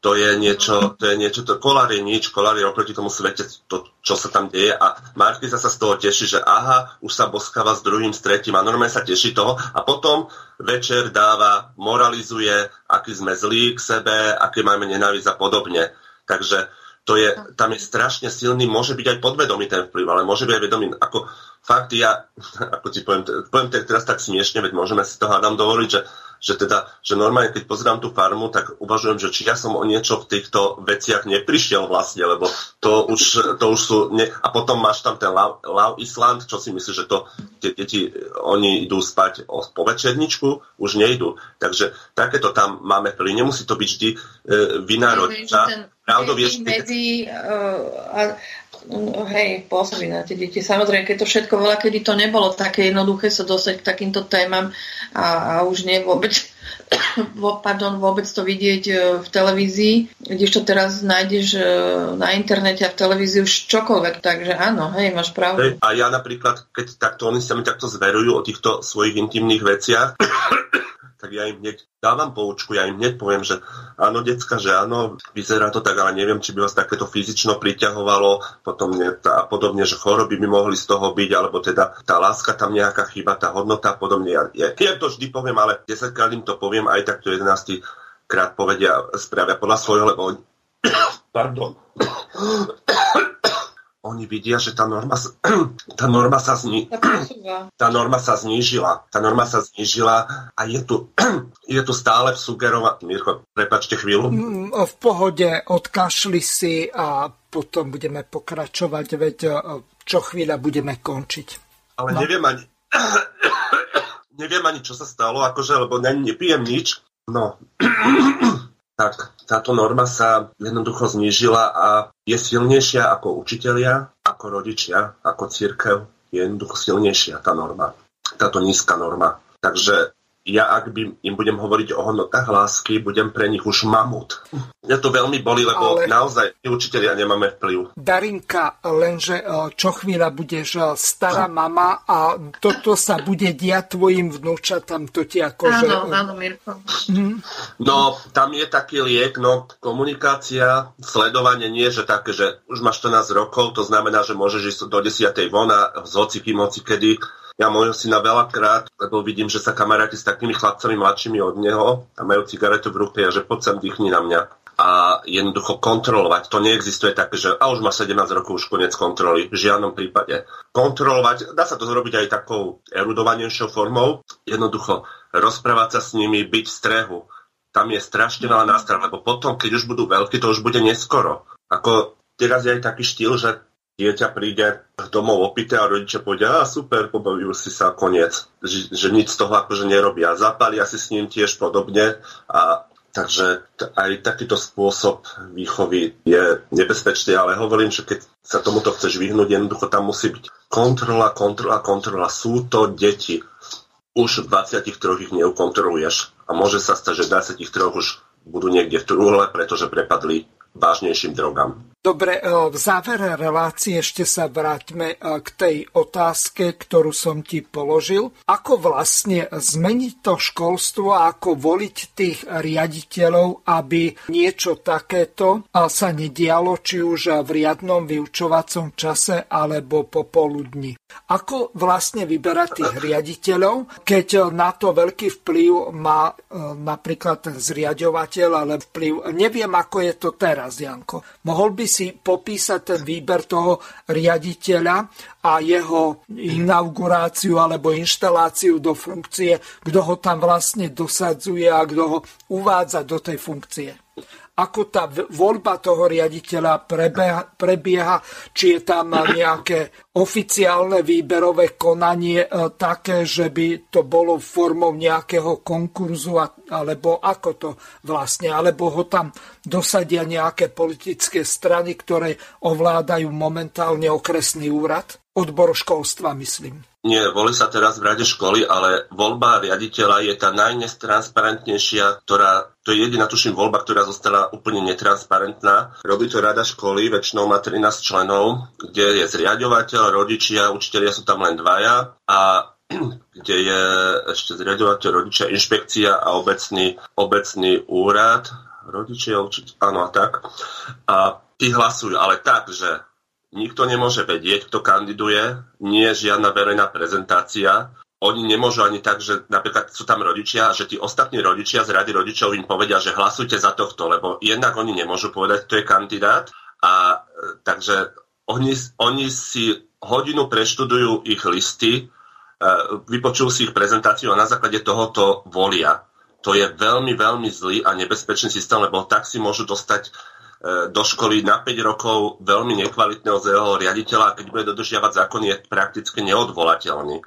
To je niečo, to Kollár je nič, Kollár je oproti tomu svete, to, čo sa tam deje, a Markiza sa z toho teší, že aha, už sa boskáva s druhým, s tretím a normálne sa teší toho a potom večer dáva, moralizuje, aký sme zlí k sebe, aké máme nenávisť a podobne. Takže tam je strašne silný, môže byť aj podvedomý ten vplyv, ale môže byť aj vedomý. Ako fakt ja, ako ti poviem teraz tak smiešne, veď môžeme si to hádam dovoliť, že normálne, keď pozerám tú farmu, tak uvažujem, že či ja som o niečo v týchto veciach neprišiel vlastne, lebo to už sú... A potom máš tam ten Love Island, čo si myslíš, že tie deti, oni idú spať po večerničku, už nejdú. Takže takéto tam máme chvíli. Nemusí to byť vždy vina rodiča. Hej, pôsobí na tie deti. Samozrejme, keď to všetko bola, kedy to nebolo také jednoduché sa dostať k takýmto témam a už nie vôbec to vidieť v televízii, kdežto teraz nájdeš na internete a v televízii už čokoľvek, takže áno, hej, máš pravdu. A ja napríklad, keď takto oni sa mi takto zverujú o týchto svojich intimných veciach, tak ja im hneď dávam poučku, ja im hneď poviem, že áno, decka, že áno, vyzerá to tak, ale neviem, či by vás takéto fyzično priťahovalo, potom a podobne, že choroby by mohli z toho byť, alebo teda tá láska tam nejaká chyba, tá hodnota a podobne. Ja to vždy poviem, ale 10-krát im to poviem, aj takto 11-krát povedia, spravia podľa svojho, lebo oni... Pardon. Oni vidia, že tá norma sa znížila a je tu stále v sugerovať. Mirko, prepáčte chvíľu. V pohode, odkašli si a potom budeme pokračovať, veď čo chvíľa budeme končiť. Ale no. neviem ani, čo sa stalo, akože, lebo nepijem nič. No... Tak táto norma sa jednoducho znížila a je silnejšia ako učitelia, ako rodičia, ako cirkev. Je jednoducho silnejšia tá norma, táto nízka norma. Takže ja, ak im budem hovoriť o hodnotách lásky, budem pre nich už mamut. Mňa to veľmi bolí, lebo naozaj učitelia nemáme vplyv. Darinka, lenže čo chvíľa budeš stará mama a toto sa bude diať tvojim vnúčatám, to ti akože... Áno, Mirko. No, tam je taký liek, no, komunikácia, sledovanie, nie, že také, že už máš 14 rokov, to znamená, že môžeš ísť do 10:00 von a hocikedy. Ja môjho syna veľakrát, lebo vidím, že sa kamaráti s takými chlapcami mladšími od neho a majú cigaretu v ruke a že poď sem, dýchni na mňa. A jednoducho kontrolovať. To neexistuje také, že a už máš 17 rokov, už koniec kontroly. V žiadnom prípade. Kontrolovať, dá sa to zrobiť aj takou erudovanejšou formou. Jednoducho rozprávať sa s nimi, byť v strehu. Tam je strašne veľa nástrojov, lebo potom, keď už budú veľkí, to už bude neskoro. Ako teraz je aj taký štýl, že dieťa príde domov opité a rodičia povedia, super, pobavujú si sa, koniec. Že nič z toho akože nerobia. Zapália si s ním tiež podobne a Takže aj takýto spôsob výchovy je nebezpečný, ale hovorím, že keď sa tomuto chceš vyhnúť, jednoducho tam musí byť kontrola. Sú to deti. Už v 23 ich neukontroluješ a môže sa stať, že v 23 už budú niekde v trúhle, pretože prepadli vážnejším drogám. Dobre, v závere relácie ešte sa vráťme k tej otázke, ktorú som ti položil. Ako vlastne zmeniť to školstvo a ako voliť tých riaditeľov, aby niečo takéto sa nedialo, či už v riadnom vyučovacom čase alebo popoludní? Ako vlastne vyberať tých riaditeľov, keď na to veľký vplyv má napríklad ten zriaďovateľ, ale vplyv, neviem, ako je to teraz, Janko. Mohol by si popísať ten výber toho riaditeľa a jeho inauguráciu alebo inštaláciu do funkcie, kto ho tam vlastne dosadzuje a kto ho uvádza do tej funkcie. Ako tá voľba toho riaditeľa prebieha, či je tam nejaké oficiálne výberové konanie také, že by to bolo formou nejakého konkurzu, alebo ako to vlastne, alebo ho tam dosadia nejaké politické strany, ktoré ovládajú momentálne okresný úrad, odbor školstva, myslím. Nie, volí sa teraz v rade školy, ale voľba riaditeľa je tá najnetransparentnejšia, ktorá, to je jediná, tuším, voľba, ktorá zostala úplne netransparentná. Robí to rada školy, väčšinou má 13 členov, kde je zriaďovateľ, rodičia, učitelia sú tam len dvaja a kde je ešte zriaďovateľ, rodičia, inšpekcia a obecný úrad, rodičia, áno a tak. A tí hlasujú, ale tak, že nikto nemôže vedieť, kto kandiduje, nie je žiadna verejná prezentácia. Oni nemôžu ani tak, že napríklad sú tam rodičia a že tí ostatní rodičia z rady rodičov im povedia, že hlasujte za tohto, lebo jednak oni nemôžu povedať, kto je kandidát. A takže oni si hodinu preštudujú ich listy, vypočujú si ich prezentáciu a na základe tohoto volia. To je veľmi, veľmi zlý a nebezpečný systém, lebo tak si môžu dostať do školy na 5 rokov veľmi nekvalitného zlého riaditeľa, keď bude dodržiavať zákon, je prakticky neodvolateľný.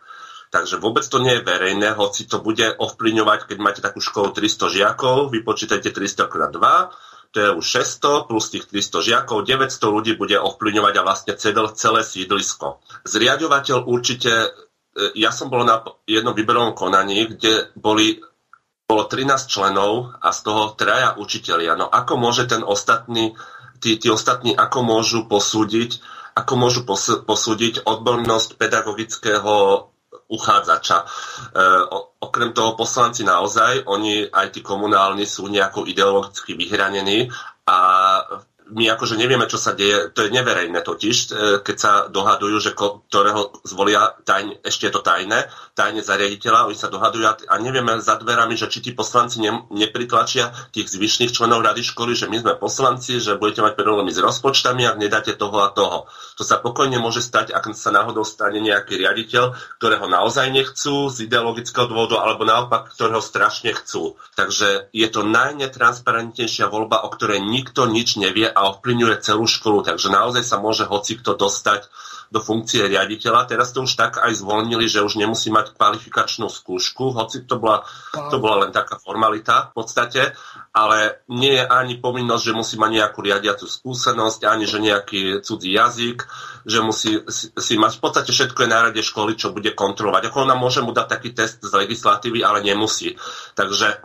Takže vôbec to nie je verejné, hoci to bude ovplyvňovať, keď máte takú školu 300 žiakov, vypočítajte 300 × 2, to je už 600, plus tých 300 žiakov, 900 ľudí bude ovplyvňovať a vlastne celé sídlisko. Zriaďovateľ určite, ja som bol na jednom výberovom konaní, kde bolo 13 členov a z toho 3 učitelia. No ako môže ten ostatný, tí ostatní, ako môžu posúdiť odbornosť pedagogického uchádzača. Okrem toho poslanci naozaj, oni aj tí komunálni sú nejako ideologicky vyhranení a my akože nevieme, čo sa deje, to je neverejné totiž, keď sa dohadujú, že ktorého zvolia, ešte je to tajne za riaditeľa, oni sa dohadujú a nevieme za dverami, že či tí poslanci nepritlačia tých zvyšných členov rady školy, že my sme poslanci, že budete mať problémy s rozpočtami, ak nedáte toho a toho. To sa pokojne môže stať, ak sa náhodou stane nejaký riaditeľ, ktorého naozaj nechcú z ideologického dôvodu, alebo naopak, ktorého strašne chcú. Takže je to najnetransparentnejšia voľba, o ktorej nikto nič nevie a ovplyvňuje celú školu, takže naozaj sa môže hocikto dostať do funkcie riaditeľa. Teraz to už tak aj zvolnili, že už nemusí mať kvalifikačnú skúšku, hoci to bola len taká formalita v podstate, ale nie je ani povinnosť, že musí mať nejakú riadiacu skúsenosť, ani že nejaký cudzí jazyk, že musí si mať v podstate všetko je na rade školy, čo bude kontrolovať. Ako ona môže mu dať taký test z legislatívy, ale nemusí. Takže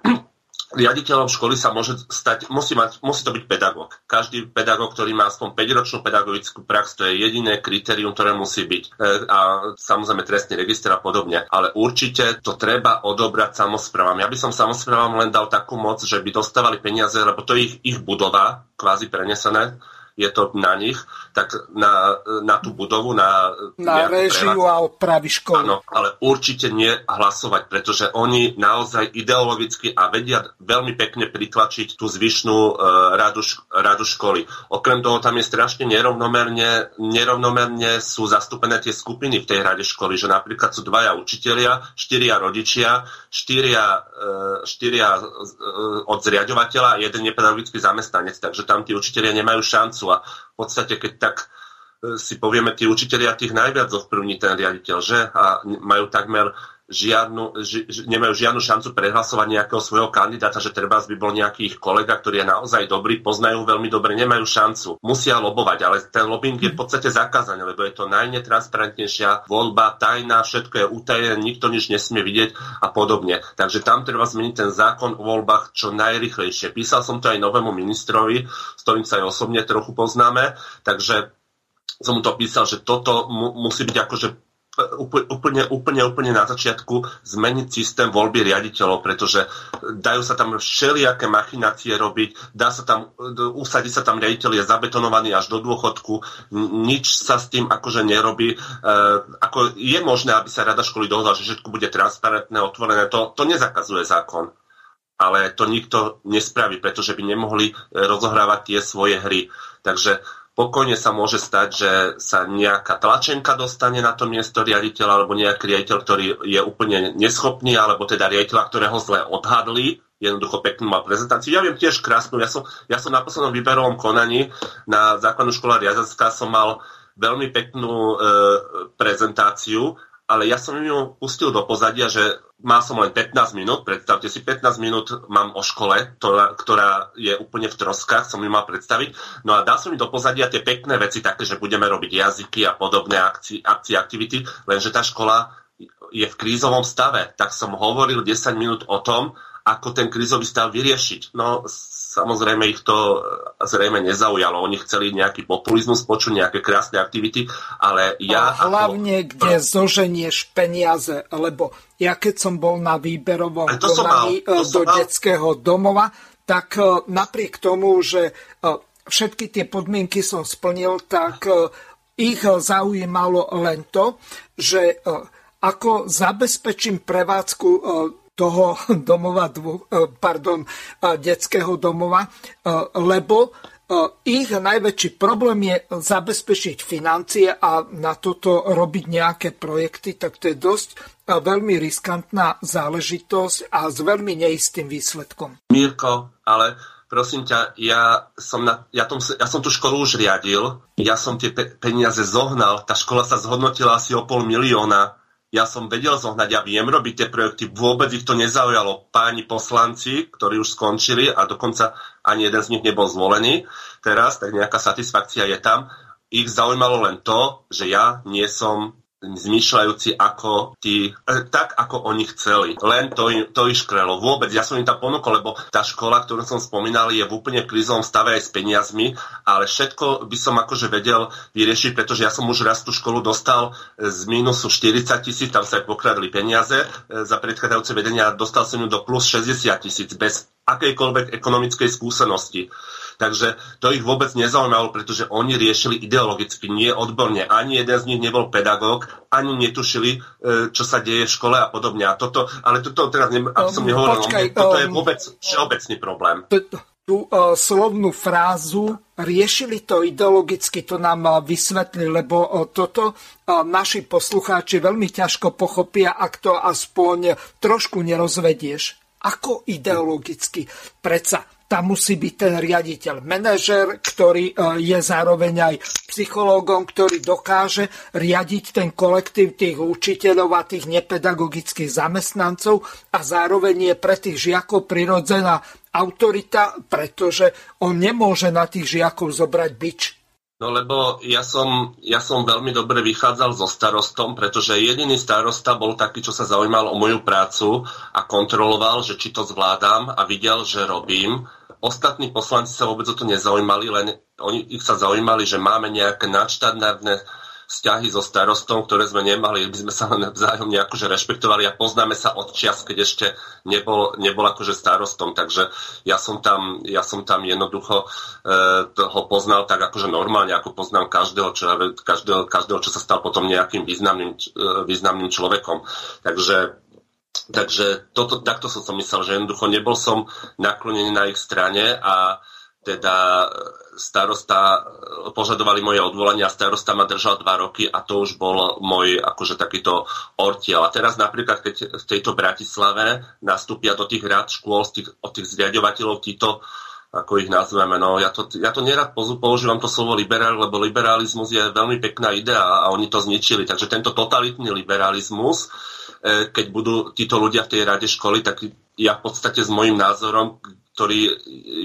riaditeľom školy sa môže stať, musí to byť pedagóg. Každý pedagóg, ktorý má aspoň 5-ročnú pedagogickú prax, to je jediné kritérium, ktoré musí byť. A samozrejme trestný register a podobne. Ale určite to treba odobrať samosprávam. Ja by som samosprávam len dal takú moc, že by dostávali peniaze, lebo to je ich budova, kvázi prenesené, je to na nich, tak na tú budovu, na režiu a opravy školy. Áno, ale určite nie hlasovať, pretože oni naozaj ideologicky a vedia veľmi pekne pritlačiť tú zvyšnú radu školy. Okrem toho tam je strašne nerovnomerne sú zastúpené tie skupiny v tej rade školy, že napríklad sú 2 učitelia, 4 rodičia, 4 od zriaďovateľa a 1 nepedagogický zamestnanec, takže tam tí učitelia nemajú šancu. A v podstate, keď tak si povieme, tí učitelia tých najviac ovplyvní ten riaditeľ, že? A majú takmer nemajú žiadnu šancu prehlasovať nejakého svojho kandidáta, že treba by bol nejakých kolega, ktorý je naozaj dobrý, poznajú veľmi dobre, nemajú šancu. Musia lobovať, ale ten lobbying je v podstate zakázaný, lebo je to najnetransparentnejšia voľba, tajná, všetko je utajené, nikto nič nesmie vidieť a podobne. Takže tam treba zmeniť ten zákon o voľbách čo najrýchlejšie. Písal som to aj novému ministrovi, s ktorým sa aj osobne trochu poznáme, takže som mu to písal, že toto musí byť akože úplne na začiatku zmeniť systém voľby riaditeľov, pretože dajú sa tam všelijaké machinácie robiť, usadí sa tam riaditeľ, je zabetonovaný až do dôchodku, nič sa s tým akože nerobí. Ako je možné, aby sa rada školy dohodla, že všetko bude transparentné, otvorené, to nezakazuje zákon. Ale to nikto nespraví, pretože by nemohli rozohrávať tie svoje hry. Takže pokojne sa môže stať, že sa nejaká tlačenka dostane na to miesto riaditeľa alebo nejaký riaditeľ, ktorý je úplne neschopný, alebo teda riaditeľa, ktorého zle odhadli, jednoducho peknú mal prezentáciu. Ja viem tiež krásnu, ja som na poslednom výberovom konaní na základnú školu Riazanska som mal veľmi peknú prezentáciu, ale ja som ju pustil do pozadia, že mal som len 15 minút, predstavte si, 15 minút mám o škole, ktorá je úplne v troskách, som ju mal predstaviť. No a dal som im do pozadia tie pekné veci také, že budeme robiť jazyky a podobné akcie, aktivity, lenže tá škola je v krízovom stave. Tak som hovoril 10 minút o tom, ako ten krízový stav vyriešiť. No samozrejme ich to zrejme nezaujalo. Oni chceli nejaký populizmus počuť, nejaké krásne aktivity, ale ja... A hlavne, kde zoženieš peniaze, lebo ja keď som bol na výberovom konaní do detského domova, tak napriek tomu, že všetky tie podmienky som splnil, tak ich zaujímalo len to, že ako zabezpečím prevádzku toho domova, detského domova, lebo ich najväčší problém je zabezpečiť financie a na toto robiť nejaké projekty, tak to je dosť veľmi riskantná záležitosť a s veľmi neistým výsledkom. Mirko, ale prosím ťa, ja som tú školu už riadil, ja som tie peniaze zohnal, tá škola sa zhodnotila asi o 500 000. Ja som vedel zohnať, ja viem robiť tie projekty, vôbec ich to nezaujalo. Páni poslanci, ktorí už skončili a dokonca ani jeden z nich nebol zvolený teraz, tak nejaká satisfakcia je tam. Ich zaujímalo len to, že ja nie som zmýšľajúci ako tí, tak ako oni chceli. Len to ich škrelo. Vôbec, ja som im tam ponúkol, lebo tá škola, ktorú som spomínal, je v úplne krízovom stave aj s peniazmi, ale všetko by som akože vedel vyriešiť, pretože ja som už raz tú školu dostal z mínusu 40 000, tam sa aj pokradli peniaze za predchádzajúce vedenia, dostal som ju do plus 60 000 bez akejkoľvek ekonomickej skúsenosti. Takže to ich vôbec nezaujímalo, pretože oni riešili ideologicky, nie odborne. Ani jeden z nich nebol pedagóg, ani netušili, čo sa deje v škole a podobne. A toto, ale toto teraz, aby som nehovoril, toto je vôbec všeobecný problém. Tú slovnú frázu riešili to ideologicky, to nám vysvetli, lebo toto naši poslucháči veľmi ťažko pochopia, ak to aspoň trošku nerozvedieš. Ako ideologicky? Predsa tam musí byť ten riaditeľ, manažer, ktorý je zároveň aj psychológom, ktorý dokáže riadiť ten kolektív tých učiteľov a tých nepedagogických zamestnancov a zároveň je pre tých žiakov prirodzená autorita, pretože on nemôže na tých žiakov zobrať bič. No lebo ja som veľmi dobre vychádzal so starostom, pretože jediný starosta bol taký, čo sa zaujímal o moju prácu a kontroloval, že či to zvládam a videl, že robím. Ostatní poslanci sa vôbec o to nezaujímali, len oni ich sa zaujímali, že máme nejaké nadštandardné vzťahy so starostom, ktoré sme nemali, by sme sa len vzájom akože rešpektovali a poznáme sa od čias, keď ešte nebol akože starostom, takže ja som tam jednoducho ho poznal tak akože normálne, ako poznám každého, čo sa stal potom nejakým významným človekom. Takže takto som myslel, že jednoducho nebol som naklonený na ich strane a teda starosta požadovali moje odvolanie a starosta ma držal 2 roky a to už bol môj akože takýto ortiel. A teraz napríklad, keď v tejto Bratislave nastúpia do tých rád škôl, od tých zriaďovateľov títo ako ich nazveme. No, ja to nerad používam to slovo liberál, lebo liberalizmus je veľmi pekná idea a oni to zničili. Takže tento totalitný liberalizmus, keď budú títo ľudia v tej rade školy, tak ja v podstate s môjim názorom, ktorý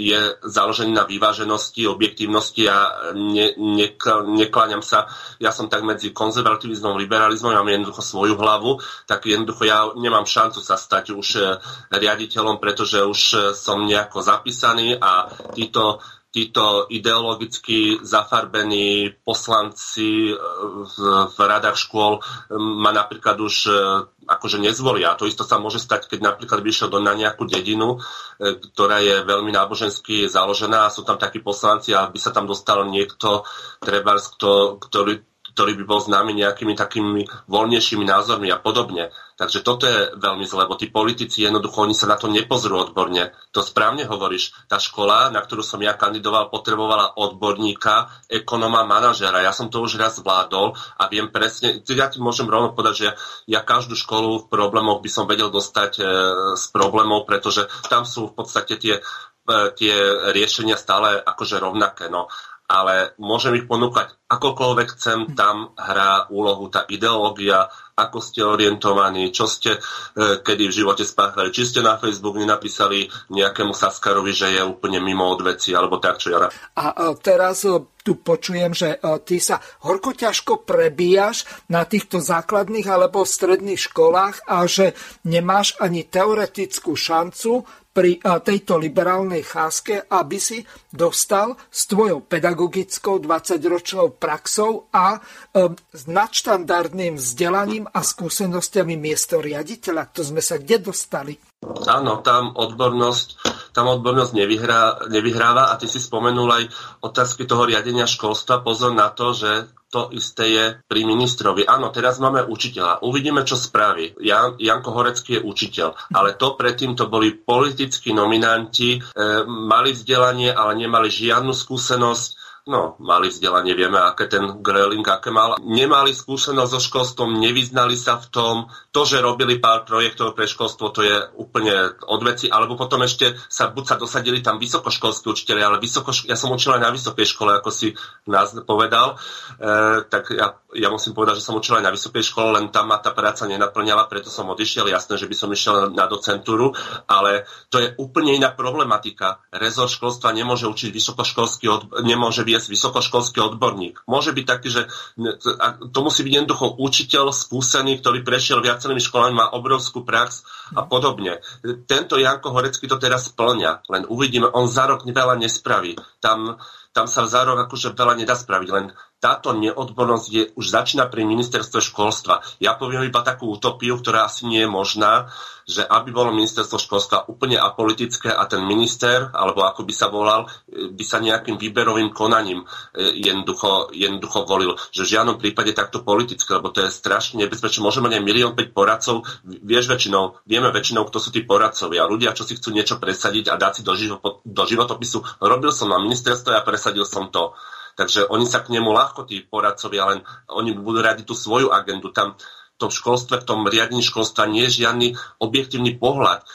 je založený na vyváženosti, objektívnosti a nekláňam sa, ja som tak medzi konzervativizmom a liberalizmom, mám jednoducho svoju hlavu, tak jednoducho ja nemám šancu sa stať už riaditeľom, pretože už som nejako zapísaný a títo ideologicky zafarbení poslanci v radách škôl ma napríklad už akože nezvolia. A to isto sa môže stať, keď napríklad by išiel na nejakú dedinu, ktorá je veľmi nábožensky založená a sú tam takí poslanci a by sa tam dostal niekto, trebárs, ktorý by bol známy nejakými takými voľnejšími názormi a podobne. Takže toto je veľmi zle, lebo tí politici jednoducho, oni sa na to nepozrú odborne. To správne hovoríš. Tá škola, na ktorú som ja kandidoval, potrebovala odborníka, ekonóma, manažera. Ja som to už raz zvládol a viem presne, ja ti môžem rovno povedať, že ja každú školu v problémoch by som vedel dostať z problémov, pretože tam sú v podstate tie riešenia stále akože rovnaké. No. Ale môžem ich ponúkať akokoľvek chcem, tam hrá úlohu tá ideológia, ako ste orientovaní, čo ste kedy v živote spáchali, či ste na Facebook nenapísali nejakému Saskarovi, že je úplne mimo od veci, alebo tak, čo ja. A teraz tu počujem, že ty sa horko ťažko prebíjaš na týchto základných alebo stredných školách a že nemáš ani teoretickú šancu pri tejto liberálnej cháske, aby si dostal s tvojou pedagogickou 20-ročnou praxou a s nadštandardným vzdelaním a skúsenostiami miesto riaditeľa. To sme sa kde dostali? Áno, tam odbornosť nevyhráva a ty si spomenul aj otázky toho riadenia školstva. Pozor na to, že to isté je pri ministrovi. Áno, teraz máme učiteľa. Uvidíme, čo spraví. Janko Horecký je učiteľ. Ale to predtým to boli politickí nominanti, mali vzdelanie, ale nemali žiadnu skúsenosť. No, mali vzdelanie, vieme, aké ten Gröhling, aké mal. Nemali skúsenosť so školstvom, nevyznali sa v tom. To, že robili pár projektov pre školstvo, to je úplne odveci. Alebo potom ešte buď sa dosadili tam vysokoškolskí učiteľi, ale ja som učil aj na vysokej škole, ako si nás povedal. Tak ja musím povedať, že som učil aj na vysokej škole, len tam ma tá práca nenaplňala, preto som odišiel. Jasné, že by som išiel na docentúru, ale to je úplne iná problematika. Rezort školstva nemôže učiť vysokoškolský vysokoškolský odborník. Môže byť taký, že to musí byť jednoducho učiteľ skúsený, ktorý prešiel viacerými školami, má obrovskú prax a podobne. Tento Janko Horecký to teraz splňa, len uvidíme, on za rok veľa nespraví. Tam sa za rok akože veľa nedá spraviť, len táto neodbornosť už začína pri ministerstve školstva. Ja poviem iba takú utopiu, ktorá asi nie je možná, že aby bolo ministerstvo školstva úplne apolitické a ten minister, alebo ako by sa volal, by sa nejakým výberovým konaním jednoducho volil. Že v žiadnom prípade takto politické, lebo to je strašne nebezpečné. Môžeme mať aj 1,5 poradcov. Vieme väčšinou, kto sú tí poradcovia. Ľudia, čo si chcú niečo presadiť a dať si do životopisu. Robil som na ministerstve a presadil som to. Takže oni sa k nemu ľahko, tí poradcovia, len oni budú radiť tú svoju agendu. Tam to v školstve, v tom riadení školstva nie je žiadny objektívny pohľad.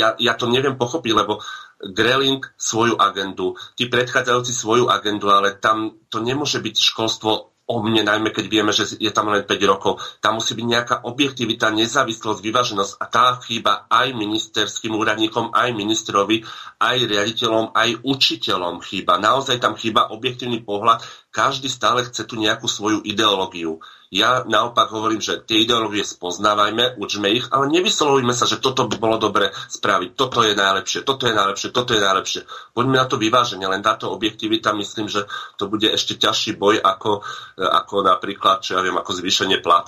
Ja to neviem pochopiť, lebo Gröhling svoju agendu, tí predchádzajúci svoju agendu, ale tam to nemôže byť školstvo o mne, najmä keď vieme, že je tam len 5 rokov. Tam musí byť nejaká objektivita, nezávislosť, vyváženosť a tá chýba aj ministerským úradníkom, aj ministrovi, aj riaditeľom, aj učiteľom chýba. Naozaj tam chýba objektívny pohľad. Každý stále chce tu nejakú svoju ideológiu. Ja naopak hovorím, že tie ideológie spoznávajme, učme ich, ale nevyslovujme sa, že toto by bolo dobre spraviť. Toto je najlepšie. Poďme na to vyváženie, len táto objektivita, myslím, že to bude ešte ťažší boj ako napríklad, čo ja viem, ako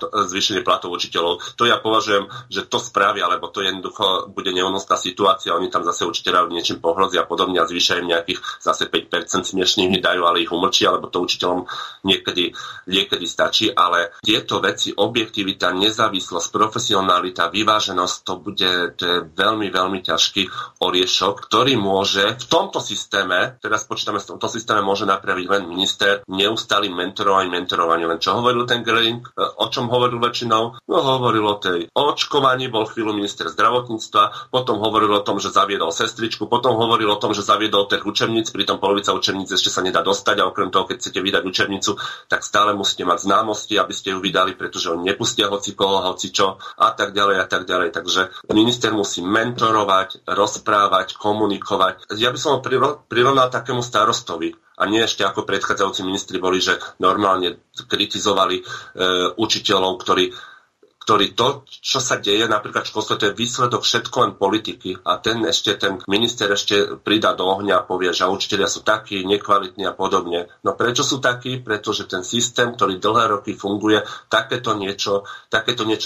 zvýšenie platov učiteľov. To ja považujem, že to spravia, lebo to jednoducho bude neúnosná situácia, oni tam zase učiteľov niečím pohrozia a podobne a zvýšia im nejakých zase 5% smiešných dajú, ale ich umlčia, lebo to spoločnosťom niekedy stačí, ale tieto veci, objektivita, nezávislosť, profesionalita, vyváženosť, to je veľmi, veľmi ťažký oriešok, ktorý môže v tomto systéme, teraz počítame, v tomto systéme môže napraviť len minister neustálým mentorovanie. Len čo hovoril ten Gröhling, o čom hovoril väčšinou? No hovoril o tej očkovaní, bol chvíľu minister zdravotníctva, potom hovoril o tom, že zaviedol sestričku, potom hovoril o tom, že zaviedol tých učebníc, pritom polovica učebníc ešte sa nedá dostať a okrem toho, keď chcete vydať učebnicu, tak stále musíte mať známosti, aby ste ju vydali, pretože oni nepustia hocikoho, hocičo a tak ďalej. Takže minister musí mentorovať, rozprávať, komunikovať. Ja by som ho prirovnal takému starostovi. A nie ešte ako predchádzajúci ministri boli, že normálne kritizovali učiteľov, ktorí to, čo sa deje napríklad v školstve, to je výsledok všetko len politiky a ten minister ešte pridá do ohňa a povie, že učitelia sú takí, nekvalitní a podobne. No prečo sú takí? Pretože ten systém, ktorý dlhé roky funguje, takéto niečo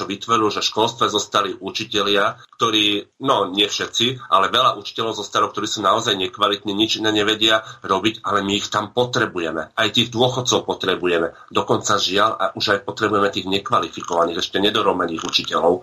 vytvoril, že v školstve zostali učitelia, ktorí, no nie všetci, ale veľa učiteľov zostalo, ktorí sú naozaj nekvalitní, nič iné nevedia robiť, ale my ich tam potrebujeme. Aj tých dôchodcov potrebujeme. Dokonca žiaľ a už aj potrebujeme tých nekvalifikovaných, ešte nedorobených učiteľov.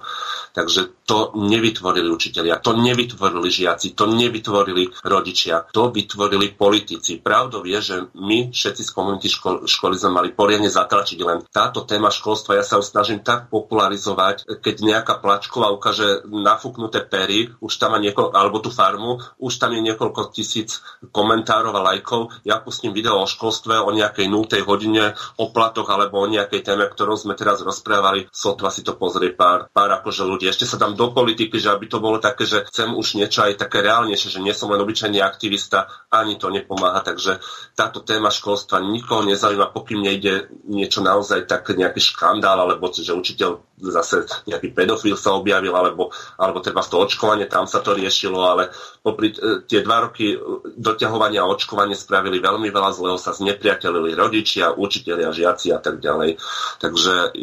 Takže to nevytvorili učitelia, to nevytvorili žiaci, to nevytvorili rodičia, to vytvorili politici. Pravdou je, že my všetci z komunity školy sme mali poriadne zatlačiť, len táto téma školstva, ja sa ju snažím tak popularizovať, keď nejaká plačková ukáže nafúknuté pery, už tam má niekoľko, alebo tú farmu, už tam je niekoľko tisíc komentárov a lajkov. Ja pustím video o školstve, o nejakej 0. hodine, o platoch alebo o nejakej téme, ktorou sme teraz rozprávali, sotva si to pozrie pár akože ľudí. Ešte sa dám do politiky, že aby to bolo také, že chcem už niečo aj také reálnejšie, že nie som len obyčajný aktivista, ani to nepomáha. Takže táto téma školstva nikoho nezaujíma, pokým nejde niečo naozaj tak nejaký škandál, alebo že učiteľ zase nejaký pedofil sa objavil, alebo treba to očkovanie, tam sa to riešilo, ale popri tie 2 roky doťahovania a očkovanie spravili veľmi veľa zlého, sa znepriatelili rodičia, učitelia, žiaci a tak ďalej. Takže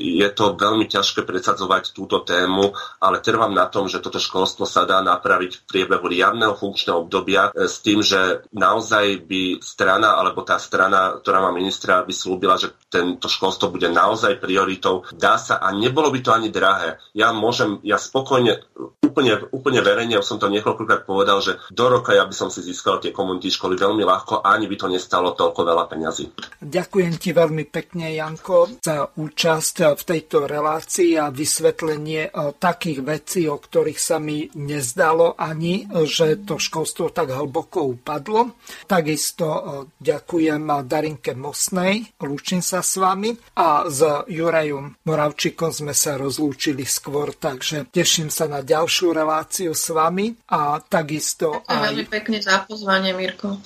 je to veľmi ťažké presadzovať túto tému, ale trvám na tom, že toto školstvo sa dá napraviť v priebehu riadneho funkčného obdobia s tým, že naozaj by strana, alebo tá strana, ktorá má ministra, by slúbila, že tento školstvo bude naozaj prioritou. Dá sa ani nebolo by to ani drahé. Ja spokojne, úplne verejne som to niekoľkokrát povedal, že do roka ja by som si získal tie komunity školy veľmi ľahko, ani by to nestalo toľko veľa peňazí. Ďakujem ti veľmi pekne, Janko, za účasť v tejto relácii a vysvetlenie takých vecí, o ktorých sa mi nezdalo ani, že to školstvo tak hlboko upadlo. Takisto ďakujem Darinke Mosnej, lúčim sa s vami a s Jurajom Moravčíkom sme sa rozlúčili skôr, takže teším sa na ďalšiu reláciu s vami a takisto aj... Veľmi pekne za pozvanie, Mirko.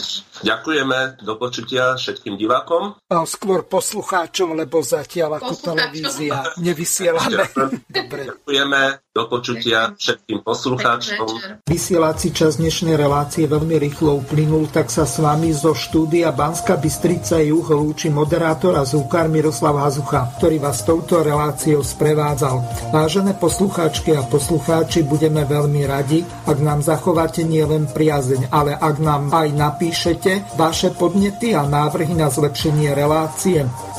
Ďakujeme, do počutia všetkým divákom. A skôr poslucháčom, lebo zatiaľ ako televízia nevysielame. Dobre. Ďakujeme, do počutia všetkým poslucháčom. Vysielací čas dnešnej relácie veľmi rýchlo uplynul, tak sa s vami zo štúdia Banská Bystrica juh lúči moderátor a zvukár Miroslav Hazucha, ktorý vás touto reláciou sprevádzal. Vážené poslucháčky a poslucháči, budeme veľmi radi, ak nám zachováte nielen priazeň, ale ak nám aj napíšete vaše podnety a návrhy na zlepšenie relácie,